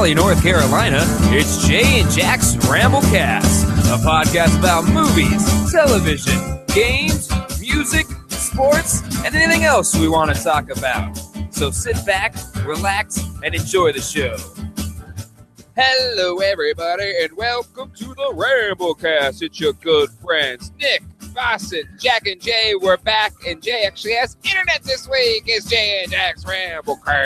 Raleigh, North Carolina, it's Jay and Jack's Ramblecast, a podcast about movies, television, games, music, sports, and anything else we want to talk about. So sit back, relax, and enjoy the show. Hello, everybody, and welcome to the Ramblecast. It's your good friends, Nick, Boston, Jack, and Jay. We're back, and Jay actually has internet this week. It's Jay and Jack's Ramblecast.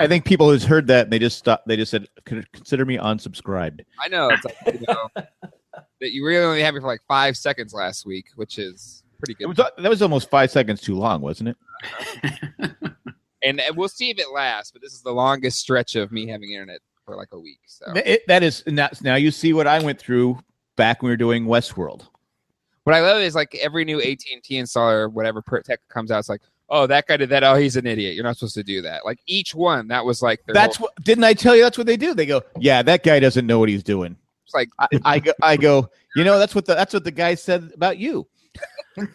I think people who's heard that, and they just stopped. They just said, "Consider me unsubscribed." I know, it's like, you know, that you really only have it for like 5 seconds last week, which is pretty good. That was almost 5 seconds too long, wasn't it? And we'll see if it lasts, but this is the longest stretch of me having internet for like a week. So that is nuts. Now you see what I went through back when we were doing Westworld. What I love is like every new AT&T installer, whatever tech comes out, it's like, oh, that guy did that. Oh, he's an idiot. You're not supposed to do that. Like each one, that was like didn't I tell you that's what they do? They go, yeah, that guy doesn't know what he's doing. It's like I go, you know, that's what the guy said about you. But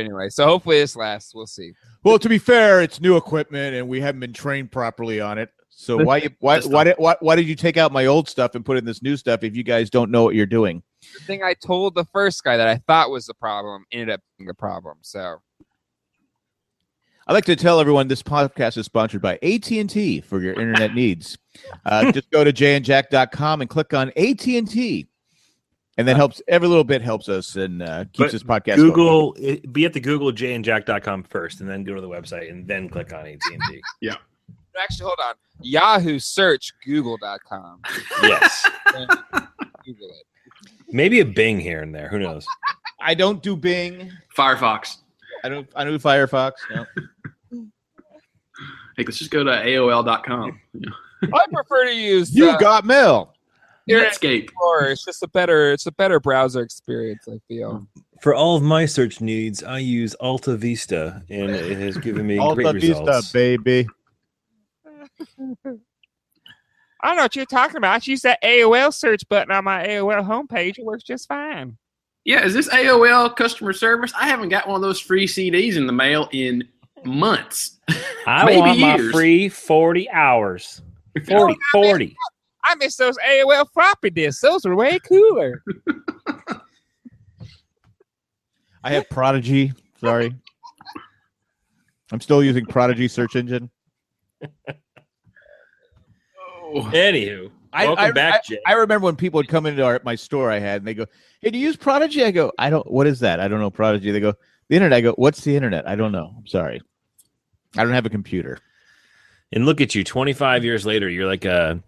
anyway, so hopefully this lasts. We'll see. Well, to be fair, it's new equipment and we haven't been trained properly on it. So why did you take out my old stuff and put in this new stuff if you guys don't know what you're doing? The thing I told the first guy that I thought was the problem ended up being the problem. So I'd like to tell everyone this podcast is sponsored by AT&T for your internet needs. Just go to jayandjack.com and click on AT&T. And that helps. Every little bit helps us and keeps this podcast Google, going. Be at the Google jayandjack.com first, and then go to the website, and then click on AT&T. Yeah. Actually, hold on. Yahoo search Google.com. Yes. Google it. Maybe a Bing here and there. Who knows? I don't do Bing. Firefox. I don't do Firefox. No. Hey, let's just go to AOL.com. I prefer to use. You got mail. Netscape. It's just a better browser experience, I feel. For all of my search needs, I use Alta Vista, and it has given me great results. Alta Vista, baby. I don't know what you're talking about. I use that AOL search button on my AOL homepage. It works just fine. Yeah, is this AOL customer service? I haven't got one of those free CDs in the mail in months. I want my free 40 hours. 40. I miss those AOL floppy disks. Those were way cooler. I have Prodigy. Sorry. I'm still using Prodigy search engine. Oh. Anywho. Welcome back, Jay. I remember when people would come into my store I had, and they go, hey, do you use Prodigy? I go, what is that? I don't know Prodigy. They go, the internet. I go, what's the internet? I don't know. I'm sorry. I don't have a computer. And look at you, 25 years later, you're like a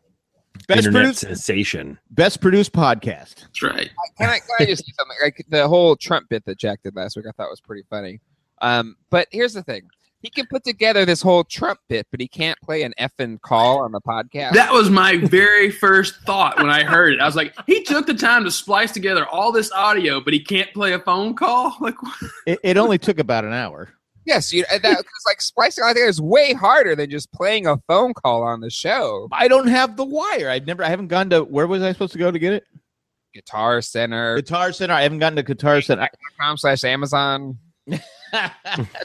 best-produced sensation. Best-produced podcast. That's right. Can I just say something? Like the whole Trump bit that Jack did last week, I thought was pretty funny. But here's the thing. He can put together this whole Trump bit, but he can't play an effing call on the podcast. That was my very first thought when I heard it. I was like, he took the time to splice together all this audio, but he can't play a phone call? Like, what? It only took about an hour. Yes, because like splicing out there is way harder than just playing a phone call on the show. I don't have the wire. I haven't gone to. Where was I supposed to go to get it? Guitar Center. I haven't gotten to Guitar Center. .com/Amazon.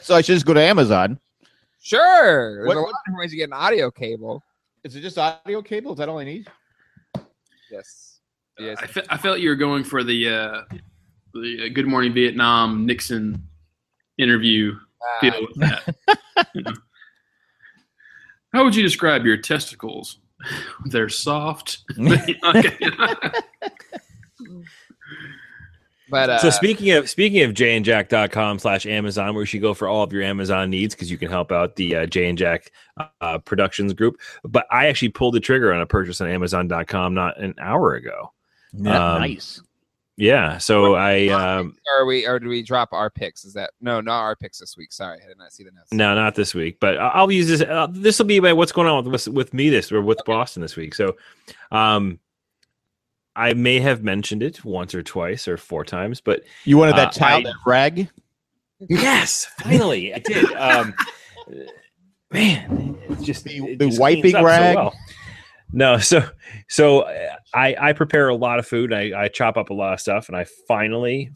So I should just go to Amazon. Sure, there's a lot of ways to get an audio cable. Is it just audio cable? Is that all I need? Yes. I felt you were going for the Good Morning Vietnam Nixon interview. Deal with that. You know. How would you describe your testicles? They're soft. But so speaking of jayandjack.com/Amazon, where you should go for all of your Amazon needs because you can help out the Jay and Jack Productions group. But I actually pulled the trigger on a purchase on Amazon.com not an hour ago. Nice. Yeah, so or do we drop our picks? Is that not our picks this week? Sorry, I did not see the notes. No, not this week. But I'll use this. This will be about what's going on with me Boston this week. So, I may have mentioned it once or twice or four times, but you wanted that that rag. Yes, finally I did. Man, it's just the wiping rag. So well. No, so I prepare a lot of food. I chop up a lot of stuff, and I finally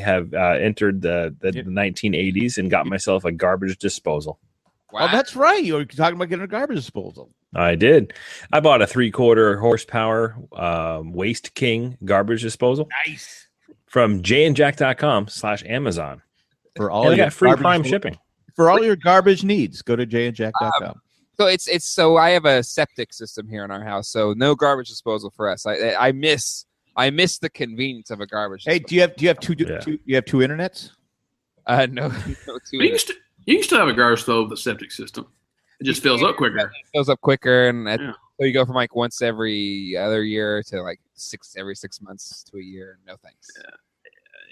have entered the 1980s and got myself a garbage disposal. Wow. Oh, that's right. You were talking about getting a garbage disposal. I did. I bought a 3/4 horsepower Waste King garbage disposal. Nice. From jandjack.com/Amazon. For all your free Prime shipping. For all your garbage needs, go to jandjack.com. So it's so I have a septic system here in our house, so no garbage disposal for us. I miss the convenience of a garbage. Hey, disposal. do you have two internets? No two. You can still have a garbage stove with a septic system. It just fills up quicker. It fills up quicker, and so you go from like once every other year to like every 6 months to a year. No thanks. Yeah.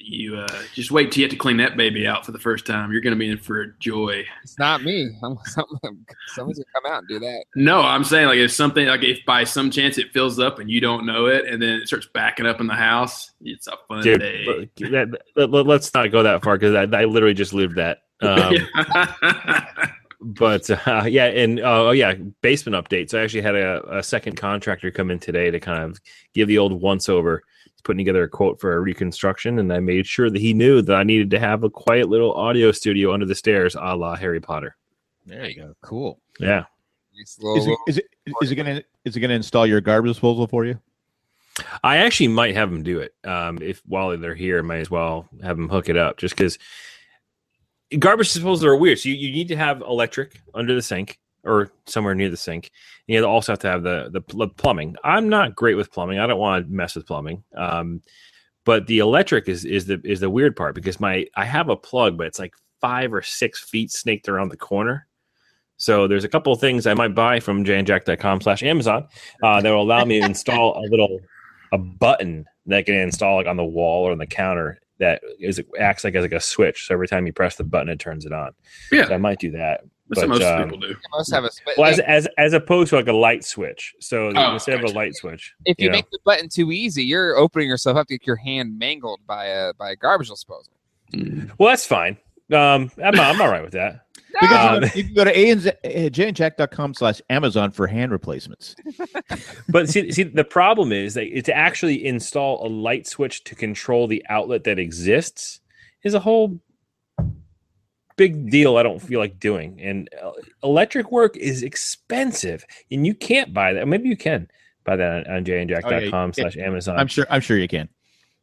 You just wait till you have to clean that baby out for the first time. You're going to be in for a joy. It's not me. Someone's going to come out and do that. No, I'm saying like if by some chance it fills up and you don't know it, and then it starts backing up in the house, it's a fun day. Let's not go that far because I literally just lived that. But basement updates. I actually had a second contractor come in today to kind of give the old once over. Putting together a quote for a reconstruction, and I made sure that he knew that I needed to have a quiet little audio studio under the stairs, a la Harry Potter. There you go. Cool. Yeah. Is it gonna install your garbage disposal for you? I actually might have him do it. If while they're here, might as well have him hook it up, just because garbage disposals are weird. So you need to have electric under the sink. Or somewhere near the sink. And you also have to have the plumbing. I'm not great with plumbing. I don't want to mess with plumbing. But the electric is the weird part because I have a plug, but it's like 5 or 6 feet snaked around the corner. So there's a couple of things I might buy from jandjack.com/Amazon that will allow me to install a button that I can install like on the wall or on the counter. Acts like as like a switch, so every time you press the button, it turns it on. Yeah, so I might do that. That's what most people do. Must have a switch. Well, as opposed to like a light switch. So instead of a light switch, if you make the button too easy, you're opening yourself up to get your hand mangled by a garbage disposal. Well, that's fine. I'm all right with that. You can go to jandjack.com/Amazon for hand replacements. But see, the problem is that to actually install a light switch to control the outlet that exists is a whole big deal I don't feel like doing. And electric work is expensive, and you can't buy that. Maybe you can buy that on jandjack.com/Amazon. I'm sure you can.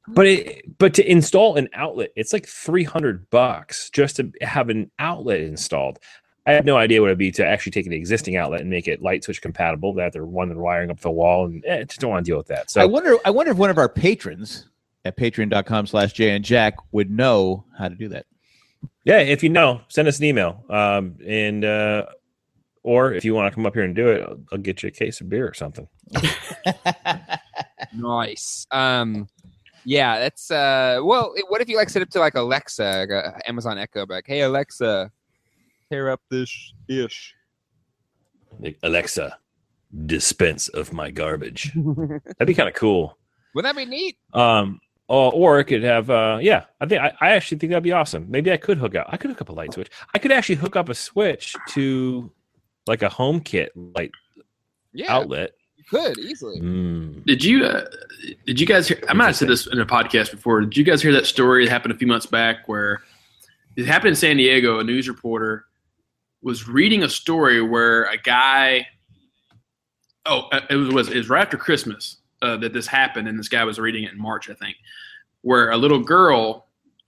But to install an outlet, it's like $300 just to have an outlet installed. I have no idea what it'd be to actually take an existing outlet and make it light switch compatible. That they're wiring up the wall, and just don't want to deal with that. So I wonder if one of our patrons at patreon.com/JandJack would know how to do that. Yeah, if you know, send us an email, or if you want to come up here and do it, I'll get you a case of beer or something. Nice. Yeah, that's well. What if you like set up to like Alexa, like Amazon Echo, like, "Hey Alexa, tear up this dish." Alexa, dispense of my garbage. That'd be kind of cool. Wouldn't that be neat? Or it could have. I actually think that'd be awesome. Maybe I could hook up. I could hook up a light switch. I could actually hook up a switch to like a HomeKit light outlet. Could easily. Did you guys hear? I might have said this in a podcast before. Did you guys hear that story that happened a few months back where it happened in San Diego? A news reporter was reading a story where a guy. Oh, it was right after Christmas that this happened, and this guy was reading it in March, I think, where a little girl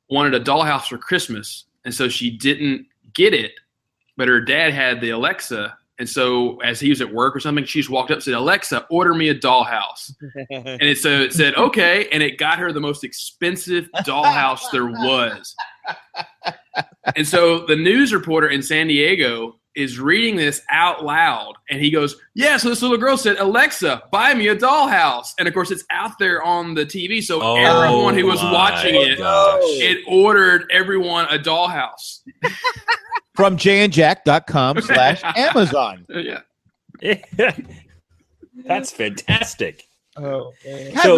wanted a dollhouse for Christmas, and so she didn't get it, but her dad had the Alexa. And so as he was at work or something, she just walked up and said, "Alexa, order me a dollhouse." And it said, "Okay." And it got her the most expensive dollhouse there was. And so the news reporter in San Diego is reading this out loud. And he goes, "Yeah, so this little girl said, 'Alexa, buy me a dollhouse.'" And, of course, it's out there on the TV. So everyone who was watching it ordered everyone a dollhouse. From jandjack.com/Amazon. Yeah. That's fantastic. Oh, man. God, so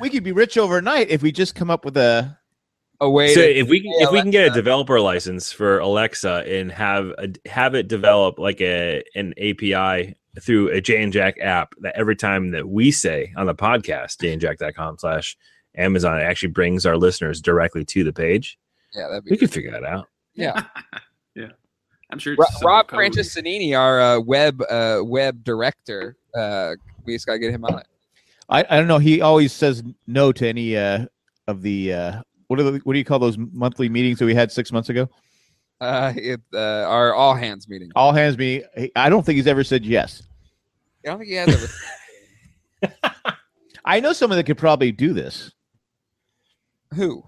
we could be rich overnight if we just come up with a way. So if we can get a developer license for Alexa and have it develop like an API through a JandJack app that every time that we say on the podcast jandjack.com/Amazon, it actually brings our listeners directly to the page. Yeah, we could figure that out. Yeah. Yeah, I'm sure Rob Francesinini, our web director, we just gotta get him on it. I don't know. He always says no to any of the what do you call those monthly meetings that we had 6 months ago? Our all hands meeting. All hands meeting. I don't think he's ever said yes. I don't think he has ever. I know someone that could probably do this. Who?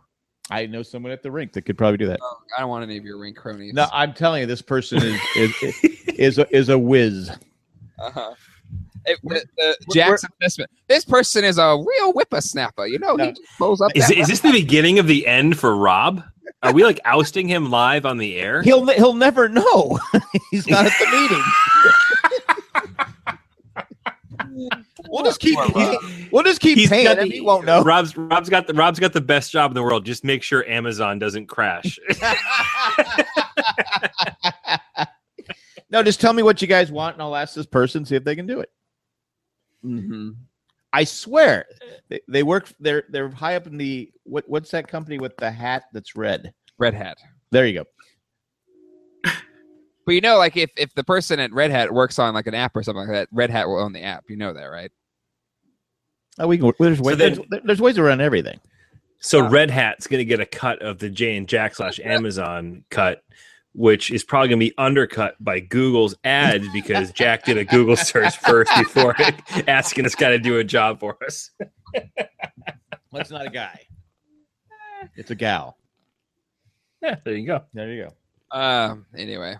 I know someone at the rink that could probably do that. Oh, I don't want any of your rink cronies. No, I'm telling you, this person is a whiz. Uh-huh. Jackson Nesmith. This person is a real whippersnapper. You know, no. He just blows up. Is this the beginning of the end for Rob? Are we like ousting him live on the air? He'll never know. He's not at the meeting. We'll just keep paying him. He won't know. Rob's got the best job in the world. Just make sure Amazon doesn't crash. No, just tell me what you guys want, and I'll ask this person, see if they can do it. Mm-hmm. I swear, they work. They're high up in the what's that company with the hat that's red? Red Hat. There you go. But you know, like if the person at Red Hat works on like an app or something like that, Red Hat will own the app. You know that, right? Oh, we can. There's ways around everything. So Red Hat's going to get a cut of the Jay and Jack / Amazon cut, which is probably going to be undercut by Google's ads because Jack did a Google search first before asking this guy to do a job for us. Well, it's not a guy. It's a gal. Yeah, there you go. There you go. Anyway.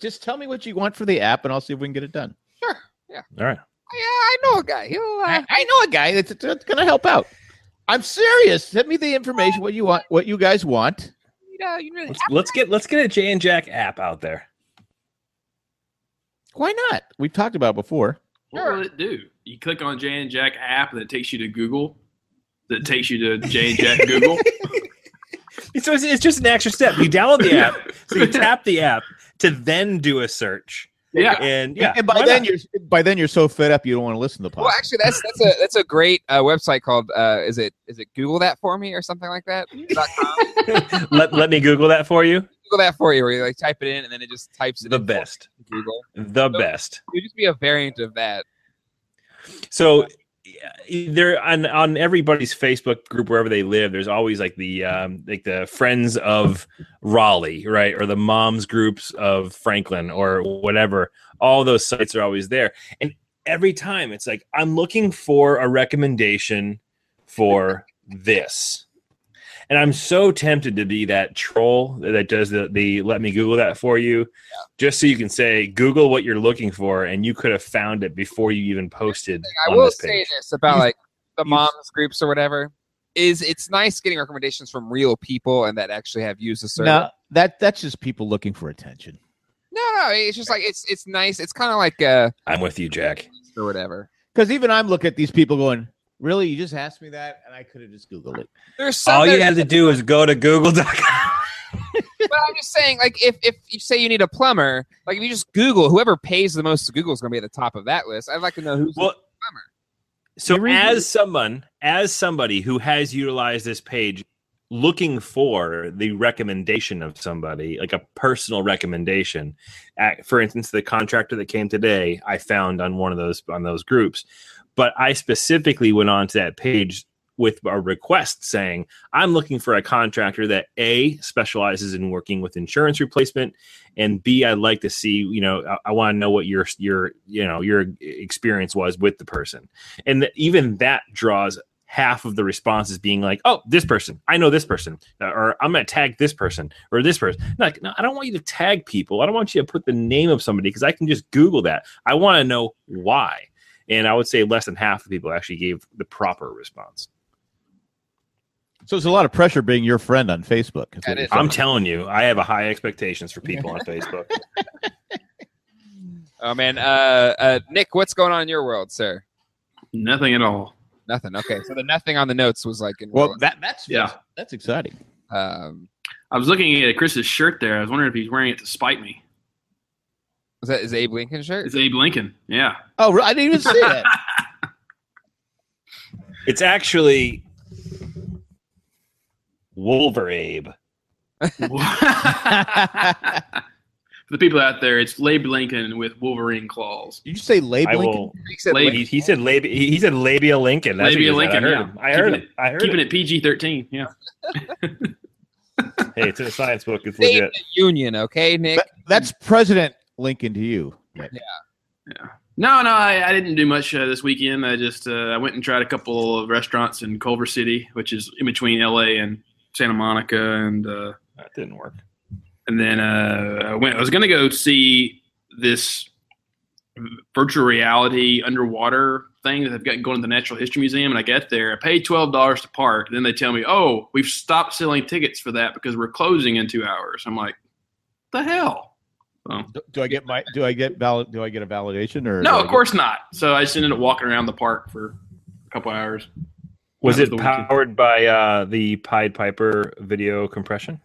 Just tell me what you want for the app, and I'll see if we can get it done. Sure. Yeah. All right. Yeah, I know a guy. I know a guy that's going to help out. I'm serious. Send me the information, what you want, what you guys want. You know, let's get a Jay and Jack app out there. Why not? We've talked about it before. Sure. What would it do? You click on Jay and Jack app, and it takes you to Google. That takes you to Jay and Jack Google. So it's just an extra step. You download the app, so you tap the app to then do a search. Yeah, and by then you're so fed up you don't want to listen to the podcast. Well, actually, that's a great website called is it Google that for me or something like that. Let me Google that for you. Google that for you, where you like type it in and then it just types it. The best Google. The best. It would just be a variant of that. So there on everybody's Facebook group wherever they live, there's always like the friends of Raleigh, right, or the moms groups of Franklin or whatever. All those sites are always there, and every time it's like I'm looking for a recommendation for this, and I'm so tempted to be that troll that does the let me Google that for you, just so you can say Google what you're looking for, and you could have found it before you even posted. I will say this about like the moms groups or whatever is it's nice getting recommendations from real people and that actually have used the service. No, that's just people looking for attention. No, it's just like it's nice. It's kind of like I'm with you, Jack, or whatever. Because even I'm looking at these people going, really? You just asked me that, and I could have just Googled it. All you have to do is go to Google.com. But I'm just saying, like, if you say you need a plumber, like, if you just Google, whoever pays the most to Google is going to be at the top of that list. I'd like to know who's the plumber. So as somebody who has utilized this page looking for the recommendation of somebody, like a personal recommendation, for instance, the contractor that came today, I found on those groups. But I specifically went on to that page with a request saying, I'm looking for a contractor that A, specializes in working with insurance replacement, and B, I'd like to see, you know, I want to know what your experience was with the person. And even that draws half of the responses being like, oh, this person, I know this person, or I'm going to tag this person or this person. Like, no, I don't want you to tag people. I don't want you to put the name of somebody because I can just Google that. I want to know why. And I would say less than half of people actually gave the proper response. So it's a lot of pressure being your friend on Facebook. I'm telling you, I have a high expectations for people on Facebook. Oh, man. Nick, what's going on in your world, sir? Nothing at all. Nothing. Okay. So the nothing on the notes was like. That's exciting. I was looking at Chris's shirt there. I was wondering if he's wearing it to spite me. Is that Abe Lincoln's shirt? It's Abe Lincoln, yeah. Oh, I didn't even see that. It's actually Wolver Abe. For the people out there, it's Labe Lincoln with Wolverine claws. Did you say Labe Lincoln? He said Labia Lincoln. That's Labia Lincoln. I heard it. Keeping it PG-13. Yeah. Hey, it's in a science book. It's legit. Union, okay, Nick. That's President Lincoln to you, Nick. Yeah. No, I didn't do much this weekend. I just I went and tried a couple of restaurants in Culver City, which is in between L.A. and Santa Monica, and that didn't work. And then I was going to go see this virtual reality underwater thing that I've got going to the Natural History Museum, and I get there. I paid $12 to park, and then they tell me, oh, we've stopped selling tickets for that because we're closing in 2 hours. I'm like, what the hell? Do I get a validation or no? Of course not. So I just ended up walking around the park for a couple hours. Was it powered by the Pied Piper video compression?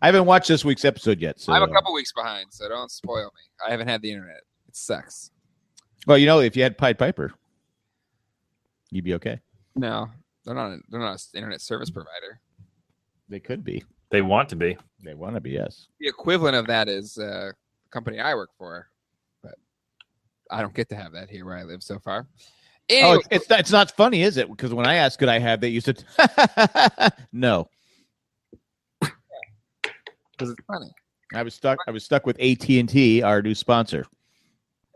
I haven't watched this week's episode yet. So. I'm a couple weeks behind, so don't spoil me. I haven't had the internet. It sucks. Well, you know, if you had Pied Piper, you'd be okay. No, they're not an internet service provider. They could be. They want to be. They want to be, yes. The equivalent of that is the company I work for, but I don't get to have that here where I live so far. Anyway. Oh, it's not funny, is it? Because when I asked, could I have that, you said, no. Because it's funny. I was stuck with AT&T, our new sponsor.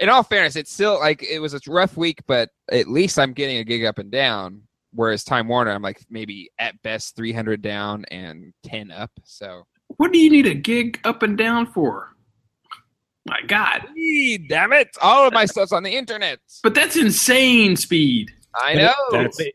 In all fairness, it's still like it was a rough week, but at least I'm getting a gig up and down. Whereas Time Warner, I'm like maybe at best 300 down and 10 up. So what do you need a gig up and down for? My God. Damn it. All of my stuff's on the internet. But that's insane speed. I know.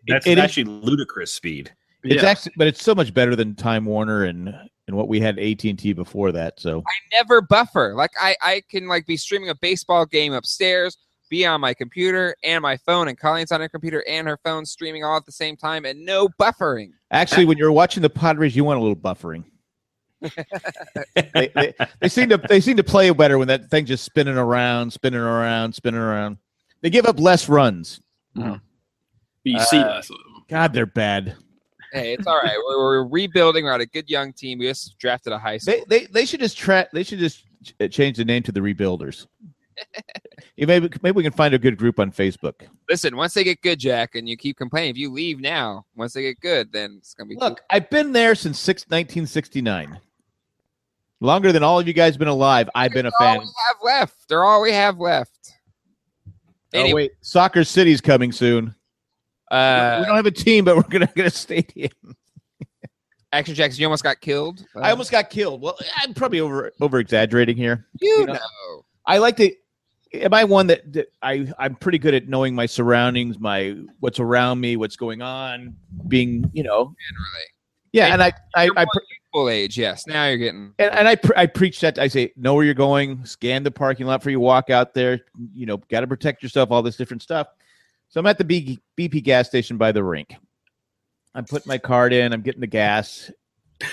That's actually ludicrous speed. It's actually, but it's so much better than Time Warner and what we had AT&T before that. So I never buffer. Like I can like be streaming a baseball game upstairs, be on my computer and my phone, and Colleen's on her computer and her phone streaming all at the same time and no buffering. Actually, when you're watching the Padres, you want a little buffering. they seem to play better when that thing just spinning around. They give up less runs. Mm-hmm. God, they're bad. Hey, it's all right. We're rebuilding. We're on a good young team. We just drafted a high school. They should just change the name to the Rebuilders. Maybe we can find a good group on Facebook. Listen, once they get good, Jack, and you keep complaining, if you leave now, once they get good, then it's gonna be. Look, cool. I've been there since 1969. Longer than all of you guys been alive. I've been a fan. They're all we have left. Anyway. Oh wait, Soccer City's coming soon. We don't have a team, but we're gonna get a stadium. Action Jackson, you almost got killed. I almost got killed. Well, I'm probably over exaggerating here. You know. I like to. Am I one that I'm pretty good at knowing my surroundings, my what's around me, what's going on, being, you know. Generally. Yeah, and full age, yes. Now you're getting. And I preach that. I say, know where you're going, scan the parking lot before you walk out there. You know, got to protect yourself, all this different stuff. So I'm at the BP gas station by the rink. I'm putting my card in. I'm getting the gas.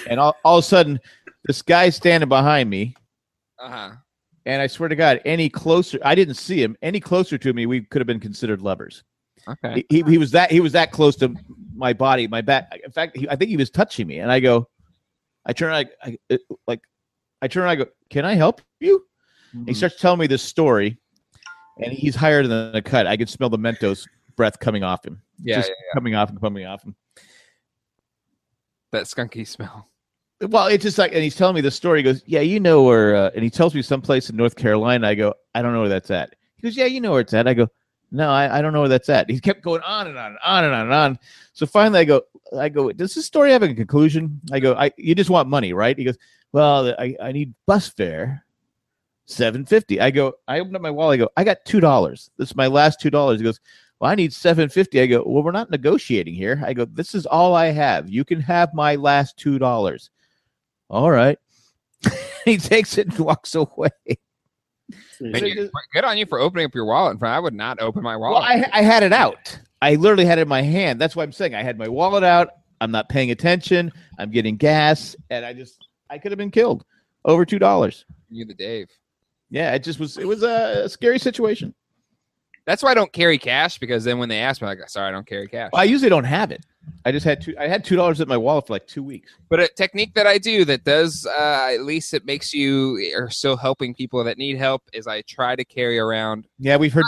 And all of a sudden, this guy's standing behind me. Uh-huh. And I swear to God, I didn't see him any closer to me, we could have been considered lovers. Okay. He was that close to my body, my back. In fact, I think he was touching me. And I go, I turn and I go, can I help you? Mm-hmm. And he starts telling me this story, and he's higher than a cut. I could smell the Mentos breath coming off him. Yeah. Coming off him. That skunky smell. Well, it's just like, and he's telling me the story. He goes, yeah, you know where, and he tells me someplace in North Carolina. I go, I don't know where that's at. He goes, yeah, you know where it's at. I go, no, I don't know where that's at. He kept going on and on and on and on and on. So finally I go, does this story have a conclusion? I go, you just want money, right? He goes, well, I need bus fare, $7.50. I go, I opened up my wallet. I go, I got $2. This is my last $2. He goes, well, I need $7.50. I go, well, we're not negotiating here. I go, this is all I have. You can have my last $2. All right. He takes it and walks away. Good on you for opening up your wallet. I would not open my wallet. Well, I had it out. I literally had it in my hand. That's why I'm saying I had my wallet out. I'm not paying attention. I'm getting gas. And I could have been killed. Over $2. You're the Dave. Yeah, it was a scary situation. That's why I don't carry cash, because then when they ask me, I'm like, sorry, I don't carry cash. Well, I usually don't have it. I just had $2 at my wallet for like 2 weeks. But a technique that I do that does, at least it makes you are still helping people that need help, is I try to carry around. Yeah, we've heard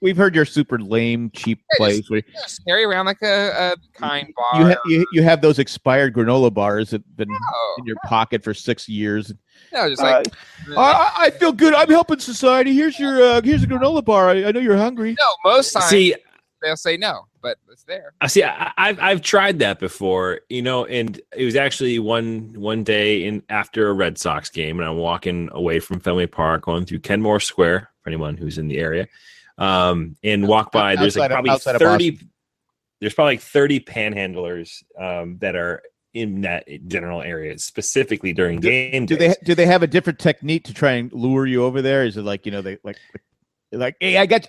we've heard your super lame, cheap place. Just carry around like a kind bar. You have those expired granola bars that have been in your pocket for 6 years. No, just like I feel good. I'm helping society. Here's a granola bar. I know you're hungry. No, most times they'll say no, but it's there. See, I've tried that before, and it was actually one day after a Red Sox game, and I'm walking away from Fenway Park, going through Kenmore Square for anyone who's in the area, and walk by. There's probably 30 panhandlers that are in that general area, specifically during game days. Do they have a different technique to try and lure you over there? Is it like they like, hey, I got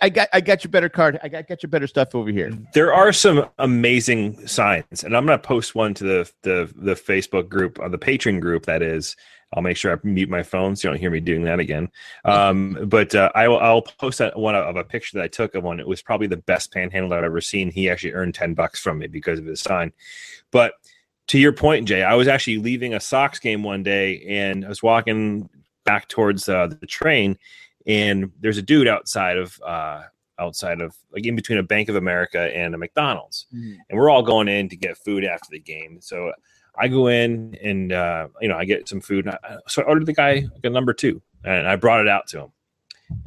your better card. I got your better stuff over here. There are some amazing signs, and I'm gonna post one to the Facebook group, the Patreon group. That is, I'll make sure I mute my phone so you don't hear me doing that again. But I'll post that one of a picture that I took of one. It was probably the best panhandler I've ever seen. He actually earned $10 from me because of his sign. But to your point, Jay, I was actually leaving a Sox game one day, and I was walking back towards the train. And there's a dude outside of like in between a Bank of America and a McDonald's, and we're all going in to get food after the game. So I go in and I get some food. And so I ordered the guy like a number two, and I brought it out to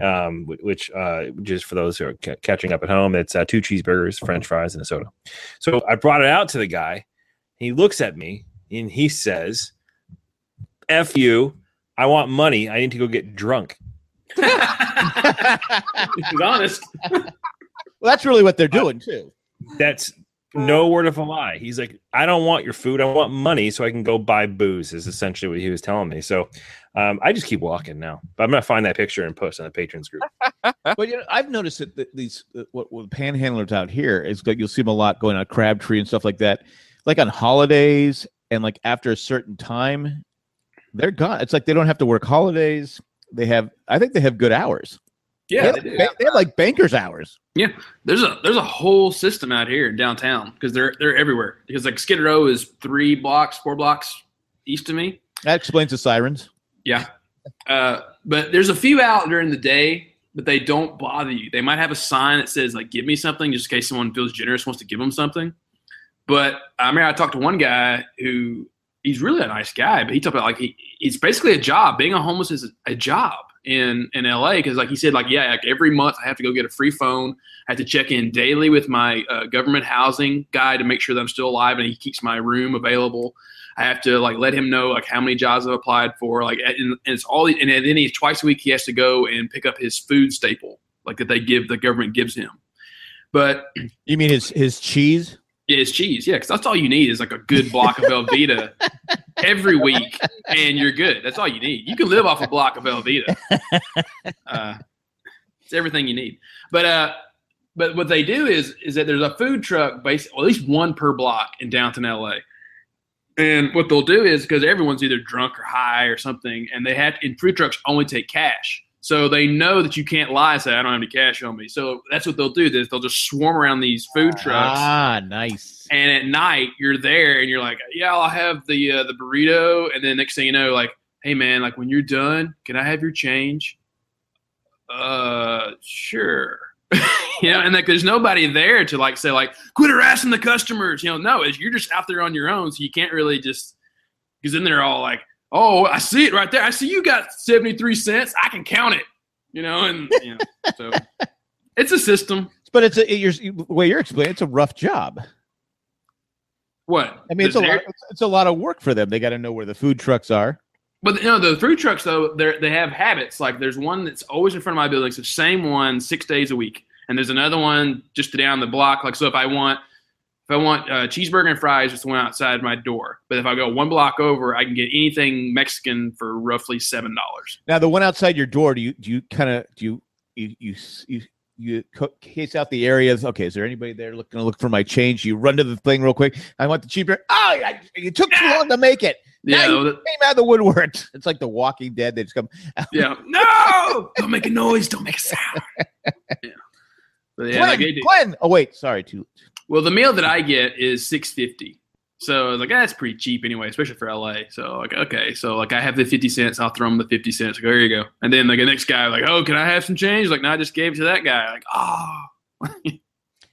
him. Which just for those who are catching up at home, it's 2 cheeseburgers, French fries, and a soda. So I brought it out to the guy. He looks at me and he says, "F you! I want money. I need to go get drunk." He's honest. Well, that's really what they're doing too. That's no word of a lie. He's like, I don't want your food. I want money so I can go buy booze, is essentially what he was telling me. So I just keep walking now. But I'm going to find that picture and post on the patrons group. But I've noticed that these panhandlers out here, is like you'll see them a lot going on Crabtree and stuff like that. Like on holidays and like after a certain time, they're gone. It's like they don't have to work holidays. I think they have good hours. Yeah, they have like bankers' hours. Yeah, there's a whole system out here downtown because they're everywhere. Because like Skid Row is 4 blocks east of me. That explains the sirens. Yeah, but there's a few out during the day, but they don't bother you. They might have a sign that says like "Give me something," just in case someone feels generous, wants to give them something. But I mean, I talked to one guy who. He's really a nice guy, but he talked about like it's basically a job. Being a homeless is a job in LA because like he said, like yeah, like every month I have to go get a free phone. I have to check in daily with my government housing guy to make sure that I'm still alive and he keeps my room available. I have to like let him know like how many jobs I've applied for. Like and it's all and then he twice a week he has to go and pick up his food staple like that they give the government gives him. But you mean his cheese? Yeah, it's cheese. Yeah, because that's all you need is like a good block of Velveeta every week, and you're good. That's all you need. You can live off a block of Velveeta. It's everything you need. But what they do is that there's a food truck, basically, at least one per block in downtown LA. And what they'll do is because everyone's either drunk or high or something, and they have in food trucks only take cash. So they know that you can't lie and say, I don't have any cash on me. So that's what they'll do. Is they'll just swarm around these food trucks. Ah, nice. And at night, you're there, and you're like, yeah, I'll have the burrito. And then next thing you know, like, hey, man, like when you're done, can I have your change? Sure. And like there's nobody there to like say, like, quit harassing the customers. No, you're just out there on your own, so you can't really just – because then they're all like – oh, I see it right there. I see you got 73 cents. I can count it, so it's a system. But it's the way you're explaining. It's a rough job. What? I mean, it's a lot of work for them. They got to know where the food trucks are. But the food trucks though, they have habits. Like there's one that's always in front of my building. It's the same one 6 days a week, and there's another one just down the block. Like so, if I want cheeseburger and fries, it's the one outside my door. But if I go one block over, I can get anything Mexican for roughly $7. Now, the one outside your door, do you case out the areas? Okay, is there anybody there going to look for my change? You run to the thing real quick. I want the cheeseburger. Oh, you took too long to make it. Yeah, you came out of the woodwork. It's like The Walking Dead. They just come. Yeah, no! Don't make a noise. Don't make a sound. Yeah. Glenn. Oh wait, sorry. Well, the meal that I get is $6.50. So I was like, that's pretty cheap anyway, especially for LA. So like, okay, so like I have the 50 cents, I'll throw him the 50 cents. I go, here you go. And then like the next guy, like, oh, can I have some change? Like, no, I just gave it to that guy. Like, oh,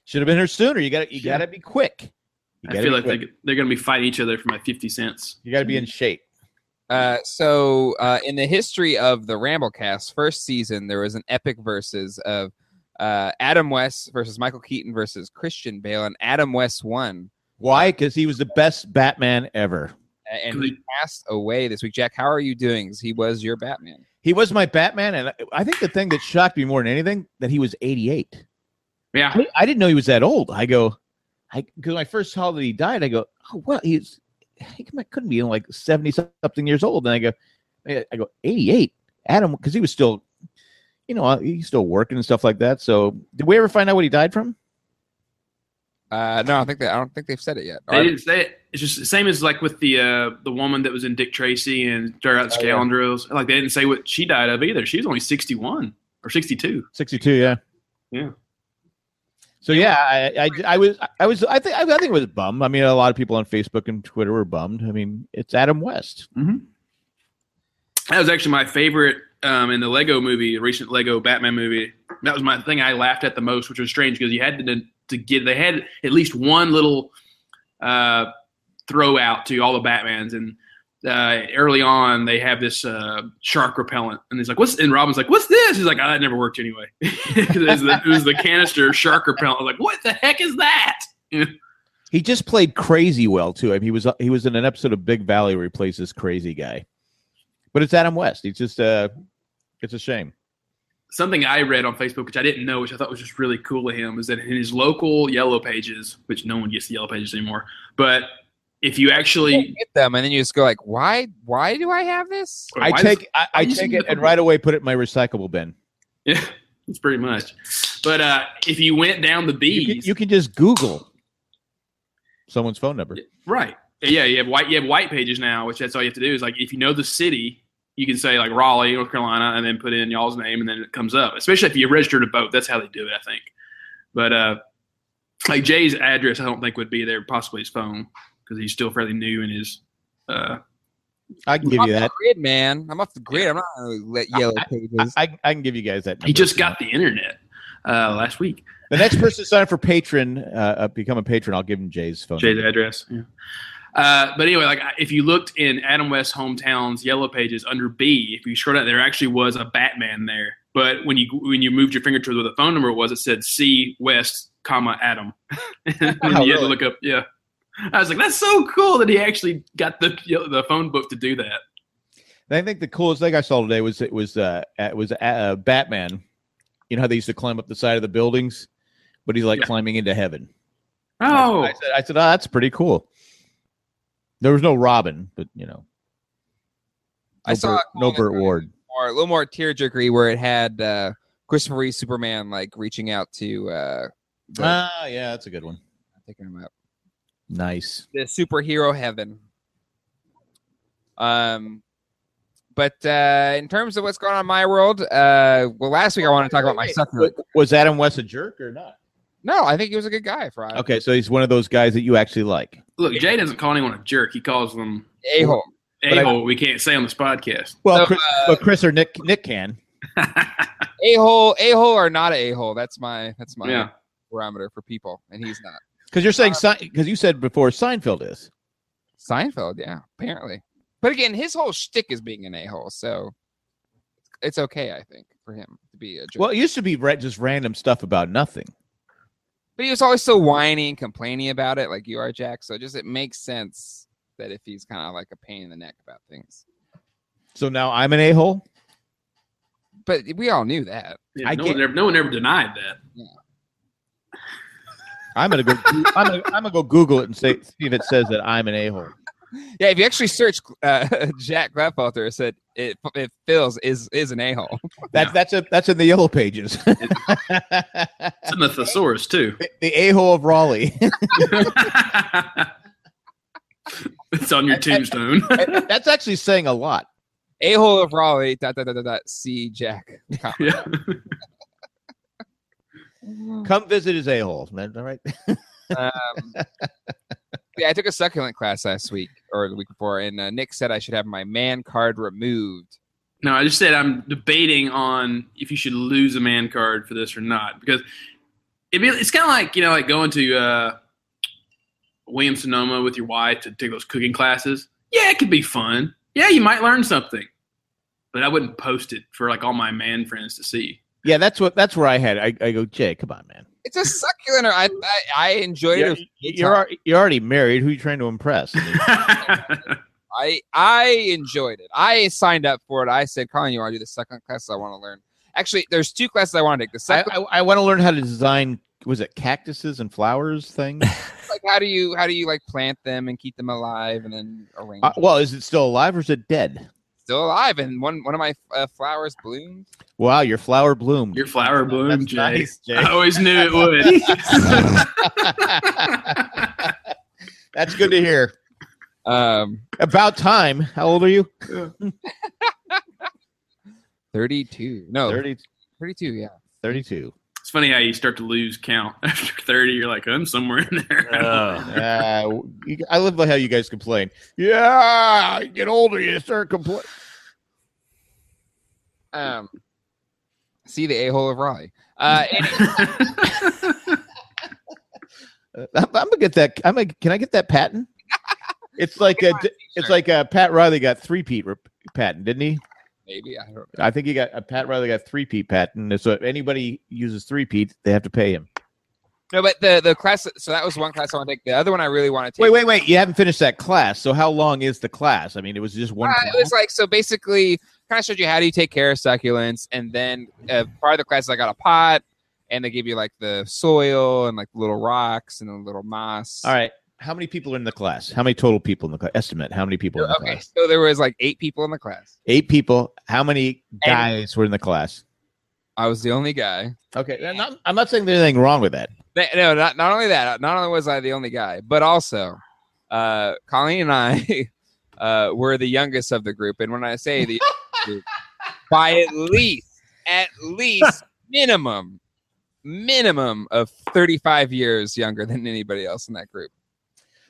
should have been here sooner. You gotta be quick. I feel like they're gonna be fighting each other for my 50 cents. You gotta be in shape. So in the history of the Ramblecast first season, there was an epic versus of Adam West versus Michael Keaton versus Christian Bale, and Adam West won. Why? Because he was the best Batman ever. And he passed away this week. Jack, how are you doing? He was your Batman. He was my Batman, and I think the thing that shocked me more than anything, that he was 88. Yeah. I didn't know he was that old. I go, because when I first saw that he died, I go, oh, well, he couldn't be like 70-something years old. And I go, 88? Adam, because he was still... You know, he's still working and stuff like that. So, did we ever find out what he died from? No, I don't think they've said it yet. They didn't say it. It's just the same as like with the woman that was in Dick Tracy and Dirt Out Scoundrels. Like they didn't say what she died of either. She was only 61 or 62. 62, yeah, yeah. So yeah, I think it was a bum. I mean, a lot of people on Facebook and Twitter were bummed. I mean, it's Adam West. Mm-hmm. That was actually my favorite. In the Lego movie, the recent Lego Batman movie, that was my thing I laughed at the most, which was strange because you had to get, they had at least one little throw out to all the Batmans. And early on, they have this shark repellent. And he's like, and Robin's like, what's this? He's like, oh, that never worked anyway. it was the canister of shark repellent. I was like, what the heck is that? He just played crazy well, too. I mean, he was in an episode of Big Valley where he plays this crazy guy. But it's Adam West. He's just, it's a shame. Something I read on Facebook, which I didn't know, which I thought was just really cool of him, is that in his local Yellow Pages, which no one gets the Yellow Pages anymore, but if you actually get them and then you just go like, why do I have this? I take it and right away put it in my recyclable bin. Yeah, that's pretty much. But if you went down the bees, you can just Google someone's phone number. Right. Yeah, you have white pages now, which that's all you have to do is like if you know the city. You can say like Raleigh, North Carolina, and then put in y'all's name, and then it comes up. Especially if you register to vote, that's how they do it, I think. But like Jay's address, I don't think would be there. Possibly his phone, because he's still fairly new in his. I can give you that. Grid, man, I'm off the grid. I'm not gonna let Yellow Pages. I can give you guys that. He just got the internet last week. The next person to sign up for patron, become a patron, I'll give him Jay's phone. Jay's address. Yeah. But anyway, like if you looked in Adam West's hometown's Yellow Pages under B, if you scrolled out, there actually was a Batman there. But when you moved your finger to where the phone number was, it said C West, Adam. And you had to look up. Yeah, I was like, that's so cool that he actually got the phone book to do that. And I think the coolest thing I saw today was Batman. You know how they used to climb up the side of the buildings, but he's like climbing into heaven. Oh, I said, oh, that's pretty cool. There was no Robin, but you know, Burt Ward. Or a little more tearjerkery where it had Christopher Reeve Superman like reaching out to. Yeah, that's a good one. I'm picking him up. Nice. The superhero heaven. But in terms of what's going on in my world, last week I wanted to talk about my sucker. Was Adam West a jerk or not? No, I think he was a good guy, Fry. Okay, so he's one of those guys that you actually like. Look, Jay doesn't call anyone a jerk. He calls them a-hole. A-hole, we can't say on this podcast. Well, so, Chris or Nick can. A-hole or not a-hole. That's my barometer for people, and he's not. Because you're saying because you said before Seinfeld is. Seinfeld, yeah, apparently. But again, his whole shtick is being an a-hole, so it's okay, I think, for him to be a jerk. Well, it used to be just random stuff about nothing. But he was always so whiny and complaining about it, like you are, Jack. So just it makes sense that if he's kind of like a pain in the neck about things. So now I'm an a-hole? But we all knew that. Yeah, no one ever denied that. Yeah. I'm going to go I'm gonna go Google it and see if it says that I'm an a-hole. Yeah, if you actually search Jack Gladfelter, it said it Phil's is an a-hole. That's in the Yellow Pages. It's in the thesaurus too. The a-hole of Raleigh. It's on your tombstone. That's actually saying a lot. A-hole of Raleigh. See Jack. Yeah. Come visit his a-hole. All right. Yeah, I took a succulent class last week or the week before, and Nick said I should have my man card removed. No, I just said I'm debating on if you should lose a man card for this or not, because it's kind of like, you know, like going to Williams-Sonoma with your wife to take those cooking classes. Yeah, it could be fun. Yeah, you might learn something, but I wouldn't post it for like all my man friends to see. Yeah, that's where I had. I go, Jay, come on, man. It's a succulent. I enjoyed it. You're already married. Who are you trying to impress? I enjoyed it. I signed up for it. I said, Colin, you want to do the succulent classes? I want to learn. Actually, there's two classes I want to take. The succulent, I want to learn how to design. Was it cactuses and flowers thing? Like how do you like plant them and keep them alive and then arrange? Well, is it still alive or is it dead? Still alive, and one of my flowers bloomed. Wow, your flower bloomed. Your flower bloomed, Jay. Nice, Jay. I always knew it would. That's good to hear. About time. How old are you? 32. No, 30. 32. Yeah, 32. It's funny how you start to lose count after 30. You're like, I'm somewhere in there. I love how you guys complain. Yeah, you get older, you start complaining. See the a-hole of Raleigh. I'm gonna get that. Can I get that patent? It's like Pat Riley got three-peat patent, didn't he? Maybe, I don't know. I think he got Pat Riley got three-peat patent. So if anybody uses three-peat, they have to pay him. No, but the class. So that was one class I want to take. The other one I really want to take. Wait! You haven't finished that class. So how long is the class? I mean, it was just one. It was like, so basically, kind of showed you how do you take care of succulents, and then part of the class I got a pot, and they give you like the soil and like little rocks and a little moss. All right. How many people are in the class? How many total people in the class? Estimate. How many people in the class? Okay, so there was like 8 people in the class. 8 people. How many guys were in the class? I was the only guy. Okay. I'm not saying there's anything wrong with that. No, not only that. Not only was I the only guy, but also Colleen and I were the youngest of the group. And when I say the group, by at least minimum of 35 years younger than anybody else in that group.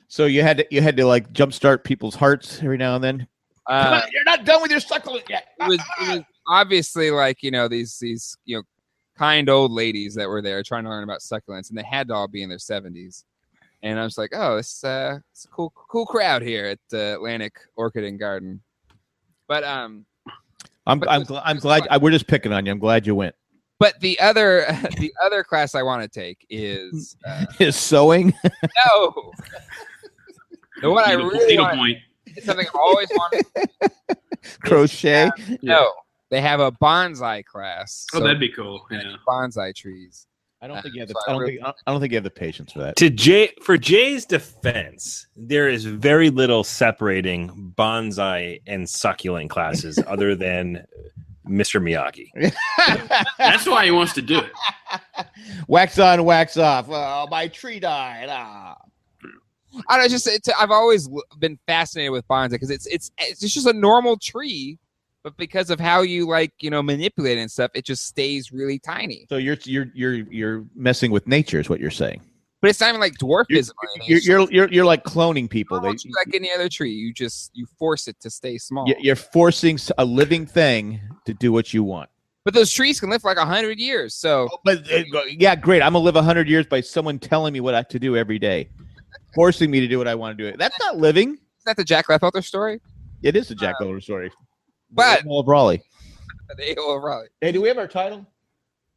So you had to like jumpstart people's hearts every now and then. Come on, you're not done with your succulent yet. It was obviously like, you know, these you know, kind old ladies that were there trying to learn about succulents, and they had to all be in their 70s. And I was like, oh, it's a cool crowd here at the Atlantic Orchid and Garden. But I'm glad we're just picking on you. I'm glad you went. But the other class I want to take is sewing. No. The one it's something I've always wanted. Crochet. No, they have a bonsai class. Oh, so that'd be cool. Yeah. Bonsai trees. I don't think you have. I don't think you have the patience for that. For Jay's defense, there is very little separating bonsai and succulent classes, other than Mr. Miyagi. That's why he wants to do it. Wax on, wax off. Oh, my tree died. Ah. I don't just. I've always been fascinated with bonsai because it's just a normal tree, but because of how you like, you know, manipulate it and stuff, it just stays really tiny. So you're messing with nature, is what you're saying. But it's not even like dwarfism. You're like cloning people. Like any other tree, you force it to stay small. You're forcing a living thing to do what you want. But those trees can live for like 100 years. So, yeah, great. I'm gonna live 100 years by someone telling me what I have to do every day. Forcing me to do what I want to do. That's not living. Isn't that the Jack Ledfelter story? It is the Jack Ledfelter story. But the A-hole of Raleigh. The A-hole of Raleigh. Hey, do we have our title?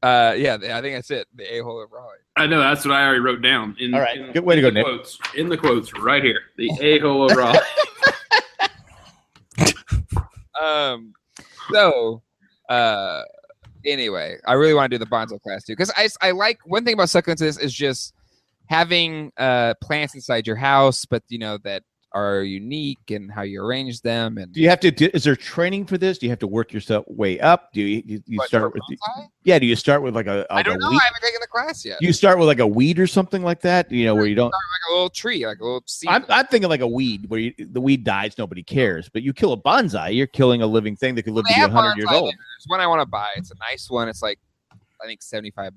Yeah, I think that's it. The A-hole of Raleigh. I know. That's what I already wrote down. All right. Good way to go, Nick. Quotes, in the quotes right here. The A-hole of Raleigh. So, anyway, I really want to do the bonsai class too. Because I like, one thing about succulents is just having plants inside your house, but you know that are unique and how you arrange them. And do you have to? Is there training for this? Do you have to work yourself way up? Do you start with? Yeah. Do you start with like a? Like I don't know. Weed? I haven't taken the class yet. Do you start with like a weed or something like that? You know, where you don't start like a little tree, like a little seed. I'm thinking like a weed, where the weed dies, nobody cares. But you kill a bonsai, you're killing a living thing that could live to be 100 years old. There's one I want to buy. It's a nice one. It's like I think $75.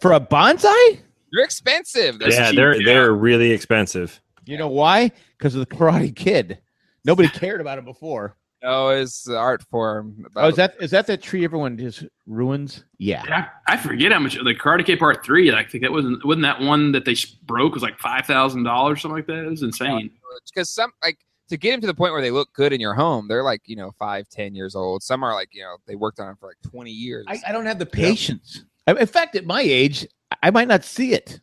For a bonsai? They're expensive. They're really expensive. You know why? Because of the Karate Kid. Nobody cared about it before. No, it's the art form. Is that the tree everyone just ruins? Yeah. I forget how much the Karate Kid Part 3. I think that wasn't that one that they broke was like $5,000, something like that. It was insane. Because some to get them to the point where they look good in your home, they're 5, 10 years old. Some are they worked on them for 20 years. I don't have the patience. Yeah. In fact, at my age, I might not see it.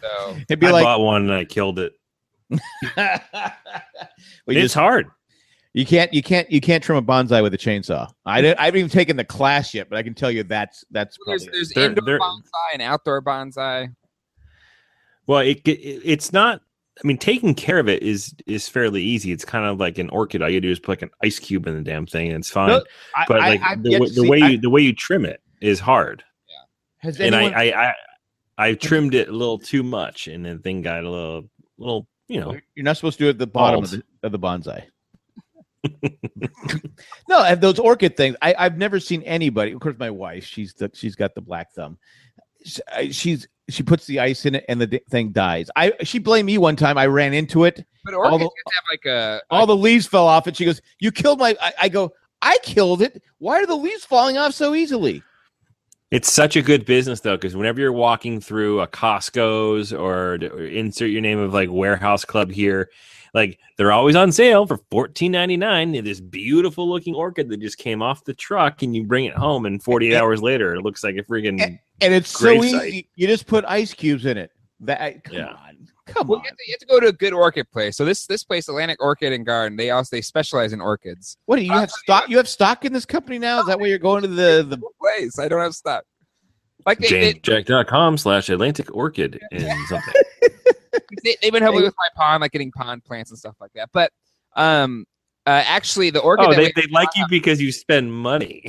So, I bought one and I killed it. It's hard. You can't trim a bonsai with a chainsaw. I haven't even taken the class yet, but I can tell you that's. Well, there's bonsai and outdoor bonsai. Well, it's not. I mean, taking care of it is fairly easy. It's kind of like an orchid. All you do is put an ice cube in the damn thing, and it's fine. No, but the way you trim it is hard. Yeah. I trimmed it a little too much, and the thing got a little. You're not supposed to do it at the bottom of the bonsai. No, those orchid things. I've never seen anybody. Of course, my wife. She's got the black thumb. She puts the ice in it and the thing dies. She blamed me one time. I ran into it. But orchids have all the leaves fell off, and she goes, "You killed my." I go, "I killed it. Why are the leaves falling off so easily?" It's such a good business though, because whenever you're walking through a Costco's or insert your name of warehouse club here. They're always on sale for $14.99. This beautiful looking orchid that just came off the truck, and you bring it home, and 48 hours later, it looks like a friggin' and it's so easy. You just put ice cubes in it. Come on. You have to go to a good orchid place. So this place, Atlantic Orchid and Garden, they specialize in orchids. What do you have stock? You have stock in this company now? Is that why you're going to the place? I don't have stock. Jack.com/Atlantic Orchid and something. They've been helping with my pond, getting pond plants and stuff like that. But actually, the orchid. Oh, they like you because you spend money.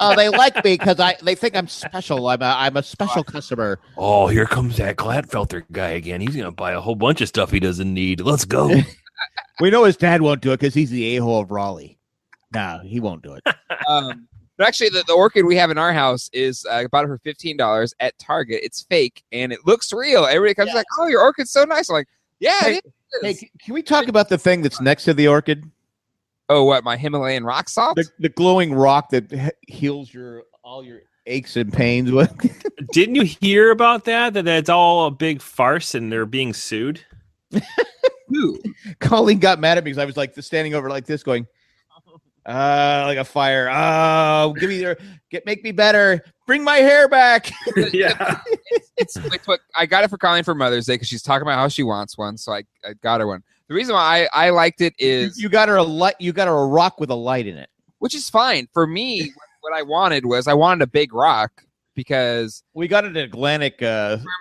Oh, they like me because they think I'm special. I'm a special customer. Oh, here comes that Gladfelter guy again. He's gonna buy a whole bunch of stuff he doesn't need. Let's go. We know his dad won't do it because he's the a-hole of Raleigh. No, he won't do it. But actually, the orchid we have in our house is bought it for $15 at Target. It's fake, and it looks real. Everybody comes like, oh, your orchid's so nice. I'm like, yeah, it is. Hey, can we talk about the thing that's next to the orchid? Oh, what, my Himalayan rock salt? The glowing rock that heals all your aches and pains. Didn't you hear about that? That it's all a big farce, and they're being sued? Who? Colleen got mad at me because I was standing over like this going, like a fire. Oh, give me make me better. Bring my hair back. Yeah, it's what I got it for Colleen for Mother's Day because she's talking about how she wants one, so I got her one. The reason why I liked it is you got her a light. You got her a rock with a light in it, which is fine for me. What I wanted was a big rock because we got it at Atlantic, in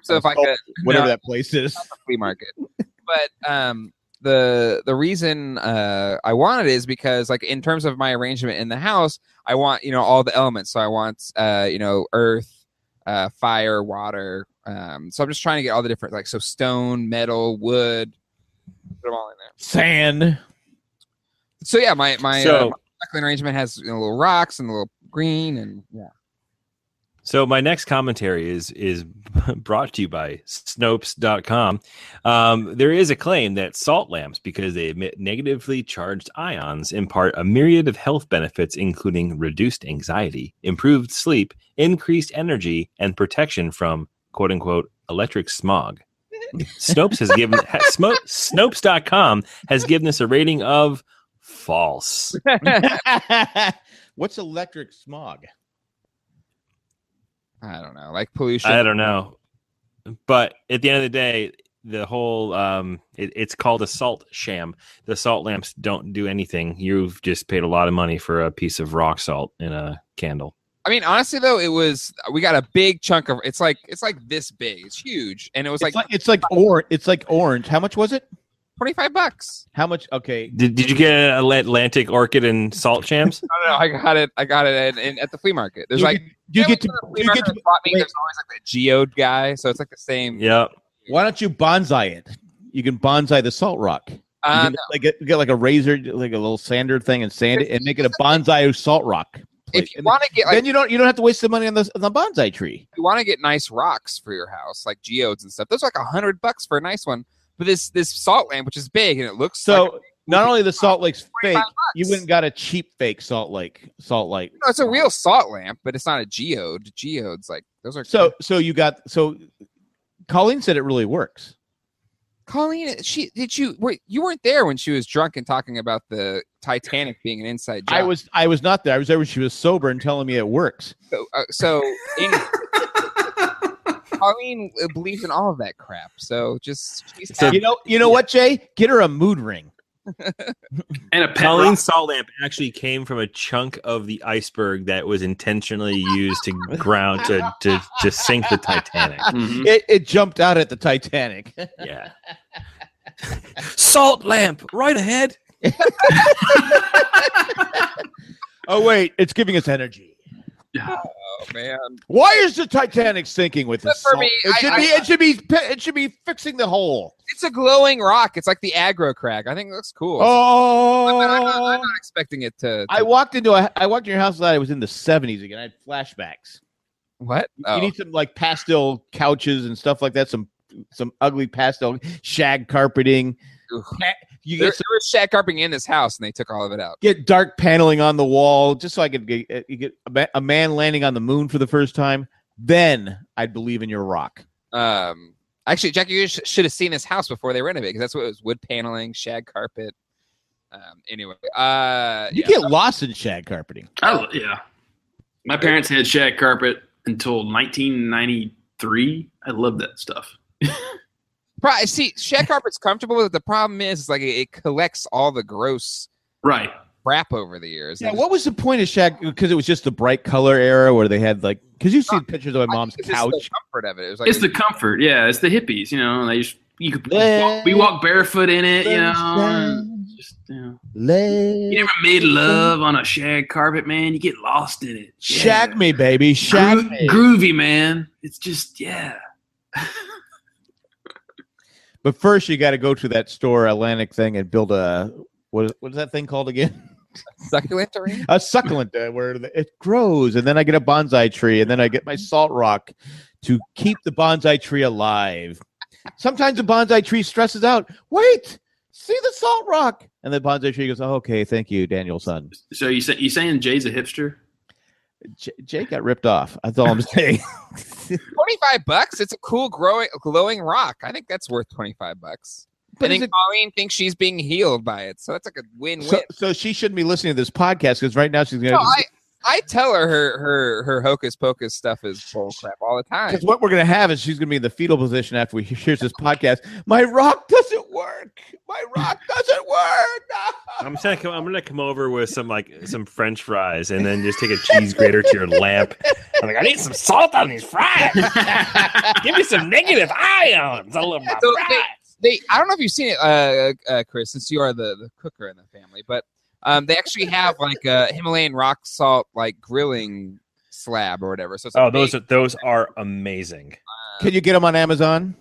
terms of that place is, the flea market, but The reason I want it is because in terms of my arrangement in the house, I want all the elements. So I want earth, fire, water. So I'm just trying to get all the different stone, metal, wood, put them all in there. Sand. So yeah, my duckling arrangement has little rocks and a little green and yeah. So my next commentary is brought to you by Snopes.com. There is a claim that salt lamps, because they emit negatively charged ions, impart a myriad of health benefits, including reduced anxiety, improved sleep, increased energy, and protection from, quote-unquote, electric smog. Snopes.com has given us a rating of false. What's electric smog? I don't know, pollution. I don't know, but at the end of the day, the whole it's called a salt sham. The salt lamps don't do anything. You've just paid a lot of money for a piece of rock salt in a candle. I mean, honestly, though, we got a big chunk of it's this big. It's huge, and it was it's like orange. How much was it? $25. How much? Okay. Did you get an Atlantic Orchid and Salt Shams? No. I got it at the flea market. There's there's always that geode guy, so it's the same. Yeah. Why don't you bonsai it? You can bonsai the salt rock. You get a razor, a little sander thing, and sand it, and make it a bonsai salt rock. If you want to get, like, then you don't have to waste the money on the bonsai tree. If you want to get nice rocks for your house, like geodes and stuff, those are like $100 for a nice one. But this salt lamp, which is big and it looks so. Like not only the Salt Lake's fake, you went and got a cheap fake Salt Lake. No, it's a real salt lamp, but it's not a geode. Geodes, like those are. So Colleen said it really works. Colleen, you weren't there when she was drunk and talking about the Titanic being an inside job. I was not there. I was there when she was sober and telling me it works. So Colleen believes in all of that crap. So you know what, Jay, get her a mood ring. And a Colleen salt lamp actually came from a chunk of the iceberg that was intentionally used to ground to sink the Titanic. Mm-hmm. It jumped out at the Titanic. Yeah. Salt lamp, right ahead. Oh wait, it's giving us energy. Oh man! Why is the Titanic sinking with this? It should be fixing the hole. It's a glowing rock. It's like the aggro crack. I think it looks cool. Oh, I'm not expecting it to. I walked into your house. That I was in the 70s again. I had flashbacks. What? You need some like pastel couches and stuff like that. Some ugly pastel shag carpeting. There was shag carpeting in this house, and they took all of it out. Get dark paneling on the wall, just so I could get a man landing on the moon for the first time. Then I'd believe in your rock. Actually, Jackie, you should have seen this house before they renovated, because that's what it was: wood paneling, shag carpet. Anyway, you get lost in shag carpeting. Oh yeah, my parents had shag carpet until 1993. I loved that stuff. See, shag carpet's comfortable, but the problem is like it collects all the gross crap over the years. Yeah, what was the point of shag? Because it was just the bright color era where they had like, because you've seen pictures of my mom's couch. It's the comfort of it. It was the comfort. Yeah, it's the hippies. You know, we walk barefoot in it. You know, you never made love on a shag carpet, man. You get lost in it. Yeah. Shag me, baby. Shag me. Groovy, man. It's just But first, you got to go to that store, Atlantic thing, and build a what is that thing called again? Succulent arena? A succulent where it grows, and then I get a bonsai tree, and then I get my salt rock to keep the bonsai tree alive. Sometimes the bonsai tree stresses out. Wait, see the salt rock, and the bonsai tree goes, "Oh, okay, thank you, Daniel Sun." So you saying Jay's a hipster? Jay got ripped off. That's all I'm saying. $25. It's a cool, glowing rock. I think that's worth $25. But and then Colleen thinks she's being healed by it, so that's like a win-win. So she shouldn't be listening to this podcast, because right now she's going to. No, I tell her hocus pocus stuff is bull crap all the time. Because what we're going to have is she's going to be in the fetal position after we hears this podcast. My rock doesn't work. My rock doesn't work. No. I'm going to come over with some French fries and then just take a cheese grater to your lamp. I'm like, I need some salt on these fries. Give me some negative ions. I love my fries. I don't know if you've seen it, Chris, since you are the cooker in the family, but. They actually have like a Himalayan rock salt like grilling slab or whatever. So those are amazing. Can you get them on Amazon?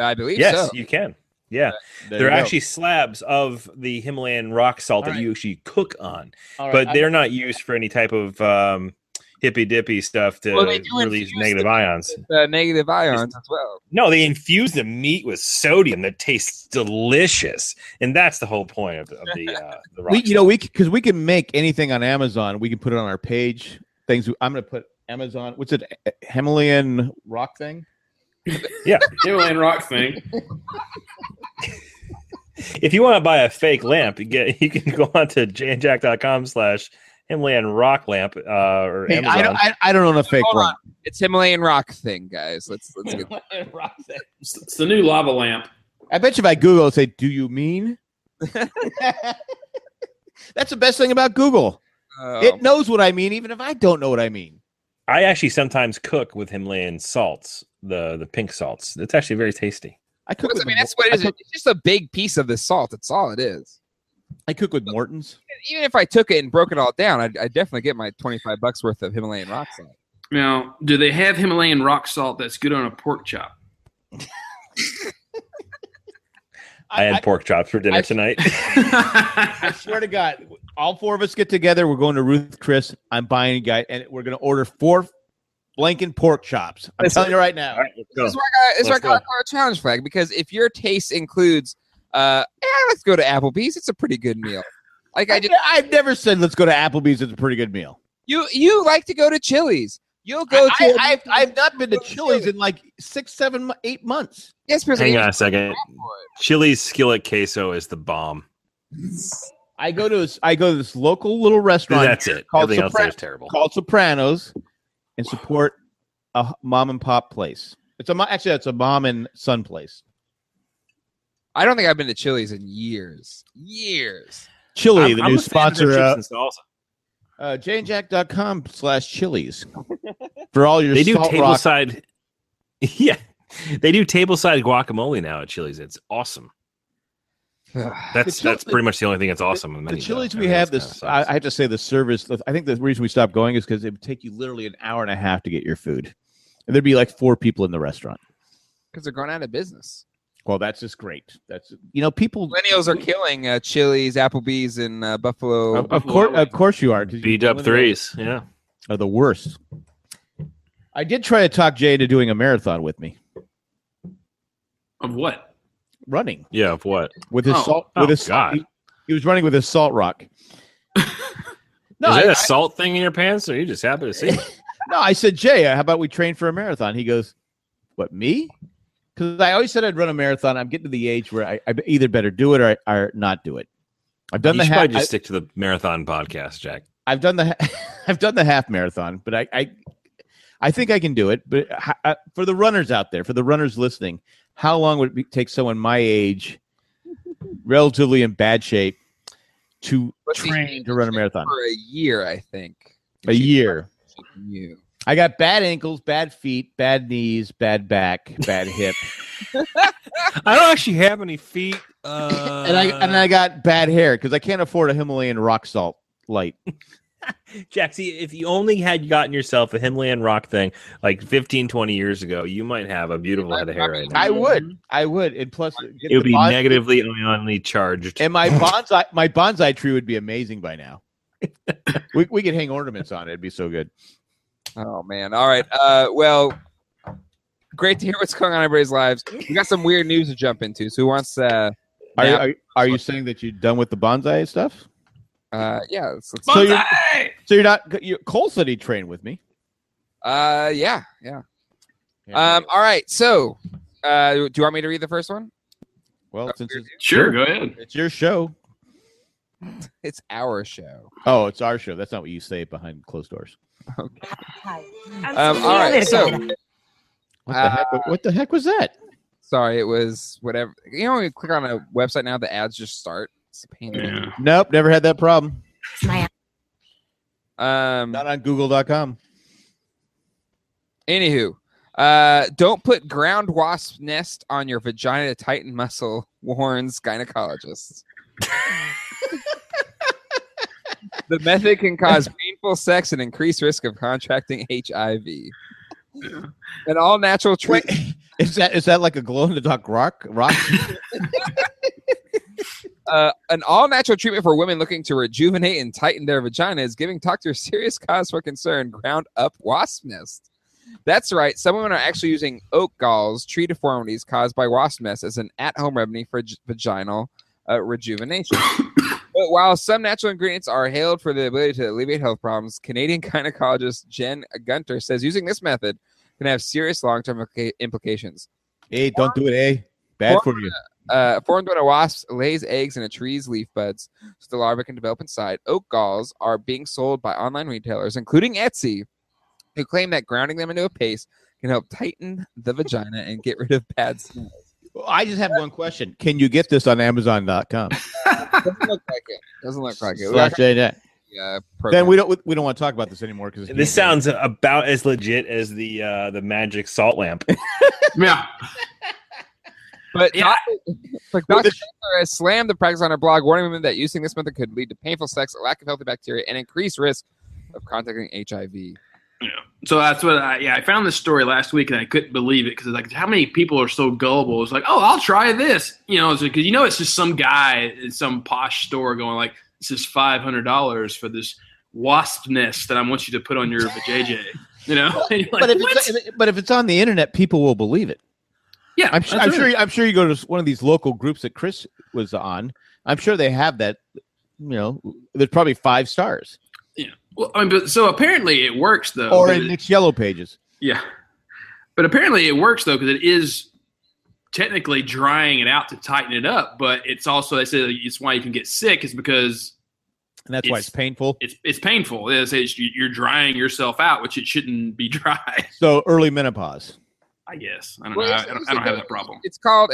I believe so. Yes, you can. Yeah, they're actually slabs of the Himalayan rock salt that you actually cook on, but they're not used for any type of hippy dippy stuff to release negative ions. Negative ions as well. No, they infuse the meat with sodium that tastes delicious, and that's the whole point of the rock. Because we can make anything on Amazon. We can put it on our page. I'm going to put Amazon. What's it? Himalayan rock thing. Yeah, Himalayan rock thing. If you want to buy a fake lamp, you can go on to jandjack.com/ Himalayan rock lamp, or hey, Amazon. I don't own a fake one. It's Himalayan rock thing, guys. Let's get rock thing. It's the new lava lamp. I bet you if I Google, say, "Do you mean?" That's the best thing about Google. It knows what I mean, even if I don't know what I mean. I actually sometimes cook with Himalayan salts, the pink salts. It's actually very tasty. That's what it is. It's just a big piece of the salt. That's all it is. I cook with Morton's. Even if I took it and broke it all down, I'd definitely get my $25 worth of Himalayan rock salt. Now, do they have Himalayan rock salt that's good on a pork chop? I had pork chops for dinner tonight. I swear to God, all four of us get together. We're going to Ruth Chris. I'm buying a guy, and we're going to order 4 blanking pork chops. I'm telling you right now. All right, let's go. This is where I got our challenge flag, because if your taste includes, let's go to Applebee's, it's a pretty good meal. Like I've never said let's go to Applebee's, it's a pretty good meal. You like to go to Chili's. You'll go to. I've not been to Chili's in like 6, 7, 8 months. Yes, hang on a second. Chili's skillet queso is the bomb. I go to this local little restaurant. That's it. Everything else is terrible. Called Sopranos, and support a mom and pop place. It's a mom and son place. I don't think I've been to Chili's in years. Chili, the new sponsor. JandJack.com/Chili's for all your. They do tableside. Yeah, they do tableside guacamole now at Chili's. It's awesome. That's pretty much the only thing that's awesome. The Chili's we have this. I have to say the service. I think the reason we stopped going is because it would take you literally an hour and a half to get your food, and there'd be like 4 people in the restaurant because they're going out of business. Well, that's just great. That's people. Millennials are killing Chili's, Applebee's, and Buffalo. Of course, you are. B-Dub threes, yeah, are the worst. I did try to talk Jay into doing a marathon with me. Of what? Running. Yeah, of what? With his salt. With his God. He was running with his salt rock. No, is that a salt thing in your pants, or are you just happy to see it? No, I said, Jay, how about we train for a marathon? He goes, what, me? Because I always said I'd run a marathon. I'm getting to the age where I either better do it or I not do it. I've done probably just stick to the marathon podcast, Jack. I've done the half marathon, but I think I can do it. But for the runners out there, for the runners listening, how long would it take someone my age, relatively in bad shape, to train to run a marathon? For a year, I think. A year. You. I got bad ankles, bad feet, bad knees, bad back, bad hip. I don't actually have any feet, and I got bad hair because I can't afford a Himalayan rock salt light. Jack, see, if you only had gotten yourself a Himalayan rock thing like 15, 20 years ago, you might have a beautiful head of hair right now. I would, and plus it would be negatively ionly charged. And my bonsai tree would be amazing by now. We could hang ornaments on it; it'd be so good. Oh, man. All right. Well, great to hear what's going on in everybody's lives. We got some weird news to jump into. So who wants to... Are you saying that you're done with the bonsai stuff? Yeah. Let's bonsai! So you're not... Cole said he trained with me. Yeah. All right. So, do you want me to read the first one? Well, sure, go ahead. It's your show. It's our show. Oh, it's our show. That's not what you say behind closed doors. Okay. All right. So, what the heck was that? Sorry, it was whatever. You know, when you click on a website now, the ads just start. It's a pain. Yeah. Nope, never had that problem. Not on Google.com. Anywho, don't put ground wasp nest on your vagina to tighten muscle, warns gynecologist. The method can cause painful sex and increased risk of contracting HIV. Yeah. An all-natural treatment. Is that like a glow-in-the-dark rock? An all-natural treatment for women looking to rejuvenate and tighten their vagina is giving doctors serious cause for concern. Ground up wasp nest. That's right. Some women are actually using oak galls, tree deformities caused by wasp nests, as an at-home remedy for vaginal rejuvenation. But while some natural ingredients are hailed for the ability to alleviate health problems, Canadian gynecologist Jen Gunter says using this method can have serious long-term implications. Hey, don't do it, eh? Bad for you. Formed when a wasp lays eggs in a tree's leaf buds, so the larvae can develop inside. Oak galls are being sold by online retailers, including Etsy, who claim that grounding them into a paste can help tighten the vagina and get rid of bad smells. Well, I just have one question. Can you get this on Amazon.com? Doesn't look like it. Slash then we don't want to talk about this anymore because this sounds about as legit as the magic salt lamp. Yeah. But yeah. Dr. Schaefer has slammed the practice on her blog, warning women that using this method could lead to painful sex, a lack of healthy bacteria, and increased risk of contracting HIV. Yeah. So that's what I found this story last week and I couldn't believe it because like how many people are so gullible. It's like, oh, I'll try this, because it's just some guy in some posh store going like, It's this $500 for this wasp nest that I want you to put on your vajayjay. You know, like, but if it's on the internet, people will believe it. Yeah, I'm sure you go to one of these local groups that Chris was on. I'm sure they have that. You know, there's probably 5 stars. Yeah. Well, I mean, but, so apparently it works though. Or in Nick's Yellow Pages. Yeah, but apparently it works though because it is technically drying it out to tighten it up. But it's also they say it's why you can get sick is because. And that's why it's painful. It's painful. It's, you're drying yourself out, which it shouldn't be dry. So early menopause. I guess. I don't know. I don't have that problem. It's called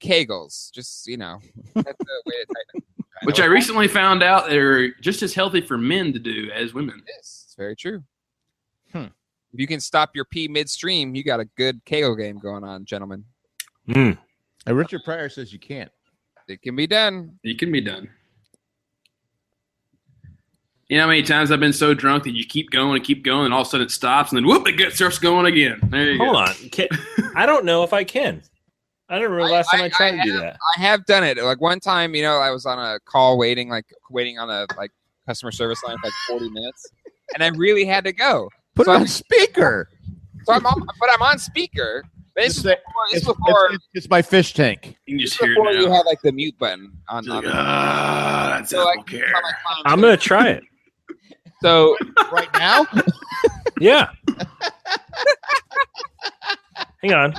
Kegels. Just, you know, that's a way to tighten it. Which I recently found out they're just as healthy for men to do as women. Yes, it's very true. If you can stop your pee midstream, you got a good Kegel game going on, gentlemen. And Richard Pryor says you can't. It can be done. It can be done. You know how many times I've been so drunk that you keep going, and all of a sudden it stops, and then whoop, it starts going again. There you go. Hold on. I don't know if I can. I don't remember last time I tried to do that. I have done it. Like one time, you know, I was on a call waiting on a customer service line for 40 minutes, and I really had to go. Put it on speaker. So I'm on speaker. It's my fish tank. You can just hear it now. You had the mute button on. I'm gonna try it. So right now, yeah. Hang on.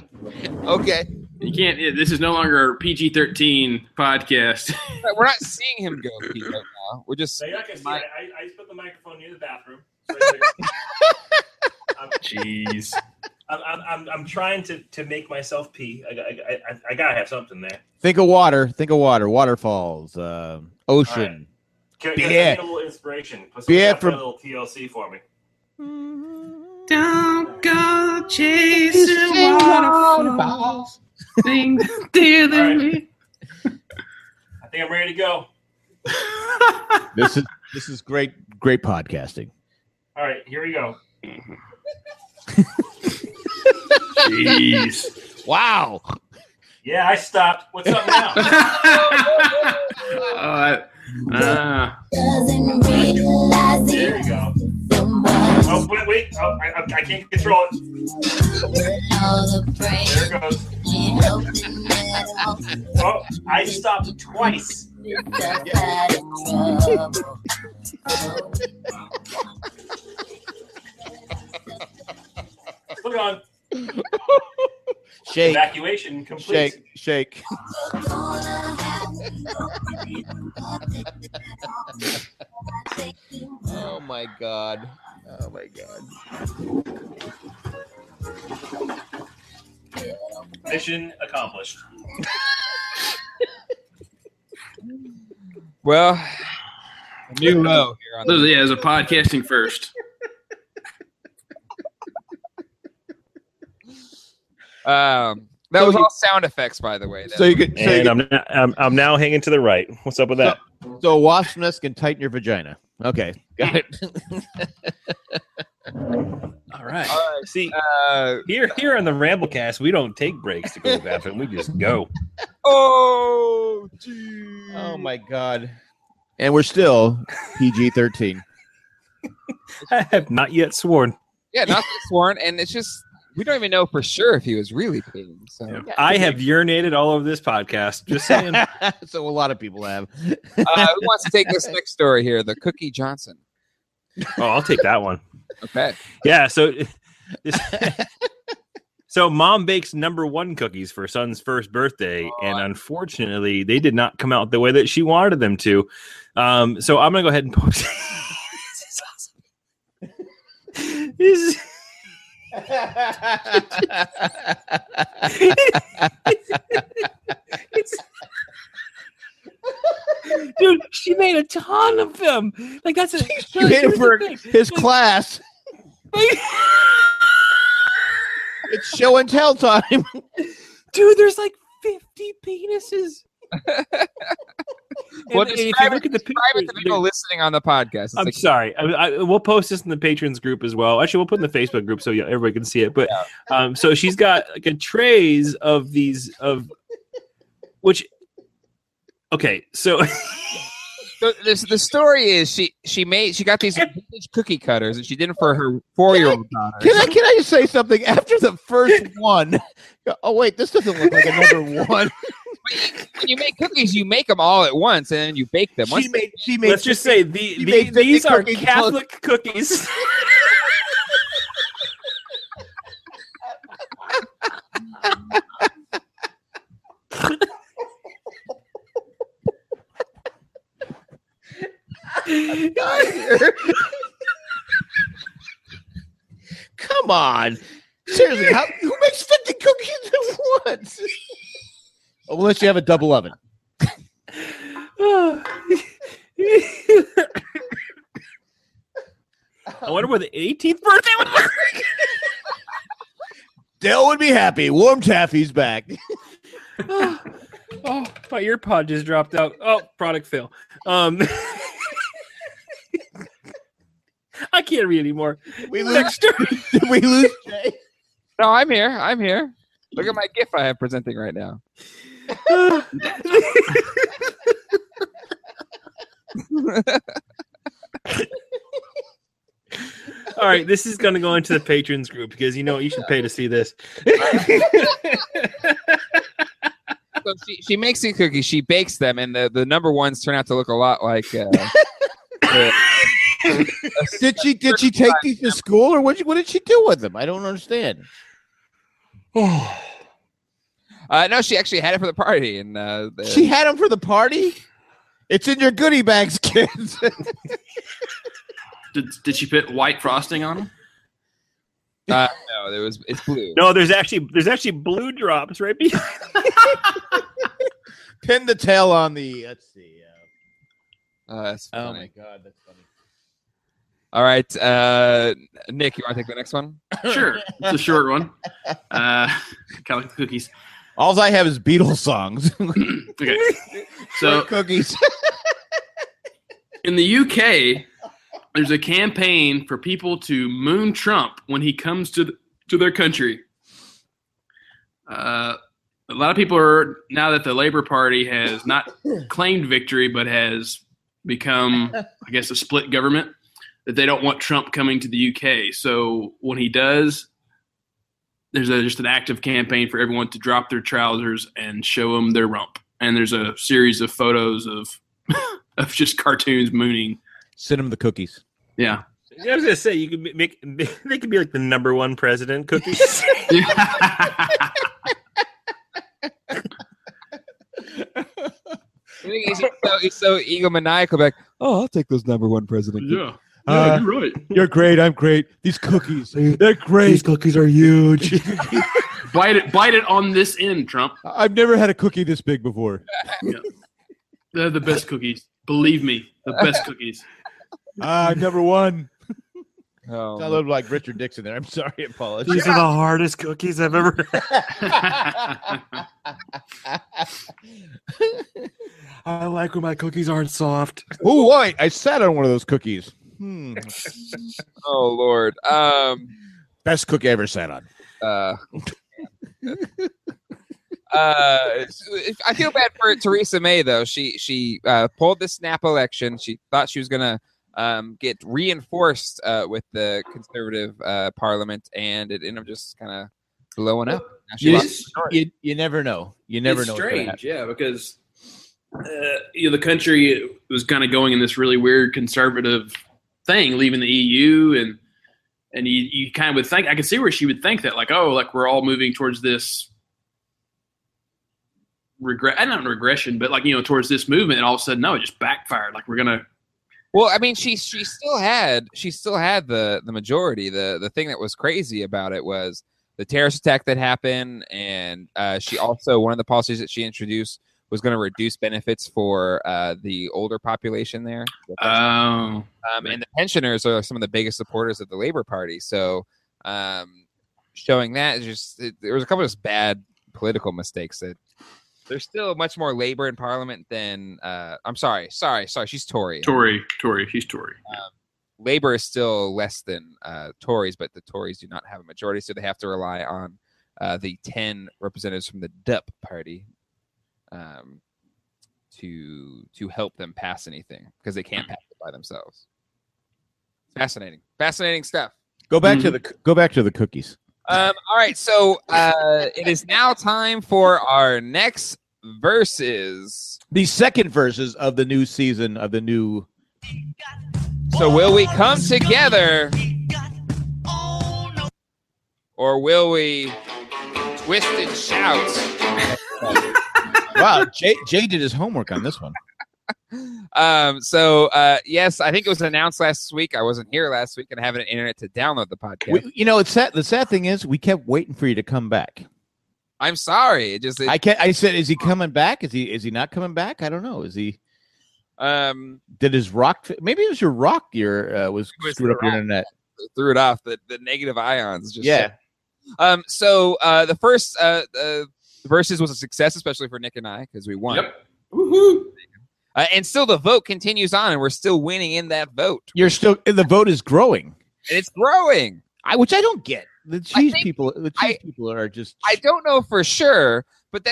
Okay. You can't. This is no longer a PG-13 podcast. We're not seeing him go pee right now. We're just. Now can see I just put the microphone near the bathroom. Jeez. I'm trying to make myself pee. I gotta have something there. Think of water. Think of water. Waterfalls. Ocean. Right. Be it. A little inspiration. A little TLC for me. Don't go chasing waterfalls. Things dear than me. I think I'm ready to go. This is great podcasting. All right, here we go. Jeez. Wow. Yeah, I stopped. What's up now? There we go. Oh, wait. Oh, I can't control it. There it goes. Oh, I stopped twice. Yeah. Look on. Shake. Evacuation complete. Shake. Oh my God. Oh my God. Mission accomplished. Well, a new low here on the as a podcasting first. That was all sound effects, by the way. I'm now hanging to the right. What's up with that? So wasp nest can tighten your vagina. Okay, got it. All right. See, here on the Ramblecast, we don't take breaks to go to the bathroom. We just go. Oh, geez. Oh my God! And we're still PG-13. I have not yet sworn. Yeah, not sworn, and it's just. We don't even know for sure if he was really peeing. So. Yeah. I have urinated all over this podcast. Just saying. So a lot of people have. Who wants to take this next story here? The Cookie Johnson. Oh, I'll take that one. Okay. Yeah. So mom bakes #1 cookies for son's first birthday, and unfortunately, they did not come out the way that she wanted them to. So I'm gonna go ahead and post. This is awesome. Dude, she made a ton of them. Like that's a she made it for his class. It's show and tell time. Dude, there's 50 penises. Well, describe it to people listening on the podcast. It's sorry. We'll post this in the patrons group as well. Actually, we'll put it in the Facebook group so everybody can see it. But so she's got trays of these. The story is she got these cookie cutters and she did it for her 4-year-old daughter. Can I just say something? After the first one, oh wait, this doesn't look like a number one. When you make cookies, you make them all at once and then you bake them. Let's just say these are Catholic cookies. Come on, seriously, who makes 50 cookies at once? Unless you have a double oven. I wonder where the 18th birthday would work. Dale would be happy. Warm Taffy's back. Oh, my ear pod just dropped out. Oh, product fail. I can't read anymore. Did we lose Jay? No, I'm here. Look at my GIF I have presenting right now. All right, this is going to go into the patrons group because you know you should pay to see this. So she makes these cookies, she bakes them, and the number ones turn out to look a lot like. Did she take these to school, or what did she do with them? I don't understand. No, she actually had it for the party, and she had them for the party. It's in your goodie bags, kids. Did she put white frosting on them? No, it's blue. No, there's actually blue drops right behind. Pin the tail on the. Let's see. Oh, that's funny. Oh my God, that's funny. All right, Nick, you want to take the next one? Sure, it's a short one. Catholic cookies. All I have is Beatles songs. Okay, so cookies. In the UK, there's a campaign for people to moon Trump when he comes to their country. A lot of people are now that the Labour Party has not claimed victory, but has become, I guess, a split government. That they don't want Trump coming to the UK. So when he does, there's just an active campaign for everyone to drop their trousers and show them their rump. And there's a series of photos of just cartoons mooning. Send them the cookies. Yeah. I was going to say, you could they could be like the number one president cookies. He's so egomaniacal, like, oh, I'll take those number one president cookies. Yeah. You're right. You're great. I'm great. These cookies, they're great. These cookies are huge. Bite it on this end, Trump. I've never had a cookie this big before. Yeah. They're the best cookies. Believe me, the best cookies. I've never won. Oh. I look like Richard Nixon there. I'm sorry. I apologize. These are the hardest cookies I've ever had. I like when my cookies aren't soft. Oh, wait. I sat on one of those cookies. Oh, Lord. Best cookie I ever sat on. I feel bad for Theresa May, though. She pulled the snap election. She thought she was going to get reinforced with the conservative parliament, and it ended up just kind of blowing up. You never know. It's strange, yeah, because the country was kind of going in this really weird conservative thing, leaving the EU, and you kind of would think I could see where she would think that, like, oh, like we're all moving towards this regression, but like towards this movement, and all of a sudden, no, it just backfired. Like we're gonna. Well, I mean, she still had the majority. The thing that was crazy about it was the terrorist attack that happened, and she also one of the policies that she introduced was going to reduce benefits for the older population there. Oh, and the pensioners are some of the biggest supporters of the Labour Party. So, showing that is there was a couple of bad political mistakes that. There's still much more Labour in Parliament than I'm sorry. She's Tory. She's Tory. Labour is still less than Tories, but the Tories do not have a majority, so they have to rely on the 10 representatives from the DUP party to help them pass anything because they can't pass it by themselves. Fascinating stuff. Go back to the cookies. All right, so it is now time for our next verses. The second verses of the new season of the new. So will we come together, or will we twist and shout? Wow, Jay did his homework on this one. Yes, I think it was announced last week. I wasn't here last week, and I haven't internet to download the podcast. The sad thing is we kept waiting for you to come back. I'm sorry. I said, is he coming back? Is he not coming back? I don't know. Is he? Did his rock? Maybe it was your rock gear was screwed up your internet. Threw it off. The negative ions. Just yeah. So the first verses was a success, especially for Nick and I, because we won. Yep. Woohoo! And still, the vote continues on, and we're still winning in that vote. The vote is growing. And it's growing, which I don't get. The cheese people are just. I don't know for sure, but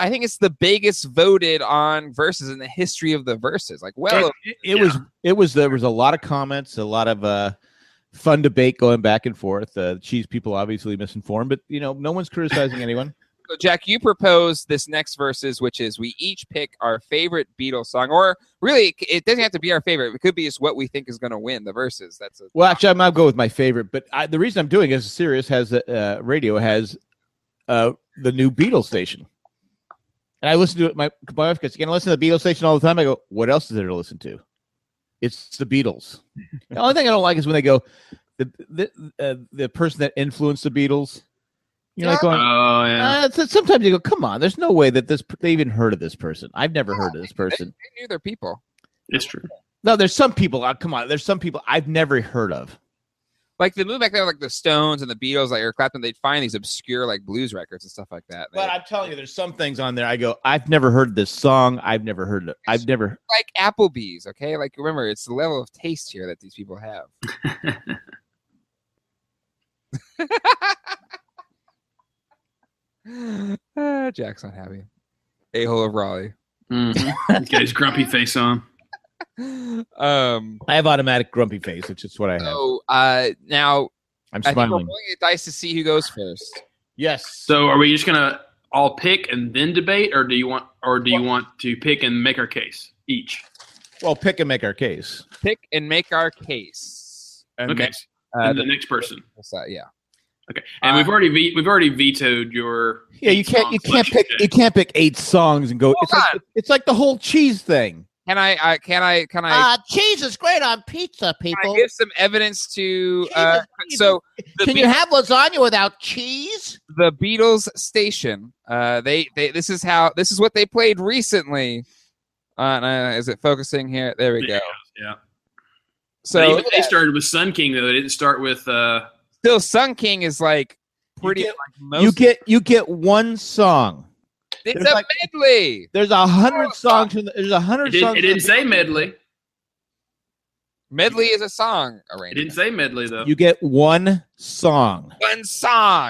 I think it's the biggest voted on verses in the history of the verses. Like, well, there was a lot of comments, a lot of fun debate going back and forth. The cheese people obviously misinformed, but no one's criticizing anyone. So Jack, you proposed this next verses, which is we each pick our favorite Beatles song, or really, it doesn't have to be our favorite. It could be just what we think is going to win the verses. Well, actually, I might go with my favorite, but the reason I'm doing it is Sirius has radio has the new Beatles station, and I listen to it. My wife goes, "You gonna listen to the Beatles station all the time?" I go, "What else is there to listen to? It's the Beatles." The only thing I don't like is when they go, the person that influenced the Beatles. You're like going, oh, yeah. Sometimes you go, come on, there's no way that they even heard of this person. I've never heard of this person. They knew their people. It's true. No, there's some people. Come on, there's some people I've never heard of. Like the move back there, like the Stones and the Beatles, like Eric Clapton, they'd find these obscure like blues records and stuff like that. But I'm telling you, there's some things on there. I go, I've never heard this song. I've never heard it. I've never like Applebee's. Okay, like remember, it's the level of taste here that these people have. Jack's not happy. A-hole of Raleigh. He's got his grumpy face on. I have automatic grumpy face, which is what I have. Now I'm smiling. I think we're rolling the dice to see who goes first. Yes. So are we just gonna all pick and then debate, or do you want to pick and make our case each? Well, pick and make our case. Pick and make our case. And okay. And the next person. Yeah. Okay, and we've already vetoed your you can't pick 8 songs and go. It's like the whole cheese thing. Can I? Cheese is great on pizza, people. Can I give some evidence to you have lasagna without cheese? The Beatles station. This is what they played recently. Is it focusing here? There we go. Yeah. So they started with Sun King though. They didn't start with. Still, Sun King is like pretty. You get one song. It's a medley. There's 100 songs. There's 100 songs. It didn't say medley. Medley is a song arrangement. It didn't say medley though. You get one song. I'm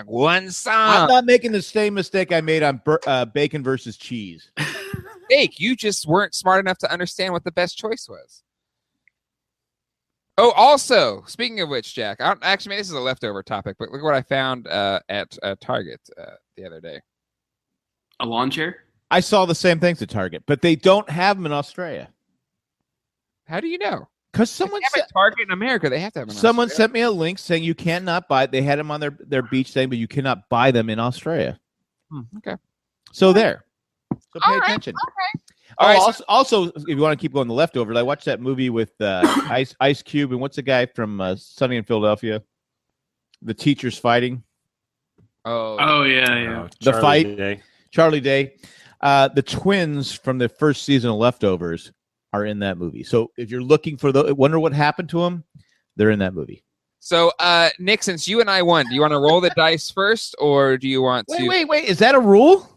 not making the same mistake I made on bacon versus cheese. Jake, you just weren't smart enough to understand what the best choice was. Oh, also, speaking of which, Jack, maybe this is a leftover topic, but look what I found at Target the other day. A lawn chair? I saw the same things at Target, but they don't have them in Australia. How do you know? Because someone sent Target in America. They have to have them in Someone Australia. Sent me a link saying you cannot buy. They had them on their beach thing, but you cannot buy them in Australia. Okay. So all there. So pay attention. Okay. All right, also, if you want to keep going the leftovers, I watched that movie with Ice Cube and what's the guy from Sunny in Philadelphia? The teachers fighting. Oh yeah. The fight. Charlie Day. The twins from the first season of Leftovers are in that movie. So if you're looking for wonder what happened to them, they're in that movie. So Nick, since you and I won, do you want to roll the dice first, or do you want to? Wait. Is that a rule?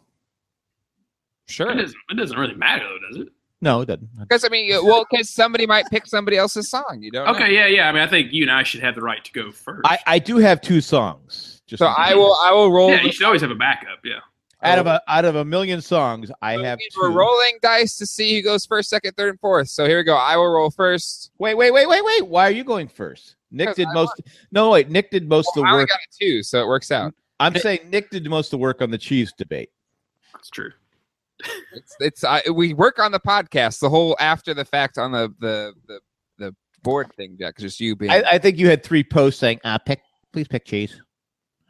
Sure. It doesn't really matter, though, does it? No, it doesn't. Because, I mean, because somebody might pick somebody else's song. You don't know. Yeah. I mean, I think you and I should have the right to go first. I do have 2 songs. Just so I will roll. Yeah, you should always have a backup, yeah. Out of a million songs, I have two. We're rolling dice to see who goes first, second, third, and fourth. So here we go. I will roll first. Wait. Why are you going first? Nick did most of the work. I only got a two, so it works out. I'm saying Nick did most of the work on the Chiefs debate. That's true. We work on the podcast, the whole after the fact on the board thing, Jack. Just you being. I think you had three posts saying, please pick cheese.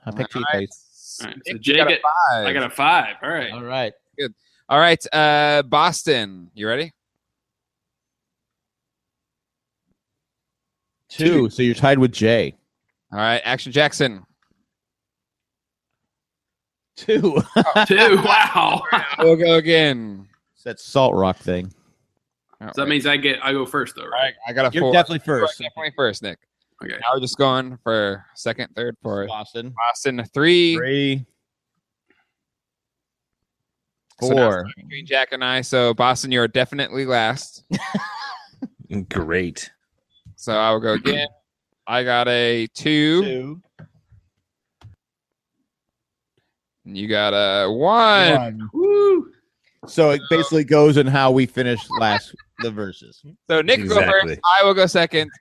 I'll pick cheese, please. All right, so Jay got a five. I got a five. All right. Good. All right. Boston, you ready? Two. So you're tied with Jay. All right. Action Jackson. Two. Two. Wow. We'll go again. It's that Salt Rock thing. So that means I go first, though, right? I got a four. You're definitely first. Definitely first, Nick. Okay. Now we're just going for second, third, fourth. Boston, three. Four. So between Jack and I. So, Boston, you're definitely last. Great. So, I will go again. I got a two. And you got a one. Woo! So, it basically goes in how we finished last the verses. So, Nick will go first. I will go second.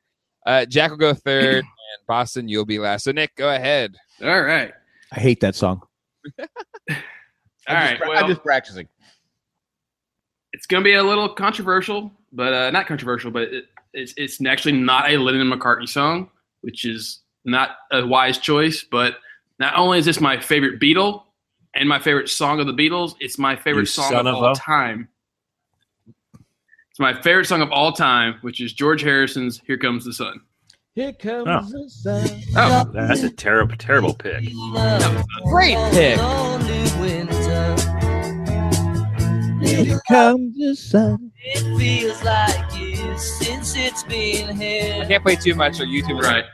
Jack will go third, and Boston, you'll be last. So, Nick, go ahead. All right. I hate that song. I'm just practicing. It's going to be a little controversial, but not controversial, but it's actually not a Lennon McCartney song, which is not a wise choice. But not only is this my favorite Beatle and my favorite song of the Beatles, it's my favorite song of all time. It's my favorite song of all time, which is George Harrison's "Here Comes the Sun." Here comes the sun. Oh, that's a terrible pick. Great pick. Here comes the sun. It feels like you since it's been here. I can't play too much on YouTube, right?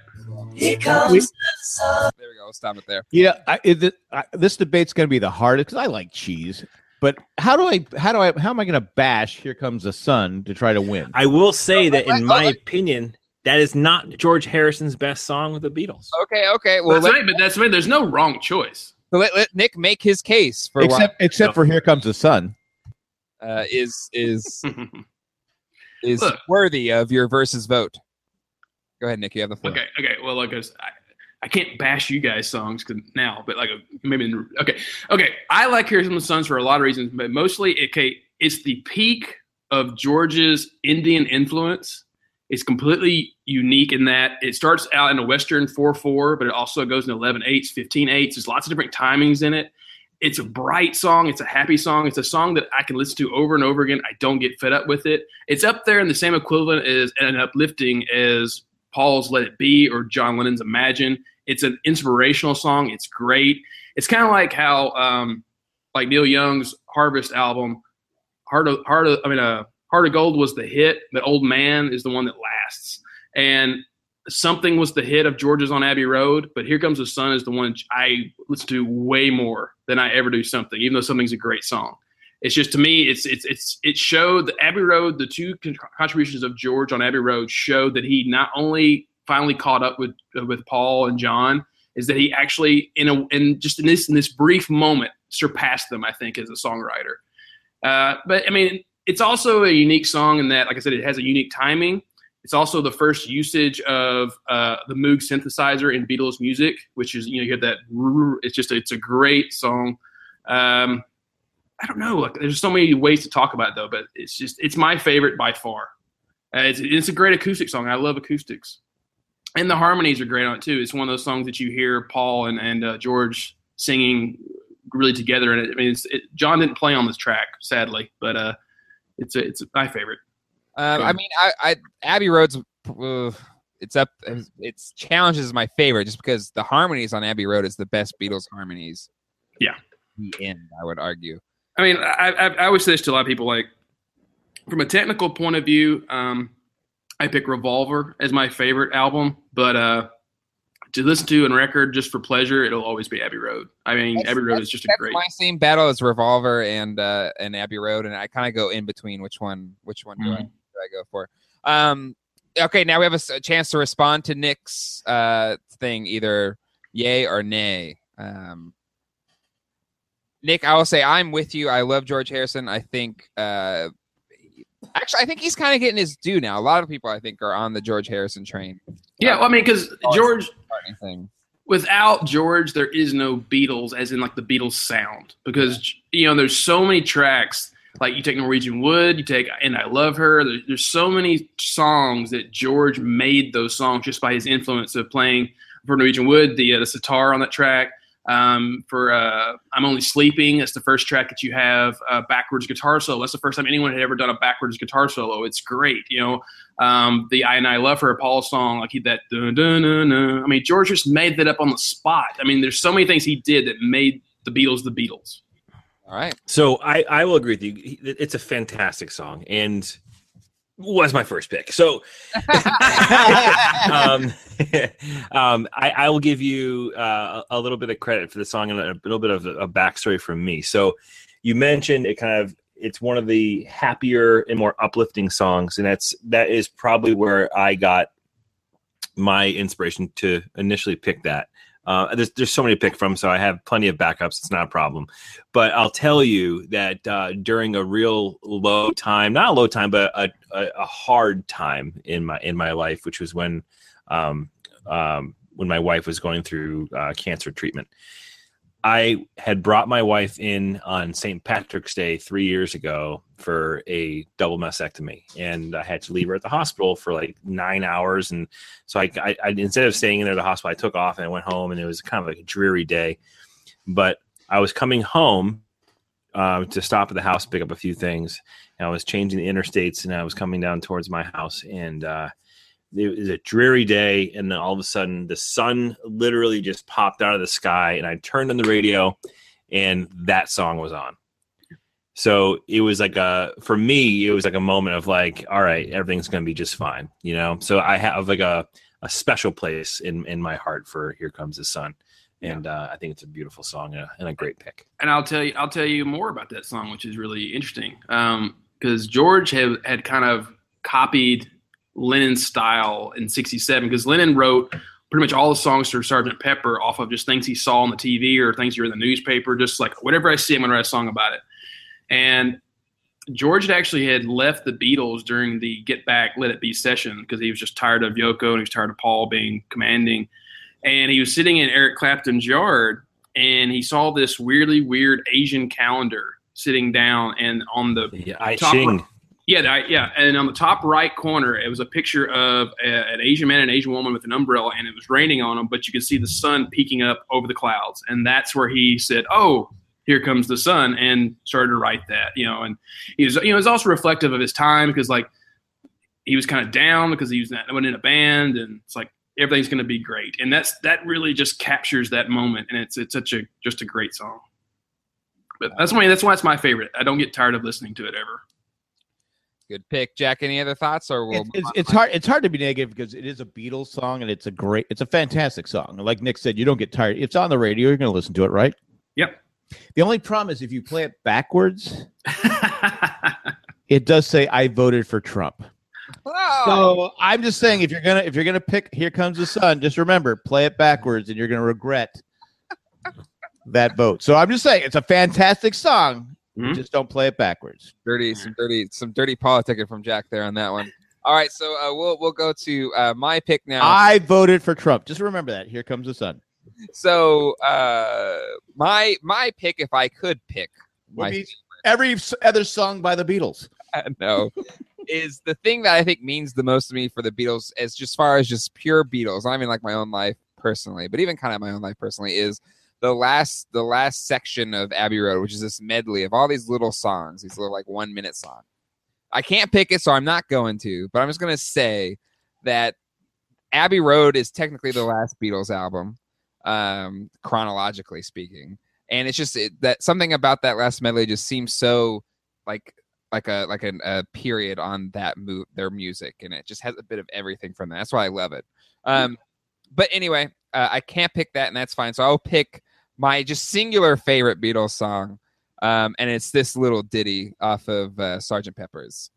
Here comes the sun. There we go. We'll stop it there. Yeah, this debate's going to be the hardest because I like cheese. But how am I going to bash "Here Comes the Sun" to try to win? I will say opinion, that is not George Harrison's best song with the Beatles. Okay. Well, that's right, but that's right. There's no wrong choice. So let Nick make his case for for "Here Comes the Sun" is worthy of your versus vote. Go ahead, Nick. You have the floor. Okay. Well, like I can't bash you guys' songs now, but okay. I like "Here Comes the Sun" for a lot of reasons, but mostly it's the peak of George's Indian influence. It's completely unique in that it starts out in a Western 4/4, but it also goes in 11/8, 15/8. There's lots of different timings in it. It's a bright song. It's a happy song. It's a song that I can listen to over and over again. I don't get fed up with it. It's up there in the same equivalent as and uplifting as Paul's "Let It Be" or John Lennon's "Imagine." It's an inspirational song. It's great. It's kind of like how, like Neil Young's Harvest album, "Heart of Gold" was the hit, but "Old Man" is the one that lasts. And "Something" was the hit of George's on Abbey Road, but "Here Comes the Sun" is the one I listen to way more than I ever do "Something," even though "Something's" a great song. It's just, to me, it showed that Abbey Road, the two contributions of George on Abbey Road showed that he not only finally caught up with Paul and John, is that he actually in this brief moment surpassed them, I think, as a songwriter. But I mean, it's also a unique song in that, like I said, it has a unique timing. It's also the first usage of the Moog synthesizer in Beatles music, which is, you hear that. It's a great song. I don't know. Look, there's so many ways to talk about it, though, but it's my favorite by far. It's a great acoustic song. I love acoustics, and the harmonies are great on it too. It's one of those songs that you hear Paul and George singing really together. And John didn't play on this track, sadly, but it's my favorite. Abbey Road's it's up. It's Challenge is my favorite just because the harmonies on Abbey Road is the best Beatles harmonies. Yeah, the end. I would argue. I mean, I always say this to a lot of people, like, from a technical point of view, I pick Revolver as my favorite album, but to listen to and record just for pleasure, it'll always be Abbey Road. I mean, Abbey Road is just a great. That's my same battle as Revolver and Abbey Road, and I kind of go in between which one do I go for. Okay, now we have a chance to respond to Nick's thing, either yay or nay. Nick, I will say I'm with you. I love George Harrison. I think actually, I think he's kind of getting his due now. A lot of people, I think, are on the George Harrison train. Yeah, well, I mean, because George – without George, there is no Beatles, as in, like, the Beatles sound. Because, you know, there's so many tracks. Like, you take Norwegian Wood, you take And I Love Her. There's so many songs that George made those songs just by his influence of playing for Norwegian Wood, the sitar on that track. For I'm Only Sleeping, that's the first track that you have backwards guitar solo. That's the first time anyone had ever done a backwards guitar solo. It's great, you know. The I and I Love Her, Paul song, like he that dun dun dun dun. I mean, George just made that up on the spot. I mean, there's so many things he did that made the Beatles the Beatles. All right. So I will agree with you. It's a fantastic song and was my first pick. So I will give you a little bit of credit for the song and a little bit of a backstory from me. So you mentioned it kind of, it's one of the happier and more uplifting songs. And that is probably where I got my inspiration to initially pick that. There's so many to pick from, so I have plenty of backups. It's not a problem. But I'll tell you that during a real low time, not a low time, but a hard time in my life, which was when my wife was going through cancer treatment. I had brought my wife in on St. Patrick's Day 3 years ago for a double mastectomy, and I had to leave her at the hospital for like 9 hours. And so I instead of staying in there at the hospital, I took off and I went home, and it was kind of like a dreary day. But I was coming home to stop at the house, pick up a few things, and I was changing the interstates, and I was coming down towards my house, and it was a dreary day, and then all of a sudden, the sun literally just popped out of the sky, and I turned on the radio, and that song was on. So it was like for me, it was like a moment of like, all right, everything's going to be just fine, you know? So I have like a special place in my heart for Here Comes the Sun, and I think it's a beautiful song and a great pick. And I'll tell you more about that song, which is really interesting, because George had kind of copied – Lennon's style in 1967, because Lennon wrote pretty much all the songs for Sgt. Pepper off of just things he saw on the TV or things you read in the newspaper, just like whatever I see, I'm going to write a song about it. And George had left the Beatles during the Get Back, Let It Be session because he was just tired of Yoko and he was tired of Paul being commanding. And he was sitting in Eric Clapton's yard and he saw this weirdly weird Asian calendar sitting down and on the top right. Yeah, and on the top right corner, it was a picture of an Asian man and an Asian woman with an umbrella, and it was raining on them, but you could see the sun peeking up over the clouds. And that's where he said, oh, here comes the sun, and started to write that, you know. And he was, you know, it's also reflective of his time because, like, he was kind of down because he was not in a band, and it's like everything's going to be great. And that really just captures that moment, and it's such a great song. But that's why it's my favorite. I don't get tired of listening to it ever. Good pick, Jack. Any other thoughts? Or it's hard to be negative because it is a Beatles song and it's a fantastic song. Like Nick said, you don't get tired. It's on the radio. You're going to listen to it, right? Yep. The only problem is if you play it backwards, it does say "I voted for Trump." Oh. So I'm just saying, if you're gonna pick "Here Comes the Sun," just remember play it backwards, and you're gonna regret that vote. So I'm just saying, it's a fantastic song. Mm-hmm. Just don't play it backwards. Some dirty politicking from Jack there on that one. All right, so we'll go to my pick now. I voted for Trump. Just remember that. Here comes the sun. So my pick, if I could pick, every other song by the Beatles. No, is the thing that I think means the most to me for the Beatles, as just far as just pure Beatles. I mean, like my own life personally, but even kind of my own life personally is. The last section of Abbey Road, which is this medley of all these little songs, these little like 1 minute songs. I can't pick it, so I'm not going to, but I'm just going to say that Abbey Road is technically the last Beatles album, chronologically speaking. And it's just that something about that last medley just seems so like a period on that their music. And it just has a bit of everything from that. That's why I love it. But anyway, I can't pick that and that's fine. So I'll pick my just singular favorite Beatles song, and it's this little ditty off of Sgt. Pepper's.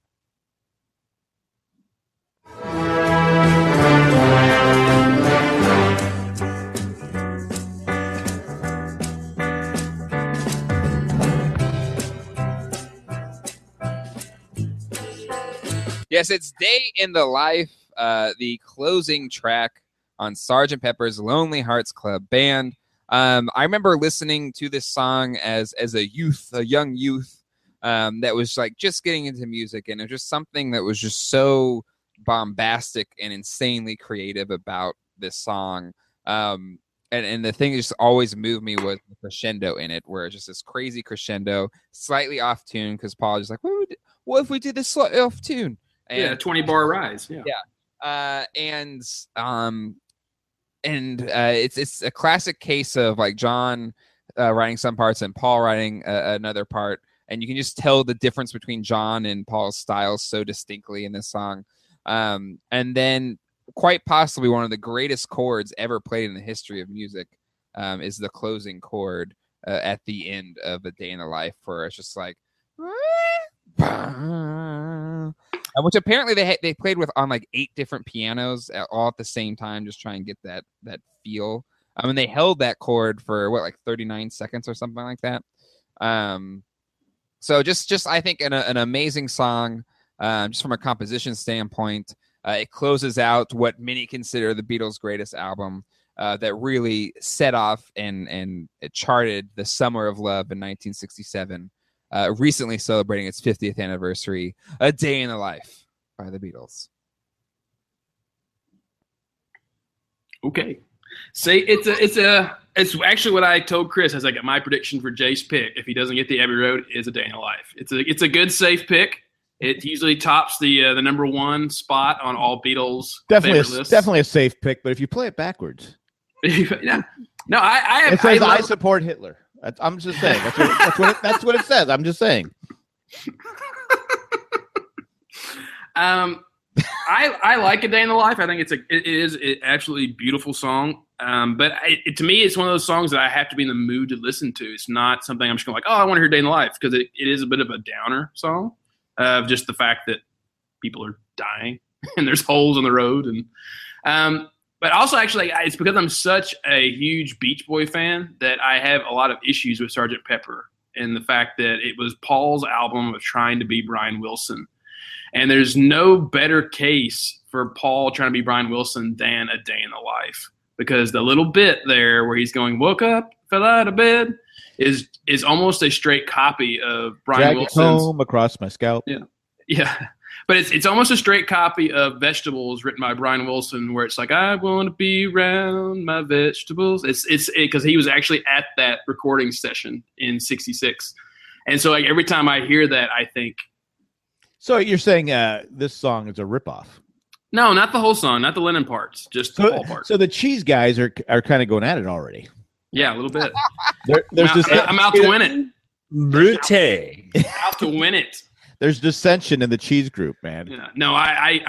Yes, it's Day in the Life, the closing track on Sgt. Pepper's Lonely Hearts Club Band. I remember listening to this song as a young youth that was like just getting into music, and it was just something that was just so bombastic and insanely creative about this song. And the thing that just always moved me was the crescendo in it, where it's just this crazy crescendo, slightly off tune, because Paul was like, what if we did this off tune? And, yeah, 20-bar rise. Yeah. It's a classic case of like John writing some parts and Paul writing another part, and you can just tell the difference between John and Paul's styles so distinctly in this song. And then quite possibly one of the greatest chords ever played in the history of music is the closing chord at the end of A Day in the Life, where it's just like, which apparently they played with on like 8 different pianos all at the same time, just trying to get that feel. I mean, they held that chord for like 39 seconds or something like that. So just I think an amazing song, just from a composition standpoint. It closes out what many consider the Beatles' greatest album, that really set off and it charted the Summer of Love in 1967. Recently celebrating its 50th anniversary, A Day in the Life by the Beatles. Okay. See, it's actually what I told Chris as I got my prediction for Jay's pick. If he doesn't get the Abbey Road, is A Day in the Life. It's a good, safe pick. It usually tops the number one spot on all Beatles favorite lists. Definitely a safe pick, but if you play it backwards. No, it says I support Hitler. I'm just saying. That's what it says. I'm just saying. I like A Day in the Life. I think it is an absolutely beautiful song. But to me, it's one of those songs that I have to be in the mood to listen to. It's not something I'm just going to I want to hear Day in the Life, because it is a bit of a downer song of just the fact that people are dying and there's holes in the road. And but also, actually, it's because I'm such a huge Beach Boy fan that I have a lot of issues with Sgt. Pepper and the fact that it was Paul's album of trying to be Brian Wilson. And there's no better case for Paul trying to be Brian Wilson than A Day in the Life, because the little bit there where he's going, woke up, fell out of bed, is almost a straight copy of Brian Wilson's Home Across My Scalp. Yeah. Yeah. But it's almost a straight copy of Vegetables written by Brian Wilson, where it's like, I want to be around my vegetables. It's because he was actually at that recording session in '66. And so like, every time I hear that, I think. So you're saying this song is a ripoff? No, not the whole song, not the Lennon parts, just the Paul parts. So the Cheese guys are kind of going at it already. Yeah, a little bit. I'm out to win it. Brute. Out to win it. There's dissension in the Cheese group, man. Yeah. No,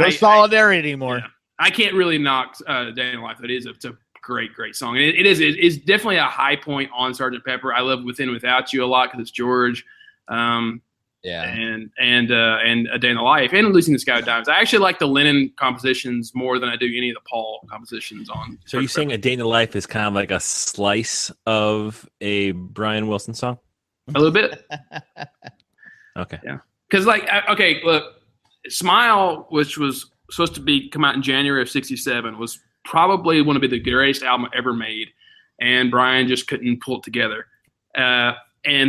no solidarity anymore. Yeah. I can't really knock Day in the Life. It's a great song. It is definitely a high point on Sgt. Pepper. I love Within Without You a lot because it's George. And A Day in the Life and Losing the Sky with Diamonds. I actually like the Lennon compositions more than I do any of the Paul compositions on. So you're saying A Day in the Life is kind of like a slice of a Brian Wilson song? A little bit. Okay. Yeah. Because, look, Smile, which was supposed to come out in January of '67, was probably one of the greatest album ever made, and Brian just couldn't pull it together. And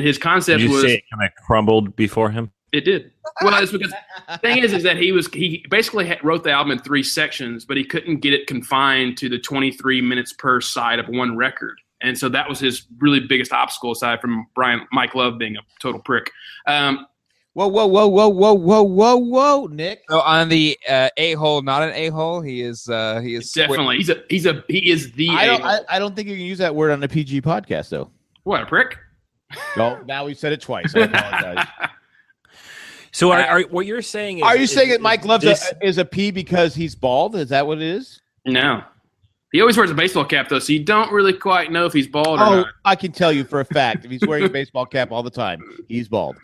his concept was it kind of crumbled before him. It did. Well, it's because the thing is that he basically wrote the album in 3 sections, but he couldn't get it confined to the 23 minutes per side of one record. And so that was his really biggest obstacle, aside from Mike Love being a total prick. Whoa, Nick! So on the a-hole, not an a-hole. He is definitely. He is the. I don't think you can use that word on a PG podcast, though. What, a prick? No, now we've said it twice. I apologize. So, what you're saying? Are you saying that Mike Love is a P because he's bald? Is that what it is? No. He always wears a baseball cap, though, so you don't really quite know if he's bald or not. I can tell you for a fact, if he's wearing a baseball cap all the time, he's bald.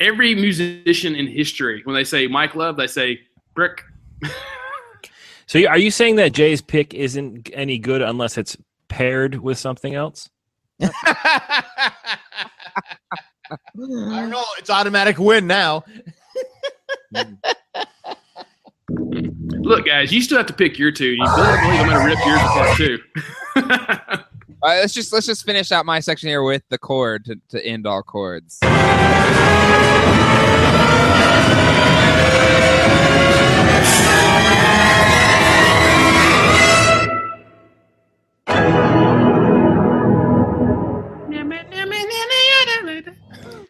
Every musician in history, when they say Mike Love, they say brick. So are you saying that Jay's pick isn't any good unless it's paired with something else? I don't know. It's automatic win now. guys. You still have to pick your two. You still believe I'm going to rip yours apart too. All right, let's just finish out my section here with the chord to end all chords.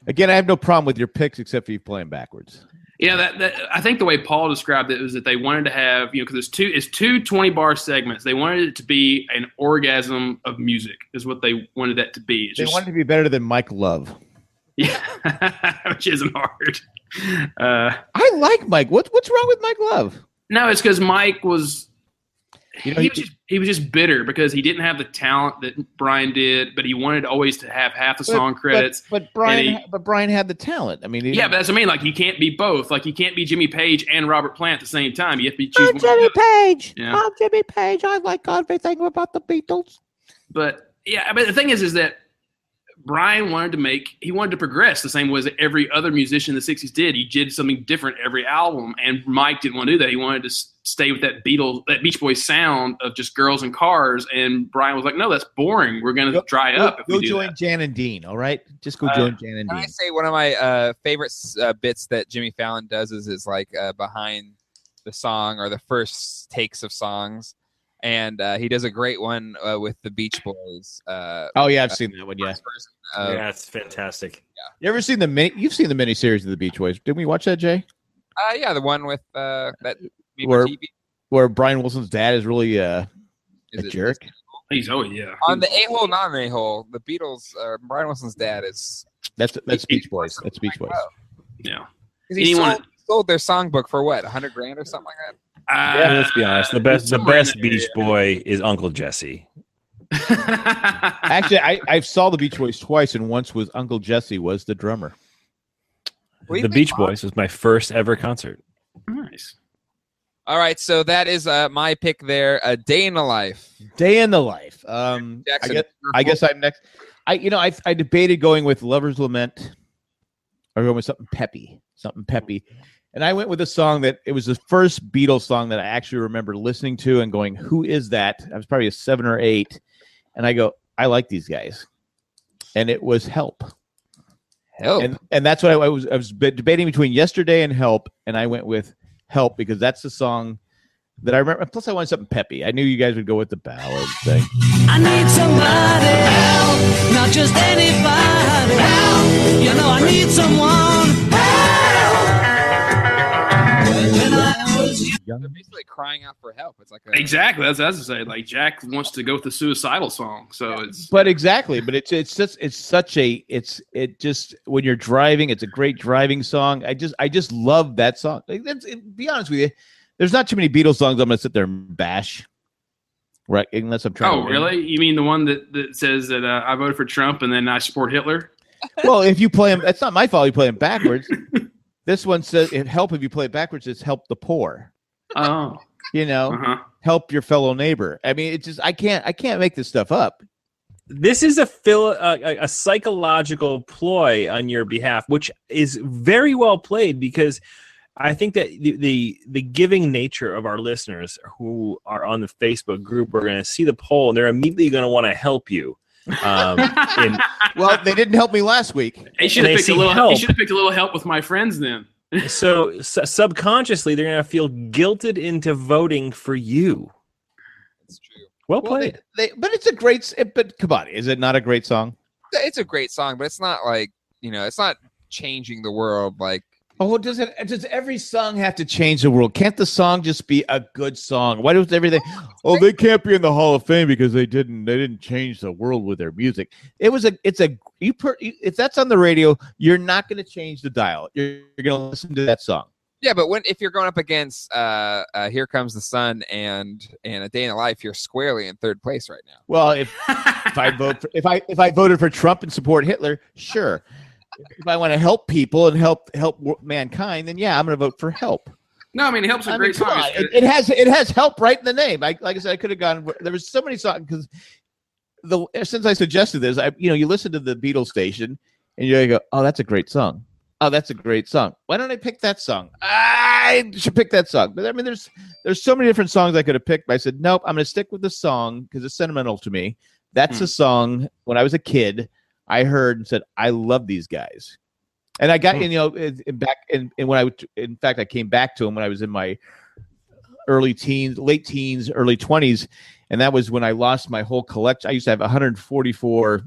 Again, I have no problem with your picks except for you playing backwards. Yeah, that I think the way Paul described it was that they wanted to have, you know, because it's two 20-bar segments. They wanted it to be an orgasm of music is what they wanted that to be. It's wanted to be better than Mike Love. Yeah, which isn't hard. I like Mike. What's wrong with Mike Love? No, it's because Mike was he was just bitter because he didn't have the talent that Brian did, but he wanted always to have half the song credits. But Brian had the talent. I mean, but that's what I mean. Like, you can't be both. Like, you can't be Jimmy Page and Robert Plant at the same time. You have to choose. I'm Jimmy Page. I like everything about the Beatles. But yeah, but the thing is that Brian wanted to progress the same way as every other musician in the 60s did. He did something different every album, and Mike didn't want to do that. He wanted to stay with that Beach Boys sound of just girls and cars, and Brian was like, no, that's boring. We're going to dry up if we do that. Go join Jan and Dean, all right? Just go join Jan and Dean. I say one of my favorite bits that Jimmy Fallon does is like behind the song or the first takes of songs. And he does a great one with the Beach Boys. I've seen that one. Yeah, it's fantastic. Yeah. You ever seen you've seen the miniseries of the Beach Boys? Didn't we watch that, Jay? Yeah, the one with that where Brian Wilson's dad is really a jerk. He's always on the A-hole, not an A-hole. The Beatles, Brian Wilson's dad is that's Beach Boys. That's Beach Boys. Yeah, he sold their songbook for what, $100,000 or something like that. Yeah, let's be honest. The best Beach Boy is Uncle Jesse. Actually, I saw the Beach Boys twice, and once was Uncle Jesse was the drummer. The Beach Boys was my first ever concert. Nice. All right, so that is my pick there. A Day in the Life. Day in the Life. Jackson, I guess I'm next. I debated going with Lover's Lament or going with something peppy. And I went with a song that it was the first Beatles song that I actually remember listening to and going, who is that? I was probably a 7 or 8. And I go, I like these guys. And it was Help. Help. And that's what I was debating between Yesterday and Help. And I went with Help because that's the song that I remember. Plus, I wanted something peppy. I knew you guys would go with the ballad thing. I need somebody help, not just anybody help. You know, I need someone they're basically crying out for help. It's like exactly that's as I say. Like Jack wants to go with the suicidal song, so it's it's just when you're driving, it's a great driving song. I just love that song. Like, be honest with you, there's not too many Beatles songs I'm gonna sit there and bash, right? Unless I'm trying. Oh, really? You mean the one that says that I voted for Trump and then I support Hitler? Well, if you play them, that's not my fault. You play them backwards. This one says, "Help if you play it backwards." It's help the poor. Oh, help your fellow neighbor. I mean, it's just I can't make this stuff up. This is a psychological ploy on your behalf, which is very well played because I think that the giving nature of our listeners who are on the Facebook group are going to see the poll and they're immediately going to want to help you. They didn't help me last week. They should have picked a little help. They should have picked a little help with my friends then. so subconsciously, they're gonna feel guilted into voting for you. That's true. Well played. But it's a great. But come on, is it not a great song? It's a great song, but it's not like it's not changing the world. Like, does it? Does every song have to change the world? Can't the song just be a good song? Why does everything? Oh, they can't be in the Hall of Fame because they didn't change the world with their music. If that's on the radio, you're not going to change the dial. You're going to listen to that song. Yeah, but if you're going up against "Here Comes the Sun" and "A Day in the Life," you're squarely in third place right now. Well, if I voted for Trump and support Hitler, sure. If I want to help people and help mankind, then yeah, I'm going to vote for Help. No, I mean, Help's a great song. It has help right in the name. Like I said, I could have gone. There was so many songs because since I suggested this, you listen to the Beatles station and you go, oh, that's a great song. Oh, that's a great song. Why don't I pick that song? I should pick that song. But I mean, there's There's so many different songs I could have picked, but I said, nope, I'm going to stick with the song because it's sentimental to me. That's a song when I was a kid I heard and said, I love these guys. And I got, and, you know, back and when I came back to them when I was in my early teens, late teens, early 20s. And that was when I lost my whole collection. I used to have 144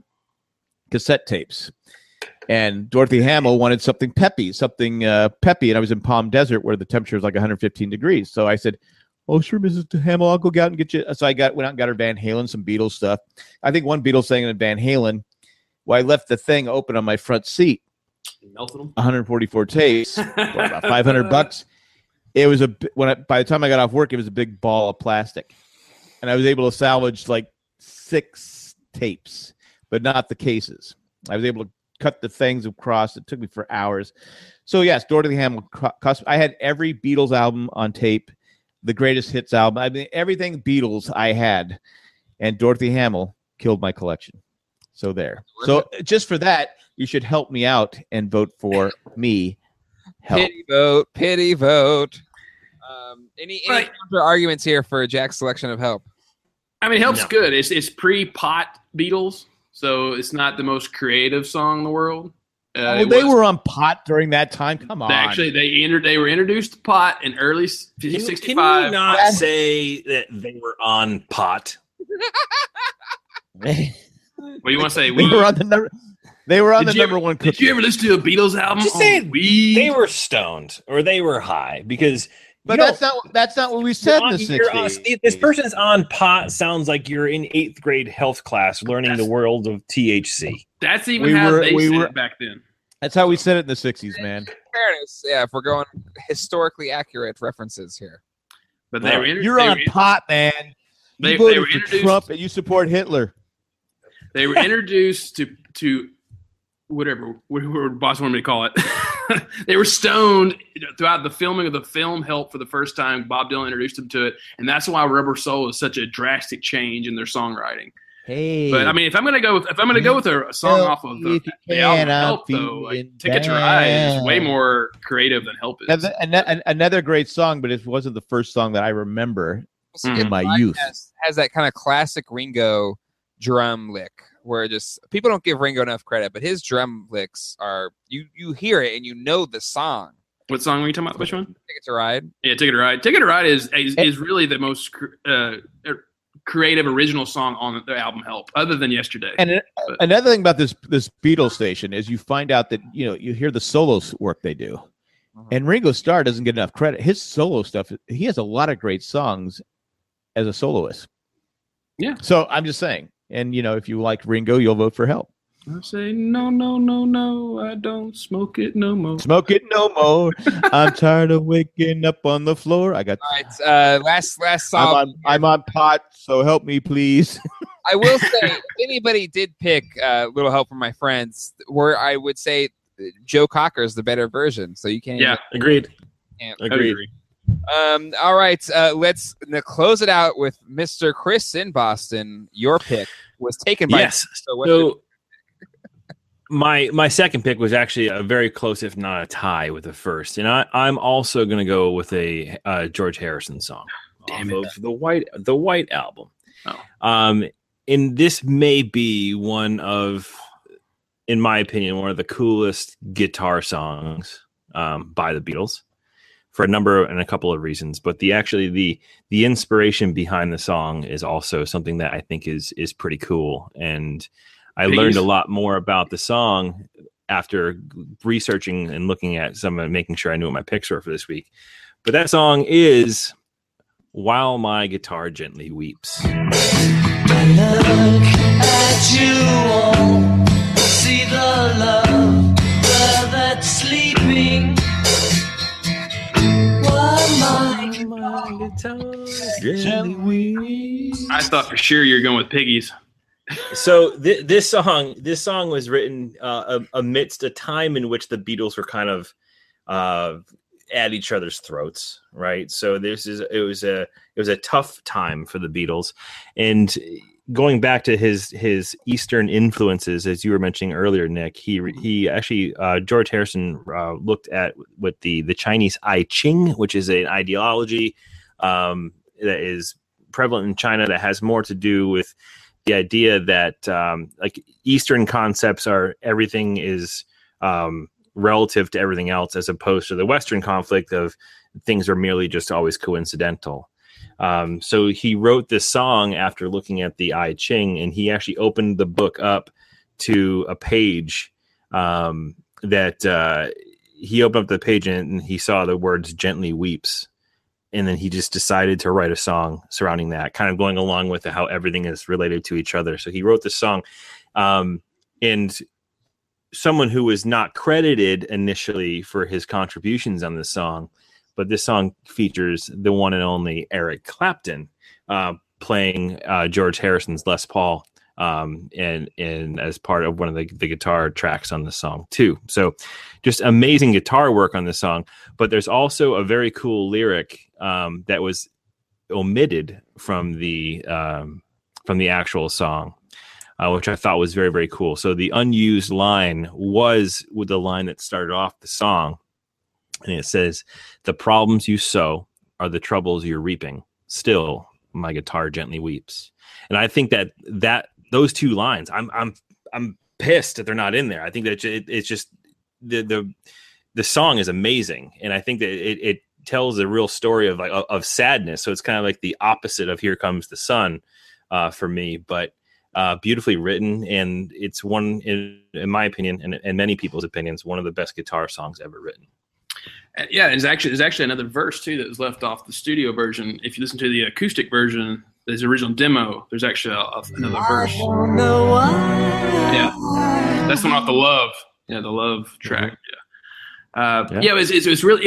cassette tapes. And Dorothy Hamill wanted something peppy. And I was in Palm Desert where the temperature was like 115 degrees. So I said, oh, sure, Mrs. Hamill, I'll go out and get you. So I went out and got her Van Halen, some Beatles stuff. I think one Beatles sang in Van Halen. Well, I left the thing open on my front seat. You melted them? 144 tapes, about $500. It was by the time I got off work, it was a big ball of plastic. And I was able to salvage like 6 tapes, but not the cases. I was able to cut the things across. It took me for hours. So yes, Dorothy Hamill. I had every Beatles album on tape, the greatest hits album. I mean, everything Beatles I had, and Dorothy Hamill killed my collection. So there. So just for that, you should help me out and vote for me. Help. Pity vote. Any counter arguments here for Jack's selection of Help? I mean, Help's good. It's pre-pot Beatles. So it's not the most creative song in the world. They were on pot during that time. Come on. Actually, they were introduced to pot in early 1965. Can you not say that they were on pot? What do you want to say? We were on the number. They were on number one. Did you ever listen to a Beatles album? Just saying, they were stoned or they were high because. But that's not what we said in the 60s. This person is on pot sounds like you're in 8th grade health class learning the world of THC. That's even how they said it back then. That's how we said it in the 60s, man. Fairness, yeah, if we're going historically accurate references here. But they were on pot, man. You voted for Trump and you support Hitler. They were introduced to whatever the boss wanted me to call it. They were stoned throughout the filming of the film Help for the first time. Bob Dylan introduced them to it, and that's why Rubber Soul is such a drastic change in their songwriting. Hey, but I mean, if I'm gonna go with a song off of the album Help, though, like, Ticket to Ride is way more creative than Help is. Another great song, but it wasn't the first song that I remember in my youth. Has that kind of classic Ringo drum lick. Where just people don't give Ringo enough credit, but his drum licks are you hear it and you know the song. What song were you talking about? Which one? Ticket to Ride. Yeah, Ticket to Ride. Ticket to Ride is really the most creative original song on the album Help, other than Yesterday. And another thing about this Beatles station is you find out that you hear the solo work they do, and Ringo Starr doesn't get enough credit. His solo stuff, he has a lot of great songs as a soloist. Yeah. So I'm just saying. And, if you like Ringo, you'll vote for Help. I say, no, no, no, no, I don't smoke it no more. Smoke it no more. I'm tired of waking up on the floor. I got all right. Last song. I'm on pot, so help me, please. I will say, if anybody did pick Little Help from My Friends, where I would say Joe Cocker is the better version. So you can't. Yeah, agreed. Agreed. All right. Let's close it out with Mr. Chris in Boston. Your pick was taken by. Yes. So my second pick was actually a very close, if not a tie, with the first. And I'm also going to go with a George Harrison song. Damn it. Of the White Album. Oh. And this may be in my opinion, one of the coolest guitar songs by the Beatles. For a couple of reasons, but the inspiration behind the song is also something that I think is pretty cool, and I learned a lot more about the song after researching and looking at some and making sure I knew what my picks were for this week. But that song is "While My Guitar Gently Weeps." I look at you all, see the love that's sleeping. I thought for sure you were going with Piggies. So this song was written amidst a time in which the Beatles were kind of at each other's throats, right? So it was a tough time for the Beatles, and going back to his Eastern influences, as you were mentioning earlier, Nick, he actually George Harrison looked at with the Chinese I Ching, which is an ideology that is prevalent in China that has more to do with the idea that like Eastern concepts are everything is relative to everything else, as opposed to the Western conflict of things are merely just always coincidental. So he wrote this song after looking at the I Ching, and he actually opened the book up to a page that he opened up the page and he saw the words "gently weeps." And then he just decided to write a song surrounding that, kind of going along with how everything is related to each other. So he wrote this song. And someone who was not credited initially for his contributions on this song, but this song features the one and only Eric Clapton playing George Harrison's Les Paul and as part of one of the guitar tracks on the song too. So just amazing guitar work on this song. But there's also a very cool lyric that was omitted from the actual song, which I thought was very, very cool. So the unused line was with the line that started off the song. And it says, "The problems you sow are the troubles you're reaping. Still, my guitar gently weeps." And I think that those two lines, I'm pissed that they're not in there. I think that it's just the song is amazing, and I think that it tells a real story of like of sadness. So it's kind of like the opposite of "Here Comes the Sun" for me, but beautifully written, and it's one in my opinion and many people's opinions one of the best guitar songs ever written. Yeah, there's actually another verse too that was left off the studio version. If you listen to the acoustic version, his original demo, there's actually another verse. Yeah, that's the one off the Love. Yeah, the Love track. Yeah, it was really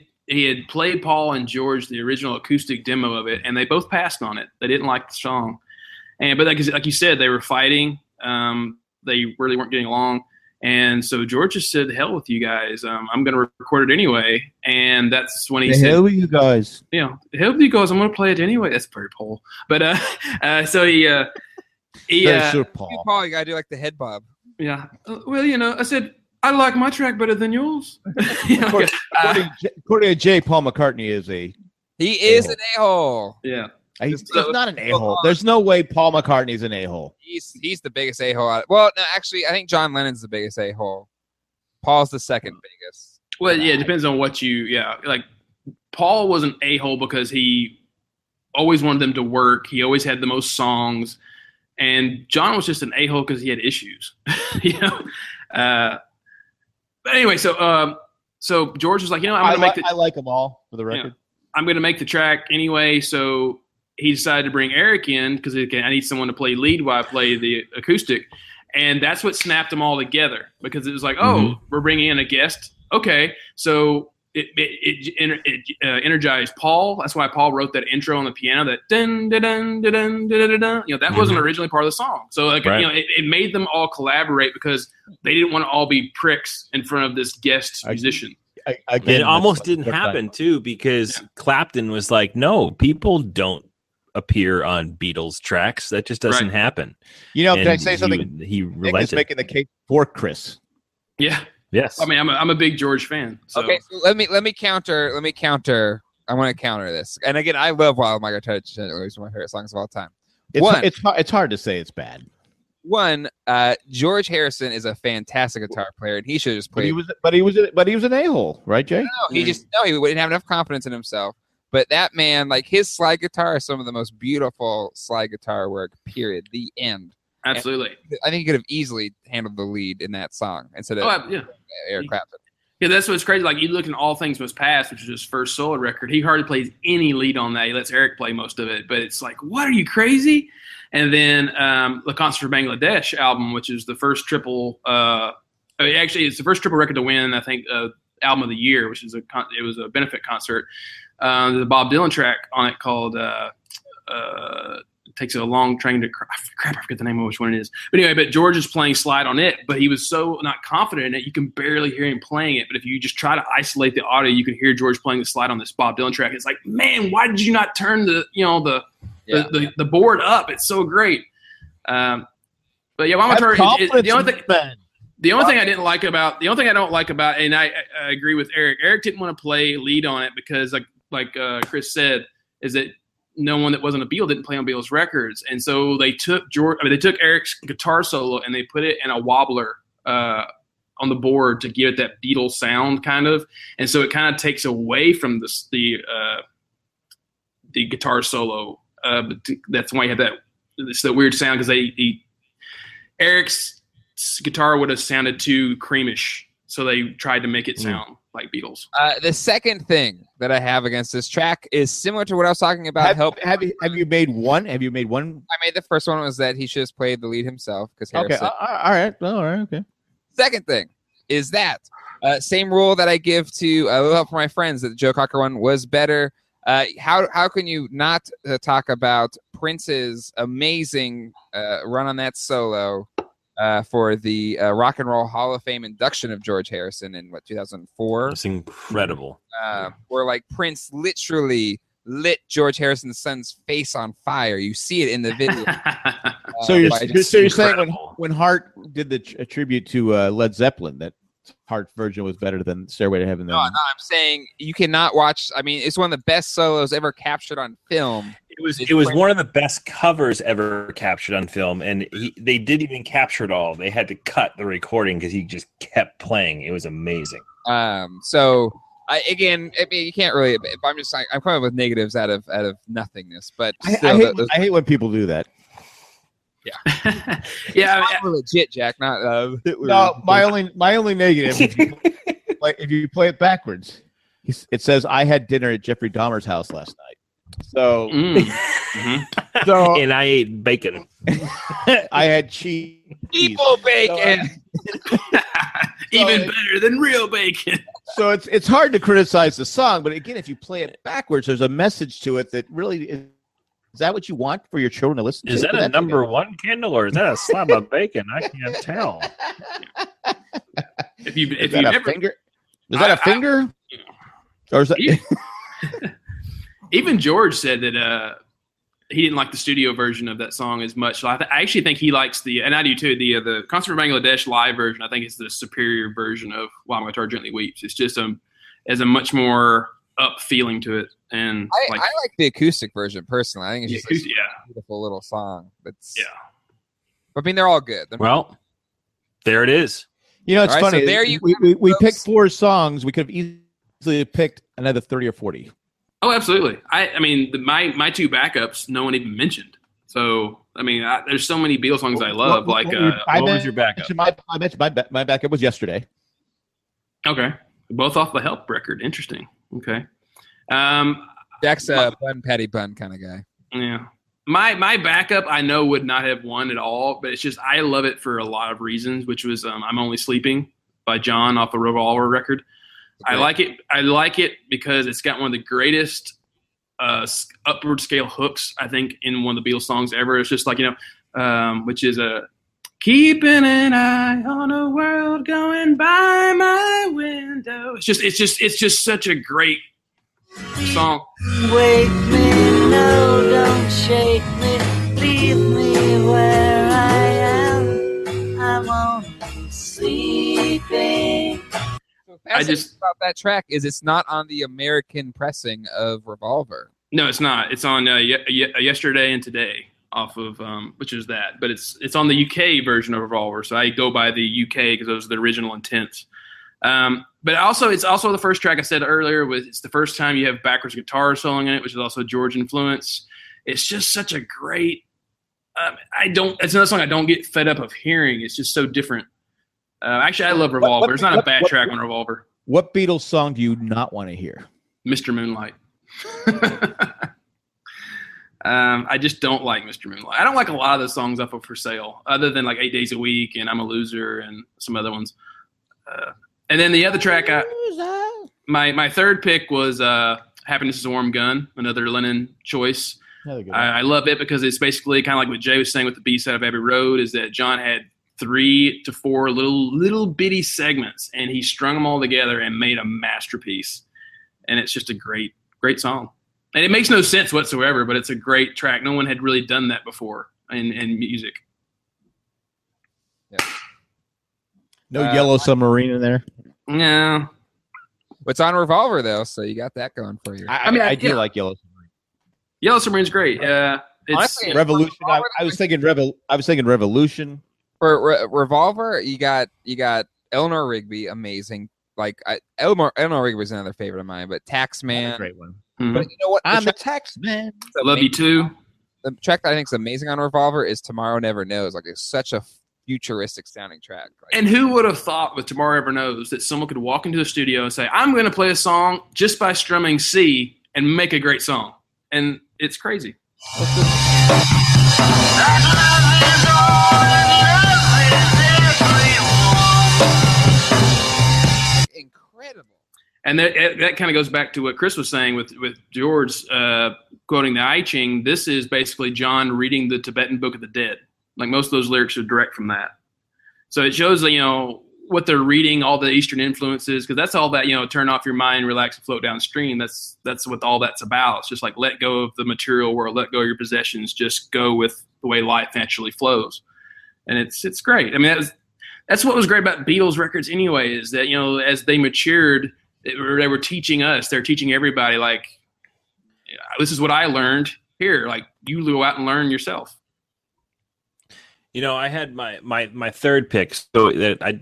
he had played Paul and George the original acoustic demo of it, and they both passed on it. They didn't like the song, but like you said, they were fighting. They really weren't getting along. And so George just said, "The hell with you guys. I'm going to record it anyway." And that's when he said, "The hell with you guys. Yeah, the hell with you guys. I'm going to play it anyway." That's pretty Paul. But so he sure Paul. You probably got to do like the head bob. Yeah. Well, I said, "I like my track better than yours." According to Jay, Paul McCartney is an a-hole. Yeah. He's not an a-hole. There's no way Paul McCartney's an a-hole. He's the biggest a-hole. Well, no, actually, I think John Lennon's the biggest a-hole. Paul's the second biggest. Well, yeah, it depends on what you... Yeah, like, Paul was an a-hole because he always wanted them to work. He always had the most songs. And John was just an a-hole because he had issues. But anyway, so George was like, I like them all, for the record. I'm going to make the track anyway, so... He decided to bring Eric in because I need someone to play lead while I play the acoustic. And that's what snapped them all together because it was like, we're bringing in a guest. Okay. So it energized Paul. That's why Paul wrote that intro on the piano, that dun, dun, dun, dun, dun, dun, dun. That wasn't originally part of the song. So it made them all collaborate because they didn't want to all be pricks in front of this guest musician. Again, it almost didn't happen too, because Clapton was like, "No, people don't appear on Beatles tracks. That just doesn't happen." Can I say something? He relented. Making the case for Chris. Yeah. Yes. I mean, I'm a big George fan. So. Okay. So let me counter. I want to counter this. And again, I love "Wild My Guitar Gently Weeps," one of my favorite songs of all time. It's hard to say it's bad. One, George Harrison is a fantastic guitar player, and he should just play. But he was an a-hole, right, Jay? No, he didn't have enough confidence in himself. But that man, like his slide guitar, is some of the most beautiful slide guitar work. Period. The end. Absolutely. And I think he could have easily handled the lead in that song instead of Eric Clapton. Yeah, that's what's crazy. Like you look in All Things Must Pass, which is his first solo record. He hardly plays any lead on that. He lets Eric play most of it. But it's like, what, are you crazy? And then the Concert for Bangladesh album, which is the first triple. It's the first triple record to win, I think, album of the year, which is it was a benefit concert. The Bob Dylan track on it called "Takes a Long Train to Crap." I forget the name of which one it is. But anyway, George is playing slide on it, but he was so not confident in it, you can barely hear him playing it. But if you just try to isolate the audio, you can hear George playing the slide on this Bob Dylan track. It's like, man, why did you not turn the board up? It's so great. But yeah, the only thing I don't like about, and I agree with Eric didn't want to play lead on it because like like Chris said, is that no one that wasn't a Beatle didn't play on Beatles records. And so they took they took Eric's guitar solo and they put it in a wobbler on the board to give it that Beatle sound kind of. And so it kind of takes away from the guitar solo. That's why you have that, it's that weird sound, because Eric's guitar would have sounded too creamish. So they tried to make it sound like Beatles. The second thing that I have against this track is similar to what I was talking about. Have you made one? I made the first one was that he should have played the lead himself. Okay. Second thing is that same rule that I give to A Little Help From My Friends, that the Joe Cocker one was better. How can you not talk about Prince's amazing run on that solo for the Rock and Roll Hall of Fame induction of George Harrison in, 2004? It's incredible. Where, Prince literally lit George Harrison's son's face on fire. You see it in the video. So you're saying when Hart did the tribute to Led Zeppelin, that Hart's version was better than Stairway to Heaven? No, I'm saying you cannot watch. I mean, it's one of the best solos ever captured on film. It was one of the best covers ever captured on film, and they didn't even capture it all. They had to cut the recording because he just kept playing. It was amazing. You can't really. I'm just I'm coming up with negatives out of nothingness. But still, I hate when people do that. Yeah, yeah. Legit, Jack. Not my only negative. If you play it backwards, it says I had dinner at Jeffrey Dahmer's house last night. So, and I ate bacon. I had cheese. Evil bacon. Better than real bacon. So it's hard to criticize the song, but again, if you play it backwards, there's a message to it that really is. Is that what you want for your children to listen to? Is that a number one Kindle or is that a slab of bacon? I can't tell. Is that a finger? Or is that? Even George said that he didn't like the studio version of that song as much. So I actually think he likes the Concert for Bangladesh live version. I think it's the superior version of While My Guitar Gently Weeps. It's just as a much more up feeling to it. And I like the acoustic version personally. I think it's just a beautiful little song. But I mean, they're all good. There it is. You know, it's funny. So we picked four songs. We could have easily picked another 30 or 40. Oh, absolutely. My two backups, no one even mentioned. So, there's so many Beatles songs I love. What was your backup? My backup was Yesterday. Okay. Both off the Help record. Interesting. Okay. Jack's a bun, patty bun kind of guy. Yeah. My backup I know would not have won at all, but it's just I love it for a lot of reasons, which was I'm Only Sleeping by John off the Revolver record. Okay. I like it because it's got one of the greatest upward scale hooks, I think, in one of the Beatles songs ever. It's just which is keeping an eye on a world going by my window. It's just such a great song. Wake me, no, don't shake me, leave me where I am. I'm only sleeping. I just about that track is it's not on the American pressing of Revolver. No, it's not. It's on Yesterday and Today off of which is that, but it's on the UK version of Revolver. So I go by the UK because those are the original intents. But also it's also the first track I said earlier was it's the first time you have backwards guitar soloing in it, which is also George influence. It's just such a great. It's another song I don't get fed up of hearing. It's just so different. Actually, I love Revolver. It's not a bad track on Revolver. What Beatles song do you not want to hear? Mr. Moonlight. I just don't like Mr. Moonlight. I don't like a lot of the songs up for sale, other than 8 Days a Week and I'm a Loser and some other ones. And then the other track, my third pick was Happiness is a Warm Gun, another Lennon choice. Another good one. I love it because it's basically kind of like what Jay was saying with the B-side of Abbey Road is that John had 3 to 4 little bitty segments, and he strung them all together and made a masterpiece. And it's just a great, great song. And it makes no sense whatsoever, but it's a great track. No one had really done that before in music. Yeah. No Yellow Submarine in there? No. It's on Revolver, though, so you got that going for you. I mean, I do like Yellow Submarine. Yellow Submarine's great. It's honestly, Revolution. I was thinking Revolution. For Revolver, you got Eleanor Rigby, amazing. Like Eleanor Rigby was another favorite of mine, but Taxman, a great one. Mm-hmm. But you know what? I'm a Taxman. I love you too. The track that I think is amazing on Revolver is Tomorrow Never Knows. Like, it's such a futuristic sounding track. Like, and who would have thought with Tomorrow Never Knows that someone could walk into the studio and say, "I'm going to play a song just by strumming C and make a great song," and it's crazy. Incredible. And that kind of goes back to what Chris was saying with George quoting the I Ching. This is basically John reading the Tibetan Book of the Dead. Like, most of those lyrics are direct from that. So it shows, what they're reading, all the Eastern influences, because that's all that, turn off your mind, relax, and float downstream. That's what all that's about. It's just like, let go of the material world, let go of your possessions, just go with the way life naturally flows. And it's great. I mean, that's what was great about Beatles records anyway, is that, as they matured, they were teaching us, they're teaching everybody, like, this is what I learned here. Like, you go out and learn yourself. I had my third pick, so that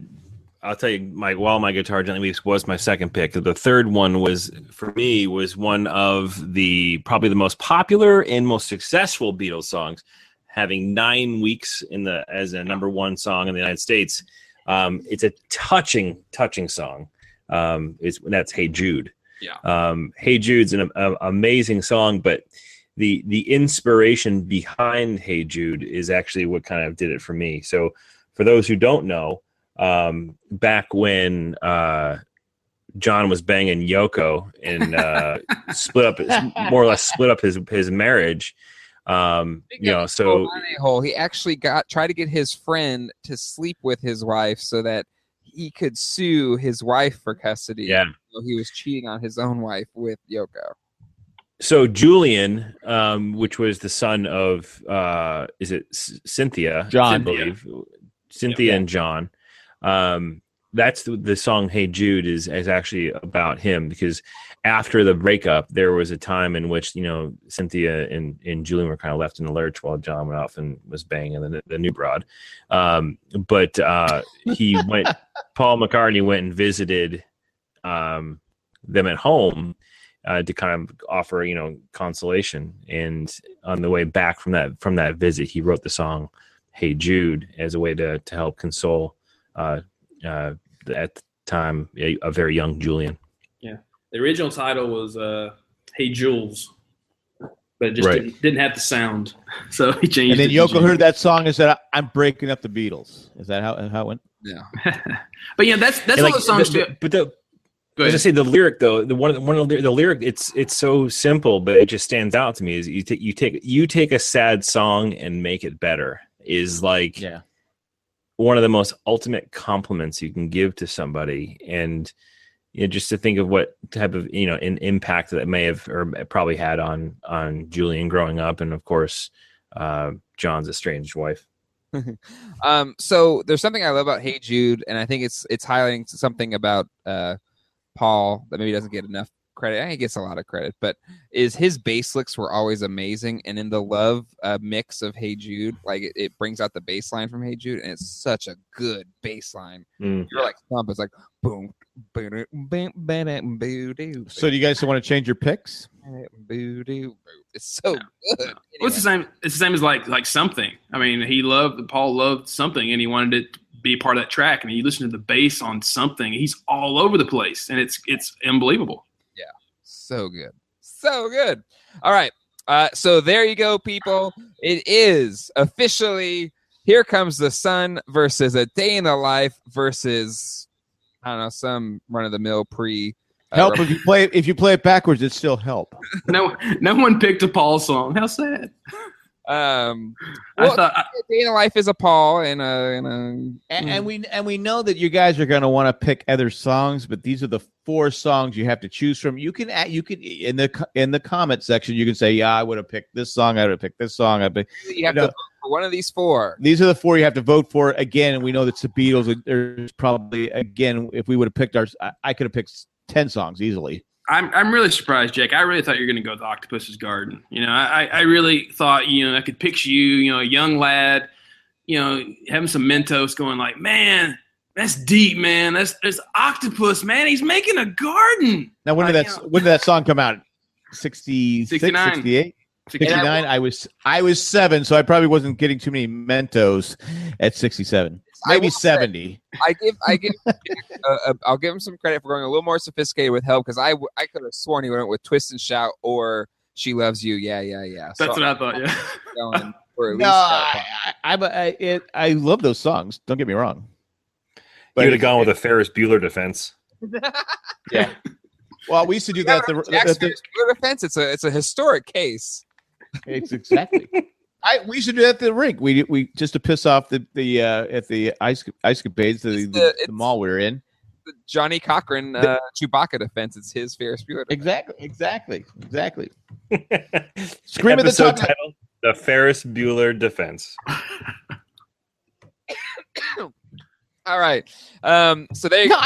I'll tell you, my Guitar Gently Weeps was my second pick. The third one was, for me, was one of the probably the most popular and most successful Beatles songs, having 9 weeks as a number one song in the United States. It's a touching song. That's Hey Jude. Yeah. Hey Jude's an amazing song, but the inspiration behind Hey Jude is actually what kind of did it for me. So for those who don't know, back when John was banging Yoko and split up his marriage, so he actually tried to get his friend to sleep with his wife so that he could sue his wife for custody. Yeah. So he was cheating on his own wife with Yoko. So Julian, which was the son of, Cynthia? John, I believe. Cynthia and John. That's the song Hey Jude is actually about him, because after the breakup, there was a time in which, Cynthia and Julian were kind of left in the lurch while John went off and was banging the new broad. But Paul McCartney went and visited them at home, to kind of offer, consolation. And on the way back from that visit, he wrote the song "Hey Jude" as a way to help console at the time a very young Julian. Yeah, the original title was "Hey Jules," but it just didn't have the sound, so he changed. And then Yoko heard that song and said, "I'm breaking up the Beatles." Is that how it went? Yeah, but that's all the songs do. But as I say, the lyric though, the lyric, it's so simple, but it just stands out to me. Is you take a sad song and make it better is like one of the most ultimate compliments you can give to somebody, and just to think of what type of an impact that may have or probably had on Julian growing up, and of course John's estranged wife. So there's something I love about Hey Jude, and I think it's highlighting something about Paul that maybe doesn't get enough credit. I think he gets a lot of credit, but is his bass licks were always amazing. And in the Love mix of Hey Jude, like it brings out the bass line from Hey Jude, and it's such a good bass line. You're like thump, it's like boom, boom, boom, boom, boom, boom. So do you guys want to change your picks? It's so good. Anyway. Well, it's the same as like Something. I mean, Paul loved Something, and he wanted it to be a part of that track. And you listen to the bass on Something, he's all over the place, and it's unbelievable. So good. All right. So there you go, people. It is officially Here Comes the Sun versus A Day in the Life versus, I don't know, some run-of-the-mill pre. Help. If you play it backwards, it's still Help. No one picked a Paul song. How sad. A Day in the Life is a Paul, and we know that you guys are going to want to pick other songs, but these are the four songs you have to choose from. You can in the comment section you can say, I would have picked this song, I would have picked this song. You have to vote for one of these four. These are the four you have to vote for. Again, we know that's the Beatles. There's probably, again, if we would have picked I could have picked 10 songs easily. I'm really surprised, Jake. I really thought you were going to go with Octopus's Garden. You know, I really thought, you know, I could picture you, you know, a young lad, you know, having some Mentos going like, man, that's deep, man. That's Octopus, man. He's making a garden. Now, when did that song come out? 66, 69. 68? 69. I was 7, so I probably wasn't getting too many Mentos at 67. Maybe 70. I'll give him some credit for going a little more sophisticated with help, because I could have sworn he went with Twist and Shout or She Loves You. Yeah. That's what I thought. Yeah. I love those songs. Don't get me wrong. But you would have gone with a Ferris Bueller defense. Yeah. Well, we used to do that. It's a historic case. It's exactly. We used to do that at the rink. We just to piss off the at the ice capades, the mall we were in. The Johnny Cochran Chewbacca defense. It's his Ferris Bueller. Exactly. Scream at the top. Titled, the Ferris Bueller defense. All right. So there you go.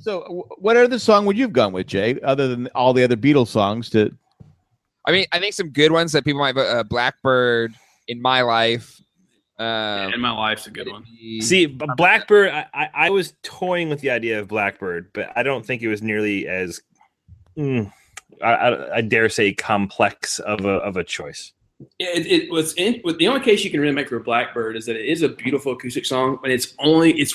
So what other song would you have gone with, Jay, other than all the other Beatles songs? I think some good ones that people might have, Blackbird, In My Life. In My Life's a good one. See, but Blackbird, I was toying with the idea of Blackbird, but I don't think it was nearly as, I dare say, complex of a choice. It was the only case you can really make for Blackbird is that it is a beautiful acoustic song, but it's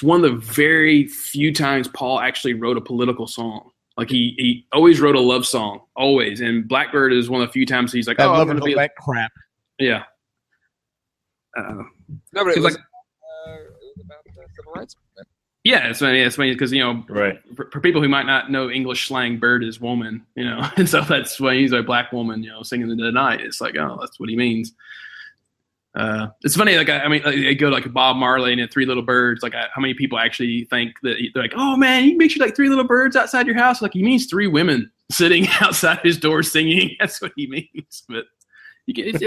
one of the very few times Paul actually wrote a political song. Like he always wrote a love song, always. And Blackbird is one of the few times he's like, I'm going to be like crap. Yeah. No, but it was about the civil rights movement. Yeah, it's funny. Because you know, right. For people who might not know English slang, bird is woman, you know, and so that's when he's a black woman, you know, singing into the night. It's like, oh, that's what he means. It's funny. Like I go to like Bob Marley and Three Little Birds. Like, how many people actually think that they're like, oh man, you make sure like three little birds outside your house. Like he means three women sitting outside his door singing. That's what he means. But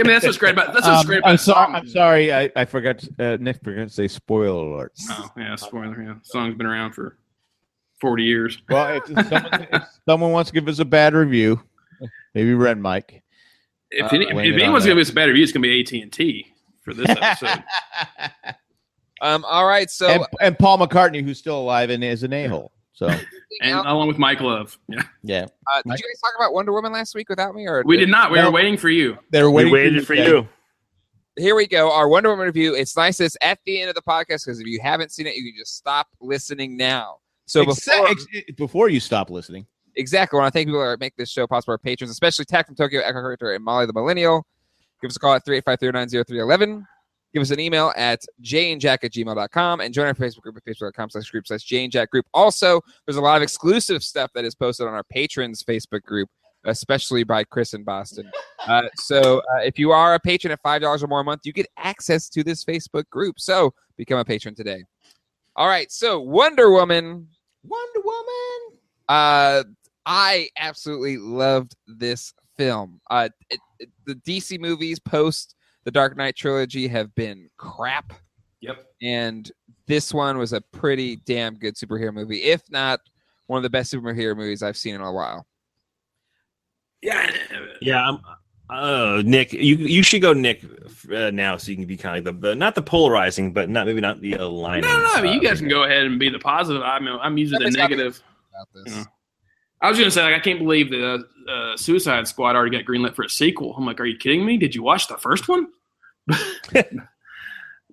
that's what's great about. That's what's great about. I'm sorry, I forgot. Nick forgot to say spoiler alert. Oh yeah, spoiler. Yeah, song's been around for 40 years. Well, if someone wants to give us a bad review, maybe Red Mike. If anyone's gonna give us a bad review, it's gonna be AT&T for this episode. All right. So and Paul McCartney, who's still alive and is an a-hole. So. And along with Mike Love. Yeah. Did you guys talk about Wonder Woman last week without me? Or we did not. We were waiting for you. We waited for you. Here we go. Our Wonder Woman review. It's nice that it's at the end of the podcast because if you haven't seen it, you can just stop listening now. So before you stop listening. Exactly. I want to thank people that make this show possible, our patrons, especially Tack from Tokyo, Echo Character, and Molly the Millennial. Give us a call at 385-309-0311. Give us an email at jayandjack@gmail.com and join our Facebook group at facebook.com/group/jayandjackgroup. Also, there's a lot of exclusive stuff that is posted on our patrons Facebook group, especially by Chris in Boston. So if you are a patron at $5 or more a month, you get access to this Facebook group. So become a patron today. All right. So Wonder Woman. I absolutely loved this film. The DC movies post The Dark Knight trilogy have been crap. Yep. And this one was a pretty damn good superhero movie, if not one of the best superhero movies I've seen in a while. Yeah. Nick, you should go Nick now, so you can be kind of like the not the polarizing, but not the aligning. No. I mean, you guys can go ahead and be the positive. I'm usually the negative. About this. You know. I was going to say, I can't believe the Suicide Squad already got greenlit for a sequel. I'm like, are you kidding me? Did you watch the first one?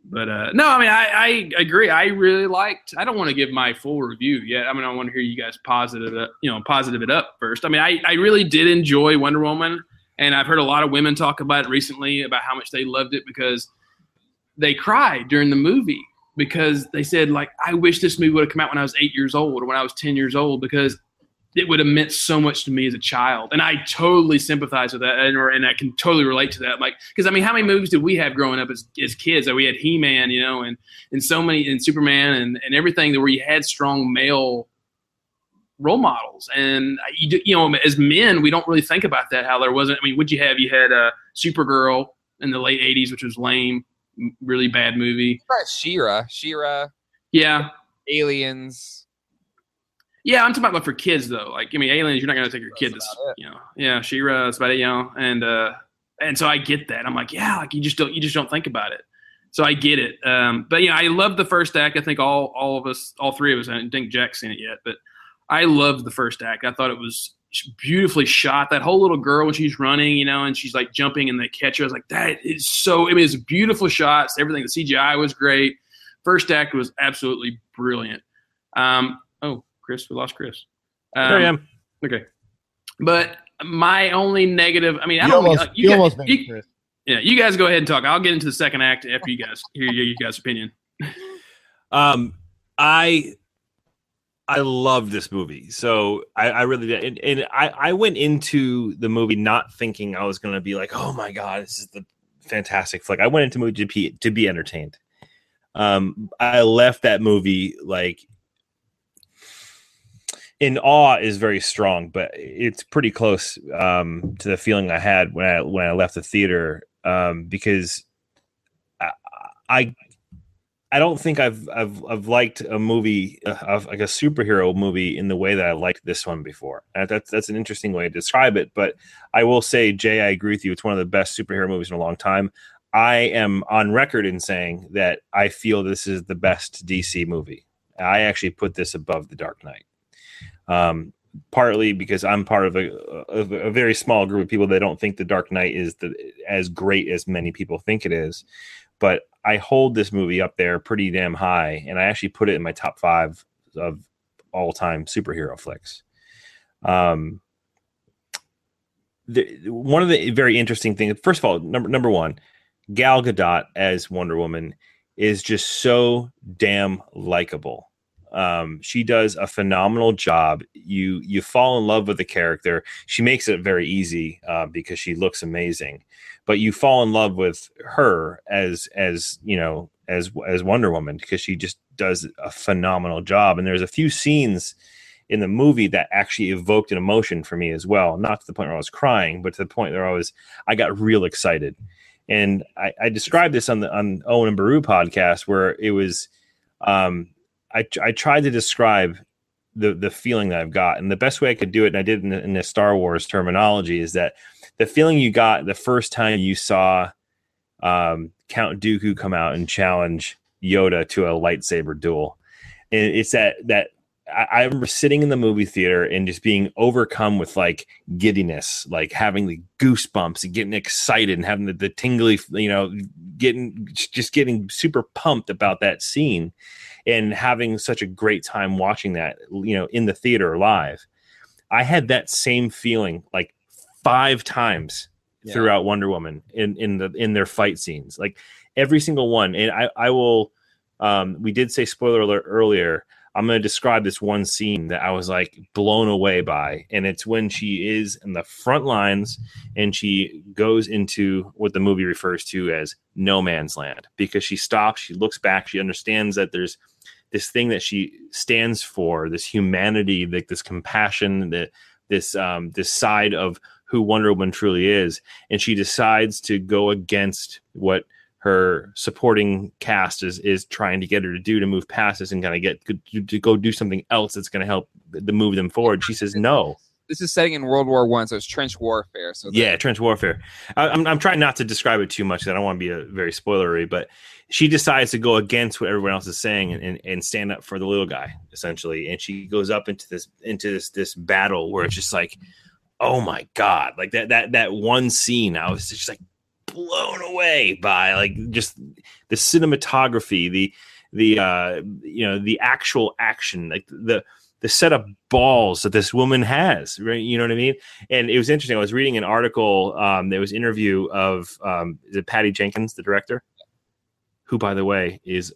But no, I mean, I agree. I really liked. I don't want to give my full review yet. I mean, I want to hear you guys positive it up first. I mean, I really did enjoy Wonder Woman, and I've heard a lot of women talk about it recently about how much they loved it because they cried during the movie. Because they said, like, I wish this movie would have come out when I was 8 years old or when I was 10 years old because it would have meant so much to me as a child. And I totally sympathize with that, and I can totally relate to that. Like, because, I mean, how many movies did we have growing up as kids? That we had He-Man, you know, and so many – and Superman and everything where you had strong male role models. And, you know, as men, we don't really think about that, how there wasn't – I mean, what'd you have? You had Supergirl in the late 80s, which was lame. Really bad movie. She-Ra. Yeah. Aliens. Yeah, I'm talking about like for kids though. Like, I mean, Aliens, you're not gonna take your kid to, you know. Yeah, She-Ra, that's about it, you know. And so I get that. I'm like, yeah, like you just don't think about it. So I get it. But you know, I love the first act. I think all three of us, I don't think Jack's seen it yet, but I loved the first act. I thought it was beautifully shot. That whole little girl when she's running, you know, and she's like jumping and they catch her. I was like, that is so, I mean, it's beautiful shots. Everything, the CGI was great. First act was absolutely brilliant. Oh, Chris, we lost Chris. There I am. Okay. But my only negative, I mean, you almost made Chris. Yeah, you guys go ahead and talk. I'll get into the second act after you guys hear your guys' opinion. I love this movie. So I really did. And I went into the movie not thinking I was going to be like, oh my God, this is the fantastic flick. I went into the movie to be entertained. I left that movie like in awe is very strong, but it's pretty close to the feeling I had when I left the theater because I don't think I've liked a movie like a superhero movie in the way that I liked this one before. That's an interesting way to describe it, but I will say, Jay, I agree with you. It's one of the best superhero movies in a long time. I am on record in saying that I feel this is the best DC movie. I actually put this above The Dark Knight, partly because I'm part of a very small group of people that don't think The Dark Knight is as great as many people think it is, but I hold this movie up there pretty damn high, and I actually put it in my top 5 of all-time superhero flicks. One of the very interesting things, first of all, number one, Gal Gadot as Wonder Woman is just so damn likable. She does a phenomenal job. You fall in love with the character. She makes it very easy because she looks amazing. But you fall in love with her as Wonder Woman because she just does a phenomenal job. And there's a few scenes in the movie that actually evoked an emotion for me as well. Not to the point where I was crying, but to the point where I got real excited. And I described this on Owen and Baru podcast where it was I tried to describe the feeling that I've got, and the best way I could do it, and I did in the Star Wars terminology, is that the feeling you got the first time you saw Count Dooku come out and challenge Yoda to a lightsaber duel. And it's that I remember sitting in the movie theater and just being overcome with like giddiness, like having the goosebumps and getting excited and having the tingly, you know, getting super pumped about that scene and having such a great time watching that, you know, in the theater live. I had that same feeling like 5 times throughout Wonder Woman in their fight scenes, like every single one. And I will, we did say spoiler alert earlier. I'm going to describe this one scene that I was like blown away by. And it's when she is in the front lines and she goes into what the movie refers to as no man's land, because she stops, she looks back, she understands that there's this thing that she stands for, this humanity, like this compassion, that this side of who Wonder Woman truly is. And she decides to go against what her supporting cast is trying to get her to do, to move past this and kind of get to go do something else that's going to help to move them forward. She says no. This is setting in World War I, so it's trench warfare. So trench warfare. I'm trying not to describe it too much. I don't want to be very spoilery, but she decides to go against what everyone else is saying and stand up for the little guy essentially. And she goes up into this battle where it's just like, oh my God, like that one scene. I was just like blown away by like just the cinematography, the actual action, like the set of balls that this woman has, right? You know what I mean? And it was interesting. I was reading an article. There was an interview of is it Patty Jenkins, the director, who, by the way, is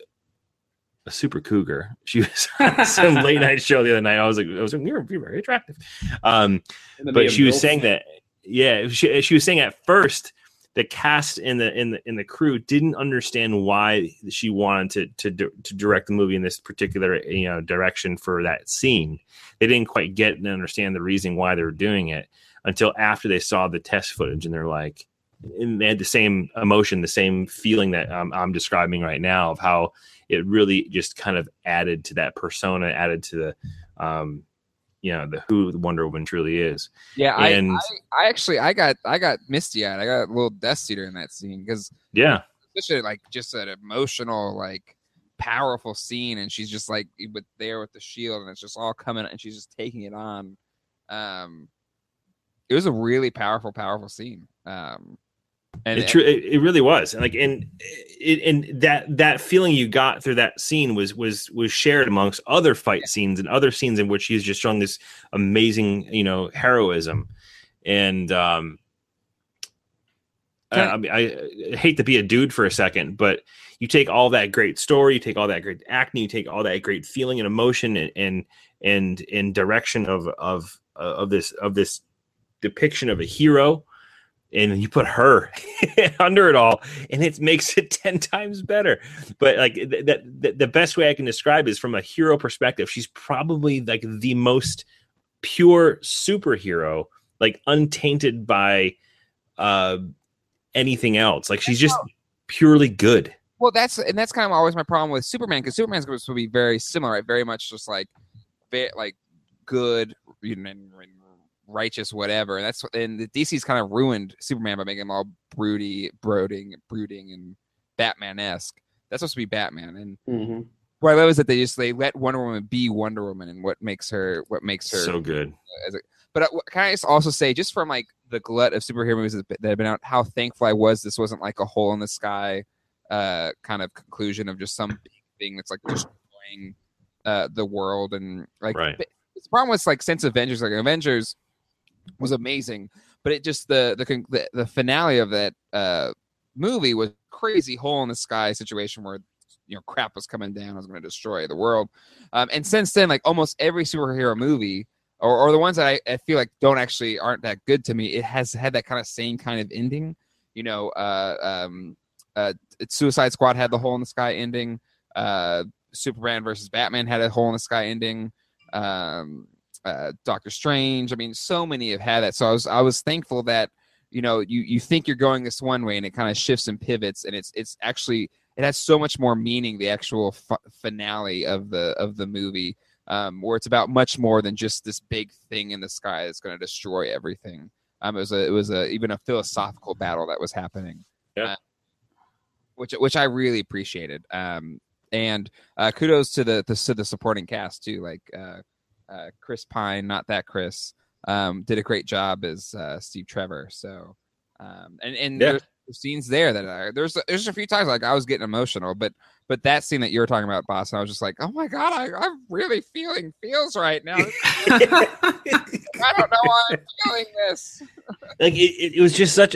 a super cougar. She was on some late night show the other night. I was like, you're very attractive. But she was saying that, yeah, she was saying at first, the cast and the crew didn't understand why she wanted to direct the movie in this particular, you know, direction for that scene. They didn't quite get and understand the reason why they were doing it until after they saw the test footage, and they're like, and they had the same emotion, the same feeling that I'm describing right now, of how it really just kind of added to that persona, added to the you know, the who Wonder Woman truly is. Yeah, and I actually got misty eyed. I got a little dusty during that scene because especially like just an emotional, like powerful scene, and she's just like with the shield, and it's just all coming, and she's just taking it on. It was a really powerful scene. And it really was, and like, and that feeling you got through that scene was shared amongst other fight scenes and other scenes in which he's just shown this amazing, you know, heroism. And I hate to be a dude for a second, but you take all that great story, you take all that great acting, you take all that great feeling and emotion and direction of this depiction of a hero, and you put her under it all, and it makes it 10 times better. But like the best way I can describe is from a hero perspective. She's probably like the most pure superhero, like untainted by anything else. Like she's just purely good. Well, that's kind of always my problem with Superman, because Superman's going to be very similar, right? Very much just like good, you know, righteous, whatever. And that's what, and the DC's kind of ruined Superman by making him all brooding and Batman-esque. That's supposed to be Batman. And what I love is that they let Wonder Woman be Wonder Woman, and what makes her so good. But can I just also say, just from like the glut of superhero movies that have been out, how thankful I was this wasn't like a hole in the sky kind of conclusion of just some big thing that's like destroying the world. And like, right. The problem was like since Avengers, like Avengers was amazing, but it just the finale of that movie was crazy hole in the sky situation where, you know, crap was coming down, I was going to destroy the world. And since then, like almost every superhero movie or the ones that I feel like aren't that good to me, it has had that kind of same kind of ending. You know, Suicide Squad had the hole in the sky ending. Superman versus Batman had a hole in the sky ending. Doctor Strange. I mean, so many have had that. So I was thankful that, you know, you think you're going this one way, and it kind of shifts and pivots, and it's actually, it has so much more meaning. The actual finale of the movie, where it's about much more than just this big thing in the sky that's going to destroy everything. It was even a philosophical battle that was happening, which I really appreciated. And kudos to the supporting cast too. Like Chris Pine, not that Chris, did a great job as Steve Trevor. So there's scenes there that there's a few times like I was getting emotional, but that scene that you were talking about, Boston, I was just like, oh my god, I'm really feeling feels right now. I don't know why I'm feeling this. Like it was just such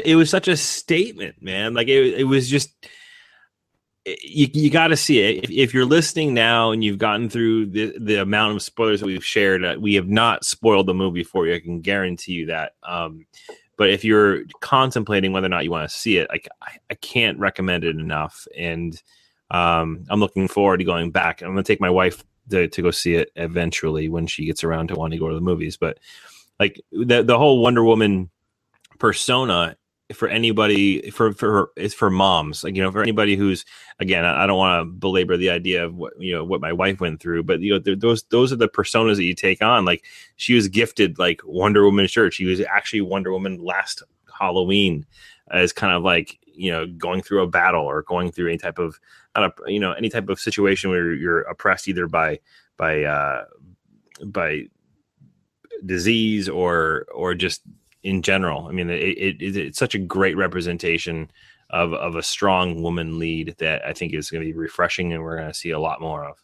a statement, man. Like it was just. You got to see it. If you're listening now and you've gotten through the amount of spoilers that we've shared, we have not spoiled the movie for you. I can guarantee you that. But if you're contemplating whether or not you want to see it, like I can't recommend it enough. And I'm looking forward to going back. I'm going to take my wife to go see it eventually when she gets around to wanting to go to the movies. But like the whole Wonder Woman persona. For anybody, for it's for moms, like, you know, for anybody who's, again, I don't want to belabor the idea of what my wife went through, but you know, those are the personas that you take on. Like she was gifted like Wonder Woman shirt. She was actually Wonder Woman last Halloween, as kind of like, you know, going through a battle or going through any type of any type of situation where you're oppressed either by disease or just. In general, I mean, it's such a great representation of a strong woman lead that I think is going to be refreshing, and we're going to see a lot more of.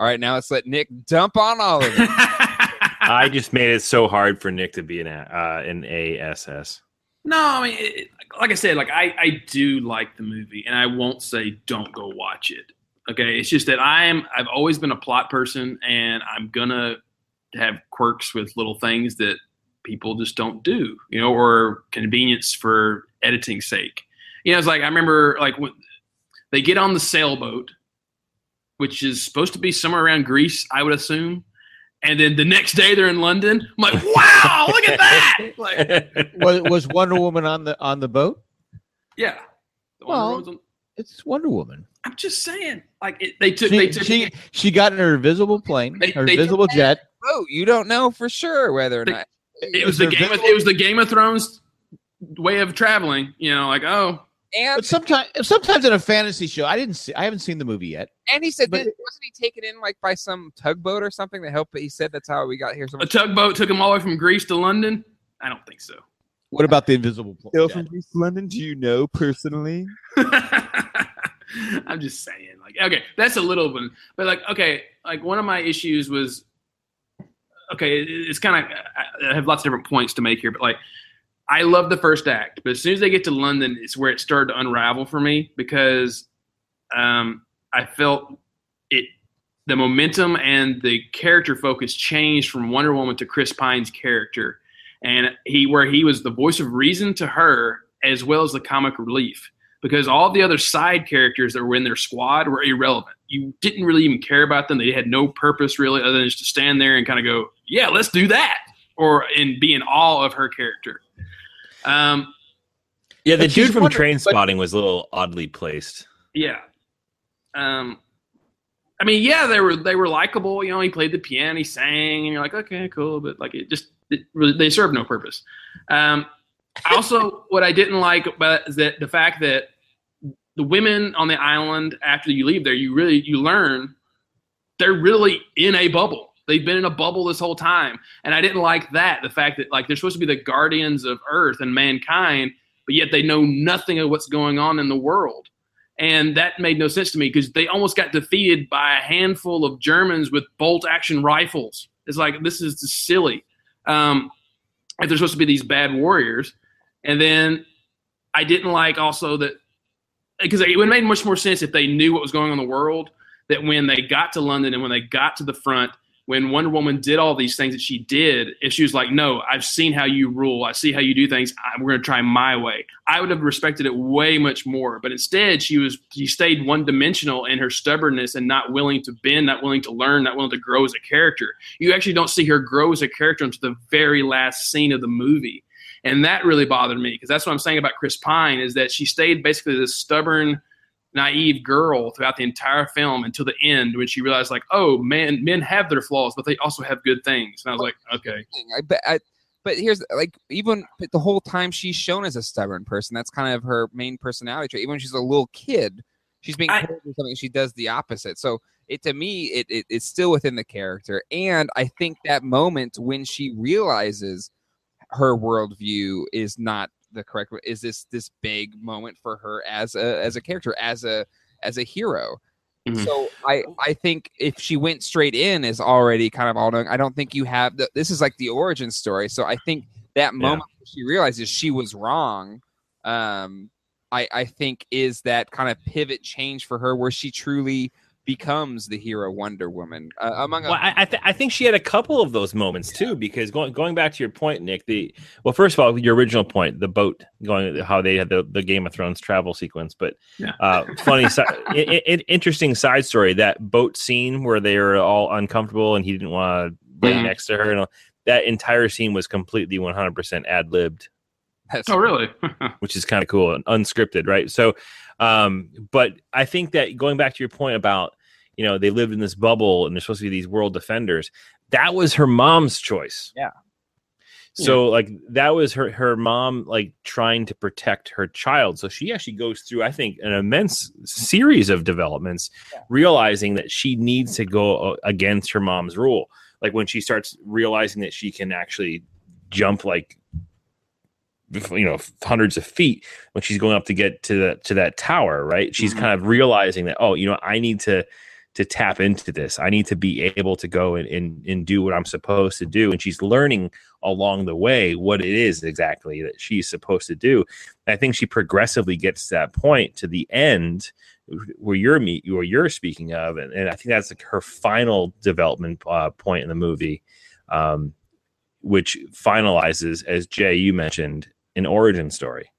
All right, now let's let Nick dump on all of it. I just made it so hard for Nick to be an ASS. No, I mean, like I said, like I do like the movie, and I won't say don't go watch it. Okay, it's just that I've always been a plot person, and I'm gonna have quirks with little things that. People just don't do, you know, or convenience for editing sake. You know, it's like, I remember like when they get on the sailboat, which is supposed to be somewhere around Greece, I would assume. And then the next day they're in London. I'm like, wow, look at that. Like, was Wonder Woman on the boat? Yeah. The well, It's Wonder Woman. I'm just saying, like she got in her invisible plane, her invisible jet. Oh, you don't know for sure whether or not it was the Game of Thrones way of traveling. You know, like And but sometimes in a fantasy show, I haven't seen the movie yet. And he said, wasn't he taken in like by some tugboat or something that helped? He said that's how we got here. So a tugboat took him all the way from Greece to London. I don't think so. What about the invisible plane? Still from Greece to London? Do you know personally? I'm just saying, like, okay, that's a little one, but like, okay, like one of my issues was, okay, it's kind of, I have lots of different points to make here, but like, I love the first act, but as soon as they get to London, it's where it started to unravel for me because I felt the momentum and the character focus changed from Wonder Woman to Chris Pine's character, and he was the voice of reason to her as well as the comic relief because all the other side characters that were in their squad were irrelevant. You didn't really even care about them. They had no purpose really other than just to stand there and kind of go, yeah, let's do that, and be in awe of her character. Yeah, the dude from Trainspotting was a little oddly placed. Yeah. I mean, yeah, they were likable. You know, he played the piano, he sang, and you're like, okay, cool. But like, they served no purpose. Also, what I didn't like about is that the fact that the women on the island after you leave there, you learn they're really in a bubble. They've been in a bubble this whole time. And I didn't like that, the fact that like they're supposed to be the guardians of Earth and mankind, but yet they know nothing of what's going on in the world. And that made no sense to me because they almost got defeated by a handful of Germans with bolt-action rifles. It's like, this is just silly. If they're supposed to be these bad warriors. And then I didn't like also that – because it would have made much more sense if they knew what was going on in the world, that when they got to London and when they got to the front – when Wonder Woman did all these things that she did, if she was like, no, I've seen how you rule. I see how you do things. We're going to try my way. I would have respected it way much more. But instead, she stayed one-dimensional in her stubbornness and not willing to bend, not willing to learn, not willing to grow as a character. You actually don't see her grow as a character until the very last scene of the movie. And that really bothered me because that's what I'm saying about Chris Pine is that she stayed basically this stubborn, naive girl throughout the entire film until the end when she realized like, oh man, men have their flaws, but they also have good things. And I was like, okay. But here's like, even the whole time she's shown as a stubborn person, that's kind of her main personality trait. Even when she's a little kid, she's being told something, she does the opposite. So to me, it's still within the character. And I think that moment when she realizes her worldview is not the correct way, is this big moment for her as a character, as a hero. Mm-hmm. So I think if she went straight in as already kind of all knowing, I don't think you have this is like the origin story. So I think that moment where she realizes she was wrong, I think is that kind of pivot change for her where she truly becomes the hero Wonder Woman. I think she had a couple of those moments too, because going back to your point, Nick. First of all, your original point, the boat going, how they had the Game of Thrones travel sequence. But funny, interesting side story. That boat scene where they were all uncomfortable and he didn't want to lay next to her, and all, that entire scene was completely 100% ad libbed. Oh, really? Which is kind of cool and unscripted, right? So, but I think that going back to your point about, you know, they lived in this bubble and they're supposed to be these world defenders. That was her mom's choice. Yeah. So like that was her mom, like trying to protect her child. So she actually goes through, I think, an immense series of developments, realizing that she needs to go against her mom's rule. Like when she starts realizing that she can actually jump, like, you know, hundreds of feet when she's going up to get to that tower, right? She's kind of realizing that, oh, you know, I need to tap into this. I need to be able to go and do what I'm supposed to do. And she's learning along the way what it is exactly that she's supposed to do. And I think she progressively gets to that point to the end where you're speaking of, and I think that's like her final development point in the movie, which finalizes, as Jay you mentioned, an origin story.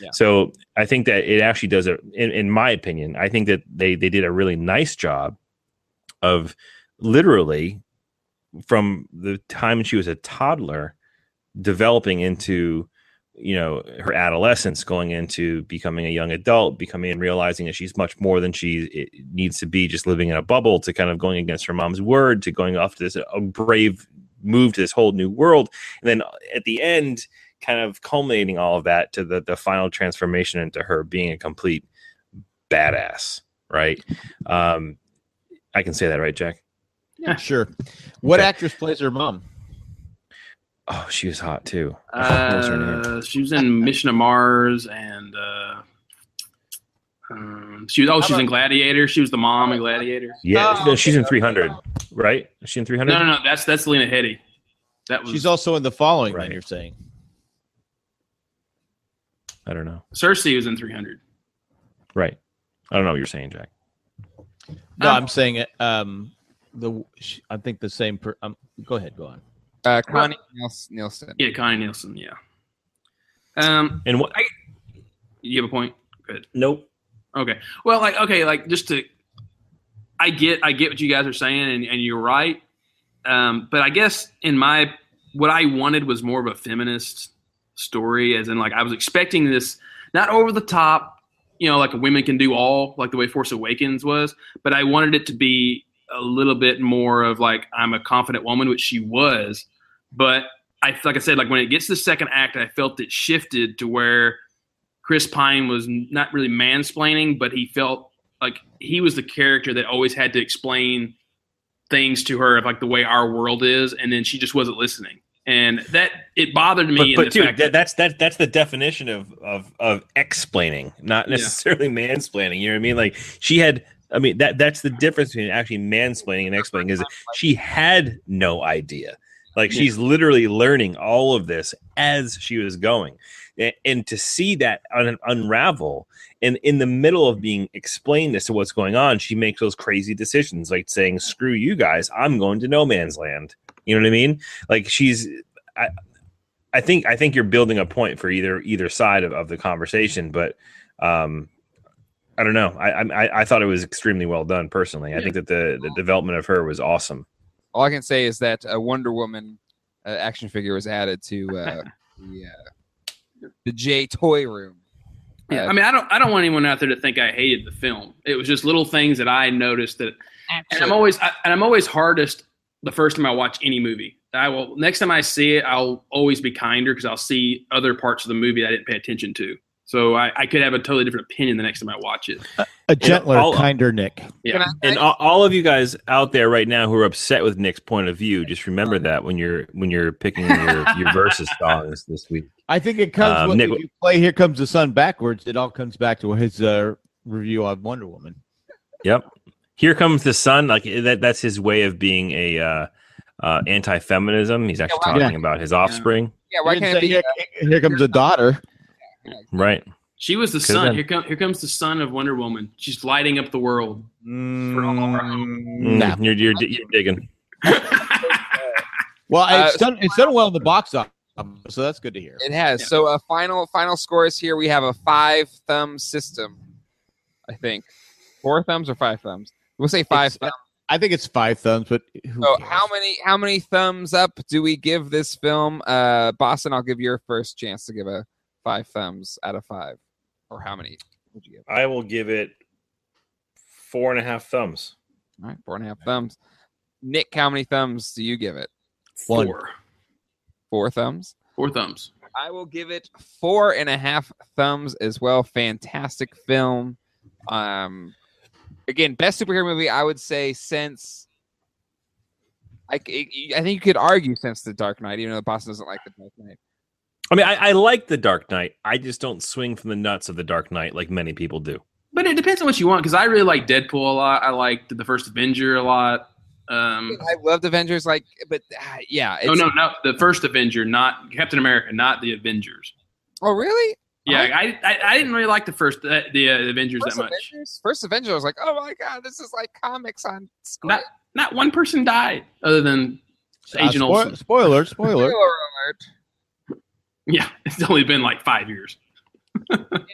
Yeah. So I think that it actually does it. In my opinion, I think that they did a really nice job of literally from the time she was a toddler developing into you know, her adolescence going into becoming a young adult, becoming and realizing that she's much more than she needs to be, just living in a bubble, to kind of going against her mom's word, to going off to this a brave move to this whole new world. And then at the end, kind of culminating all of that to the final transformation into her being a complete badass. Right. I can say that, right, Jack? Yeah, sure. What actress plays her mom? Oh, she was hot too. What was her name? She was in Mission to Mars, and she's in Gladiator. She was the mom in Gladiator. Yeah, no, she's in 300, right? Is she in 300? No. That's Lena Headey. She's also in The Following. Right. You're saying? I don't know. Cersei was in 300. Right. I don't know what you're saying, Jack. No, I'm saying it. I think the same. Go ahead. Go on. Connie Nielsen. Yeah, Connie Nielsen. Yeah. And what? You have a point? Good. Nope. Okay. Well, I get what you guys are saying, and you're right. But I guess what I wanted was more of a feminist story, as in I was expecting this, not over the top, women can do all, like the way Force Awakens was, but I wanted it to be a little bit more of I'm a confident woman, which she was. But I said, when it gets to the second act, I felt it shifted to where Chris Pine was not really mansplaining, but he felt like he was the character that always had to explain things to her of the way our world is. And then she just wasn't listening. And that it bothered me. But dude, that's the definition of explaining, not necessarily mansplaining. You know what I mean? That's the difference between actually mansplaining and explaining, is she had no idea. She's literally learning all of this as she was going. And to see that unravel, and in the middle of being explained as to what's going on, she makes those crazy decisions, saying, screw you guys, I'm going to no man's land. You know what I mean? I think you're building a point for either side of the conversation, but I don't know. I thought it was extremely well done personally. Yeah. I think that the development of her was awesome. All I can say is that a Wonder Woman action figure was added to the J toy room. Yeah, I don't want anyone out there to think I hated the film. It was just little things that I noticed that, and I'm always hardest the first time I watch any movie. Next time I see it, I'll always be kinder because I'll see other parts of the movie that I didn't pay attention to. So I could have a totally different opinion the next time I watch it. A gentler, kinder Nick. Yeah. And all of you guys out there right now who are upset with Nick's point of view, just remember that when you're picking your versus songs this week. I think it comes when you play Here Comes the Sun backwards. It all comes back to his review of Wonder Woman. Yep. Here Comes the Sun. That's his way of being a anti-feminism. He's actually talking about his offspring. Yeah. Why can't it be Here Comes the Daughter? Right. She was the sun. Here comes the sun of Wonder Woman. She's lighting up the world. Nah. You're digging. Well, it's done well in the box office, so that's good to hear. It has. Yeah. So final scores here. We have a 5-thumb system, I think. 4 thumbs or 5 thumbs? We'll say 5 thumbs. I think it's 5 thumbs, but so cares? How many thumbs up do we give this film? Boston, I'll give your first chance to give a 5 thumbs out of 5, or how many would you give? I will give it 4.5 thumbs. All right, 4.5 thumbs. Nick, how many thumbs do you give it? 4. 4 thumbs? 4 thumbs. I will give it 4.5 thumbs as well. Fantastic film. Again, best superhero movie, I would say, since... I think you could argue since The Dark Knight, even though Boston doesn't like The Dark Knight. I mean, I like The Dark Knight. I just don't swing from the nuts of The Dark Knight like many people do. But it depends on what you want, because I really like Deadpool a lot. I liked the first Avenger a lot. I loved Avengers, yeah. No, the first Avenger, not Captain America, not the Avengers. Oh, really? Yeah, I didn't really like the first Avengers that much. First Avenger, I was like, oh my god, this is like comics on school. Not one person died other than Agent Olsen. Spoiler alert. Yeah, it's only been 5 years.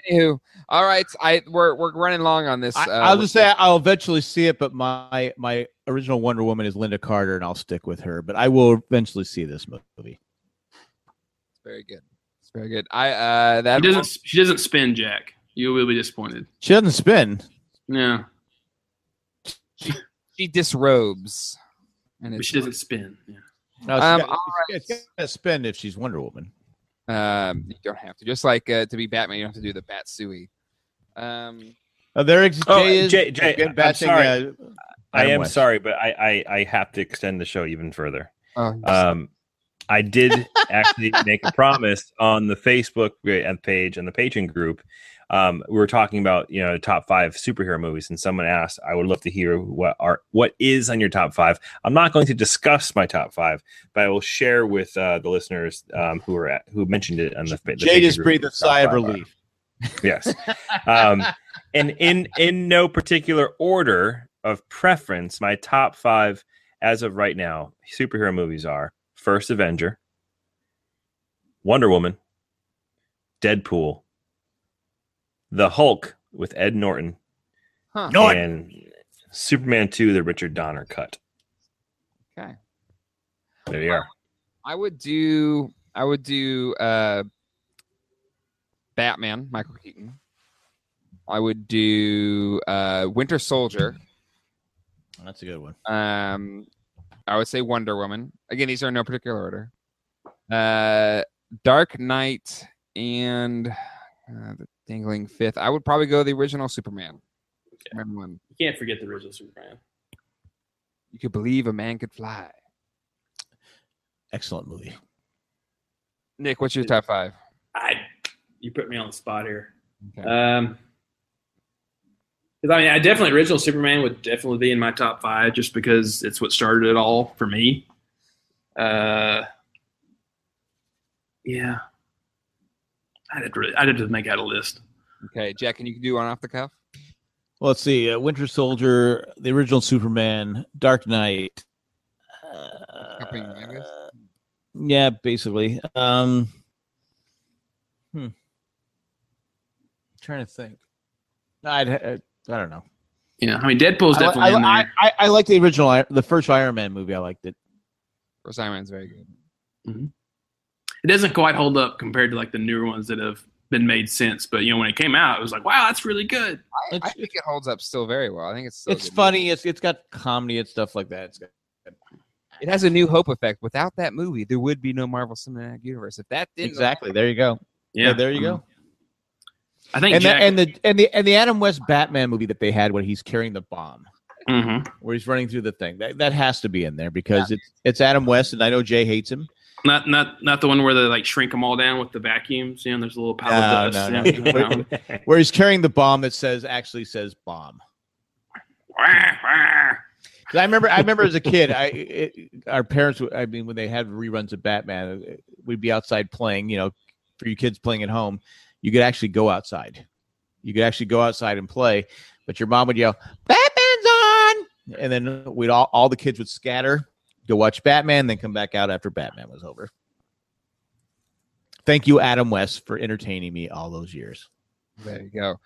Anywho, all right, we're running long on this. I'll just say I'll eventually see it, but my original Wonder Woman is Linda Carter, and I'll stick with her. But I will eventually see this movie. It's very good. It's Very good. She doesn't spin, Jack. You will be disappointed. She doesn't spin. No. She disrobes. But she doesn't spin. Yeah. No, she's got to spin if she's Wonder Woman. You don't have to. Just like to be Batman, you don't have to do the Batsui. I am sorry, but I have to extend the show even further. I did actually make a promise on the Facebook page and the Patreon group. We were talking about top 5 superhero movies, and someone asked, "I would love to hear what is on your top 5." I'm not going to discuss my top 5, but I will share with the listeners who mentioned it on the Jay just breathed a sigh of relief. Yes, and in no particular order of preference, my top 5 as of right now superhero movies are: First Avenger, Wonder Woman, Deadpool, The Hulk with Ed Norton, and Superman 2, the Richard Donner cut. Okay, there you are. I would do Batman, Michael Keaton. I would do Winter Soldier. That's a good one. I would say Wonder Woman. Again, these are in no particular order. Dark Knight and the Dangling Fifth. I would probably go the original Superman. Yeah. One. You can't forget the original Superman. You could believe a man could fly. Excellent movie. Nick, what's your top 5? You put me on the spot here. Okay. Original Superman would definitely be in my top 5 just because it's what started it all for me. Yeah. I'd have to make out a list. Okay, Jack, can you do one off the cuff? Well, let's see. Winter Soldier, the original Superman, Dark Knight. Yeah, basically. I'm trying to think. I don't know. Yeah, I mean, Deadpool's definitely in there. I like the original, the first Iron Man movie. I liked it. First Iron Man's very good. Mm-hmm. It doesn't quite hold up compared to like the newer ones that have been made since. But when it came out, it was like, wow, that's really good. I think it holds up still very well. I think it's funny. Movie. It's got comedy and stuff like that. It has a New Hope effect. Without that movie, there would be no Marvel Cinematic Universe. If that didn't exactly, there you go. Yeah, there you go. I think, the Adam West Batman movie that they had when he's carrying the bomb, where he's running through the thing, that has to be in there because it's Adam West, and I know Jay hates him. Not the one where they like shrink them all down with the vacuums. There's a little pile of dust. No. Where he's carrying the bomb that actually says bomb. I remember as a kid, our parents. I mean, when they had reruns of Batman, we'd be outside playing. For you kids playing at home, you could actually go outside. You could actually go outside and play, but your mom would yell, "Batman's on!" And then we'd all the kids would scatter, go watch Batman, then come back out after Batman was over. Thank you, Adam West, for entertaining me all those years. There you go.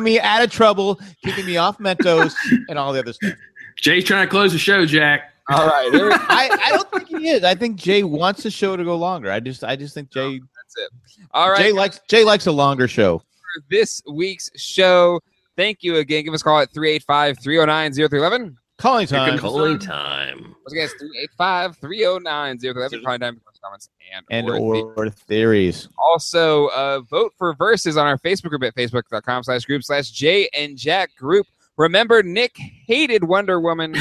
Me out of trouble, keeping me off Mentos, and all the other stuff. Jay's trying to close the show, Jack. All right. I don't think he is. I think Jay wants the show to go longer. I just think Jay. It. All right, Jay likes a longer show. For this week's show, thank you again. Give us a call at 385-309-0311. Calling time. Once again, 385-309-0311. Calling time. Comments and or theories. Also, vote for Versus on our Facebook group at facebook.com/group/JayandJackGroup. Remember, Nick hated Wonder Woman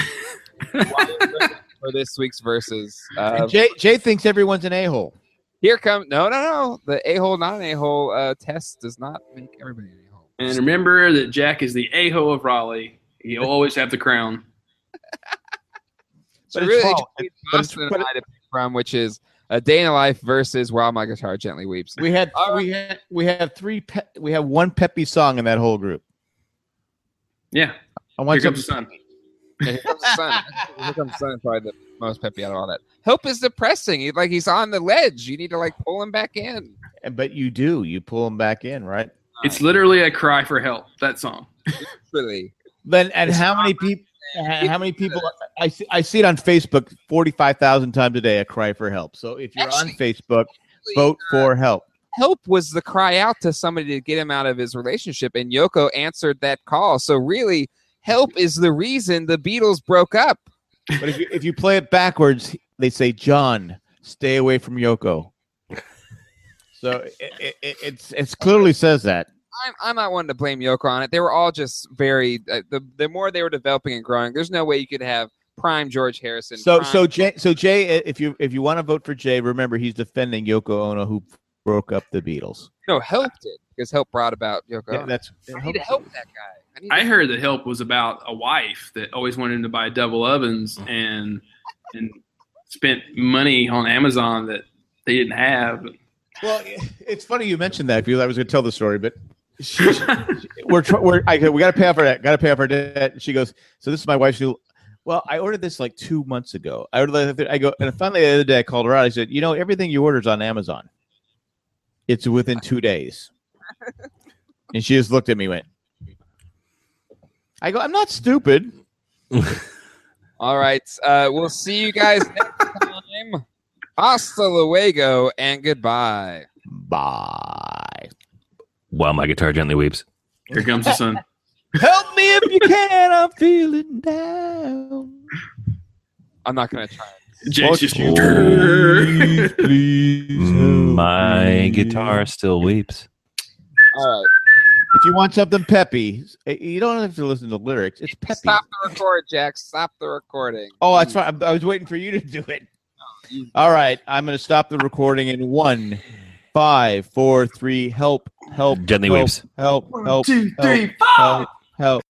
for this week's Versus. Jay thinks everyone's an a-hole. Here comes no. The a-hole, not an a-hole test does not make everybody an a-hole. And remember that Jack is the a-hole of Raleigh. He'll always have the crown. So really, Boston and I to pick from, which is A Day in the Life versus While My Guitar Gently Weeps. We have one peppy song in that whole group. Yeah, here comes the sun. Here comes the sun. Probably the most peppy out of all that. Hope is depressing. Like he's on the ledge. You need to pull him back in. But you do. You pull him back in, right? It's literally a cry for help. That song. Literally. How many people? I see it on Facebook 45,000 times a day. A cry for help. So if you're on Facebook, vote for help. help was the cry out to somebody to get him out of his relationship, and Yoko answered that call. So really, help is the reason the Beatles broke up. But if you play it backwards, they say, John, stay away from Yoko. So it's clearly says that. I'm not one to blame Yoko on it. They were all just very the more they were developing and growing, there's no way you could have prime George Harrison. So Jay, if you want to vote for Jay, remember he's defending Yoko Ono, who broke up the Beatles. No, Help did, because Help brought about Yoko. Yeah, I need to help that guy. I heard that Help was about a wife that always wanted him to buy double ovens and spent money on Amazon that they didn't have. Well, it's funny you mentioned that because I was going to tell the story, but we got to pay off our debt. Got to pay off our debt. And she goes, so this is my wife. She goes, well, I ordered this like 2 months ago. And finally the other day I called her out. I said, you know, everything you order is on Amazon. It's within 2 days. And she just looked at me and went, I go, I'm not stupid. All right. We'll see you guys next time. Hasta luego and goodbye. Bye. While my guitar gently weeps. Here comes the sun. Help me if you can. I'm feeling down. I'm not going to try it. James, just please. My guitar still weeps. All right. If you want something peppy, you don't have to listen to lyrics. It's peppy. Stop the record, Jack. Stop the recording. Oh, that's right. I was waiting for you to do it. All right, I'm going to stop the recording in 1, 5, 4, 3. Help, help, gently weeps. Help, help, 1, 2, 3, 4. Help, help.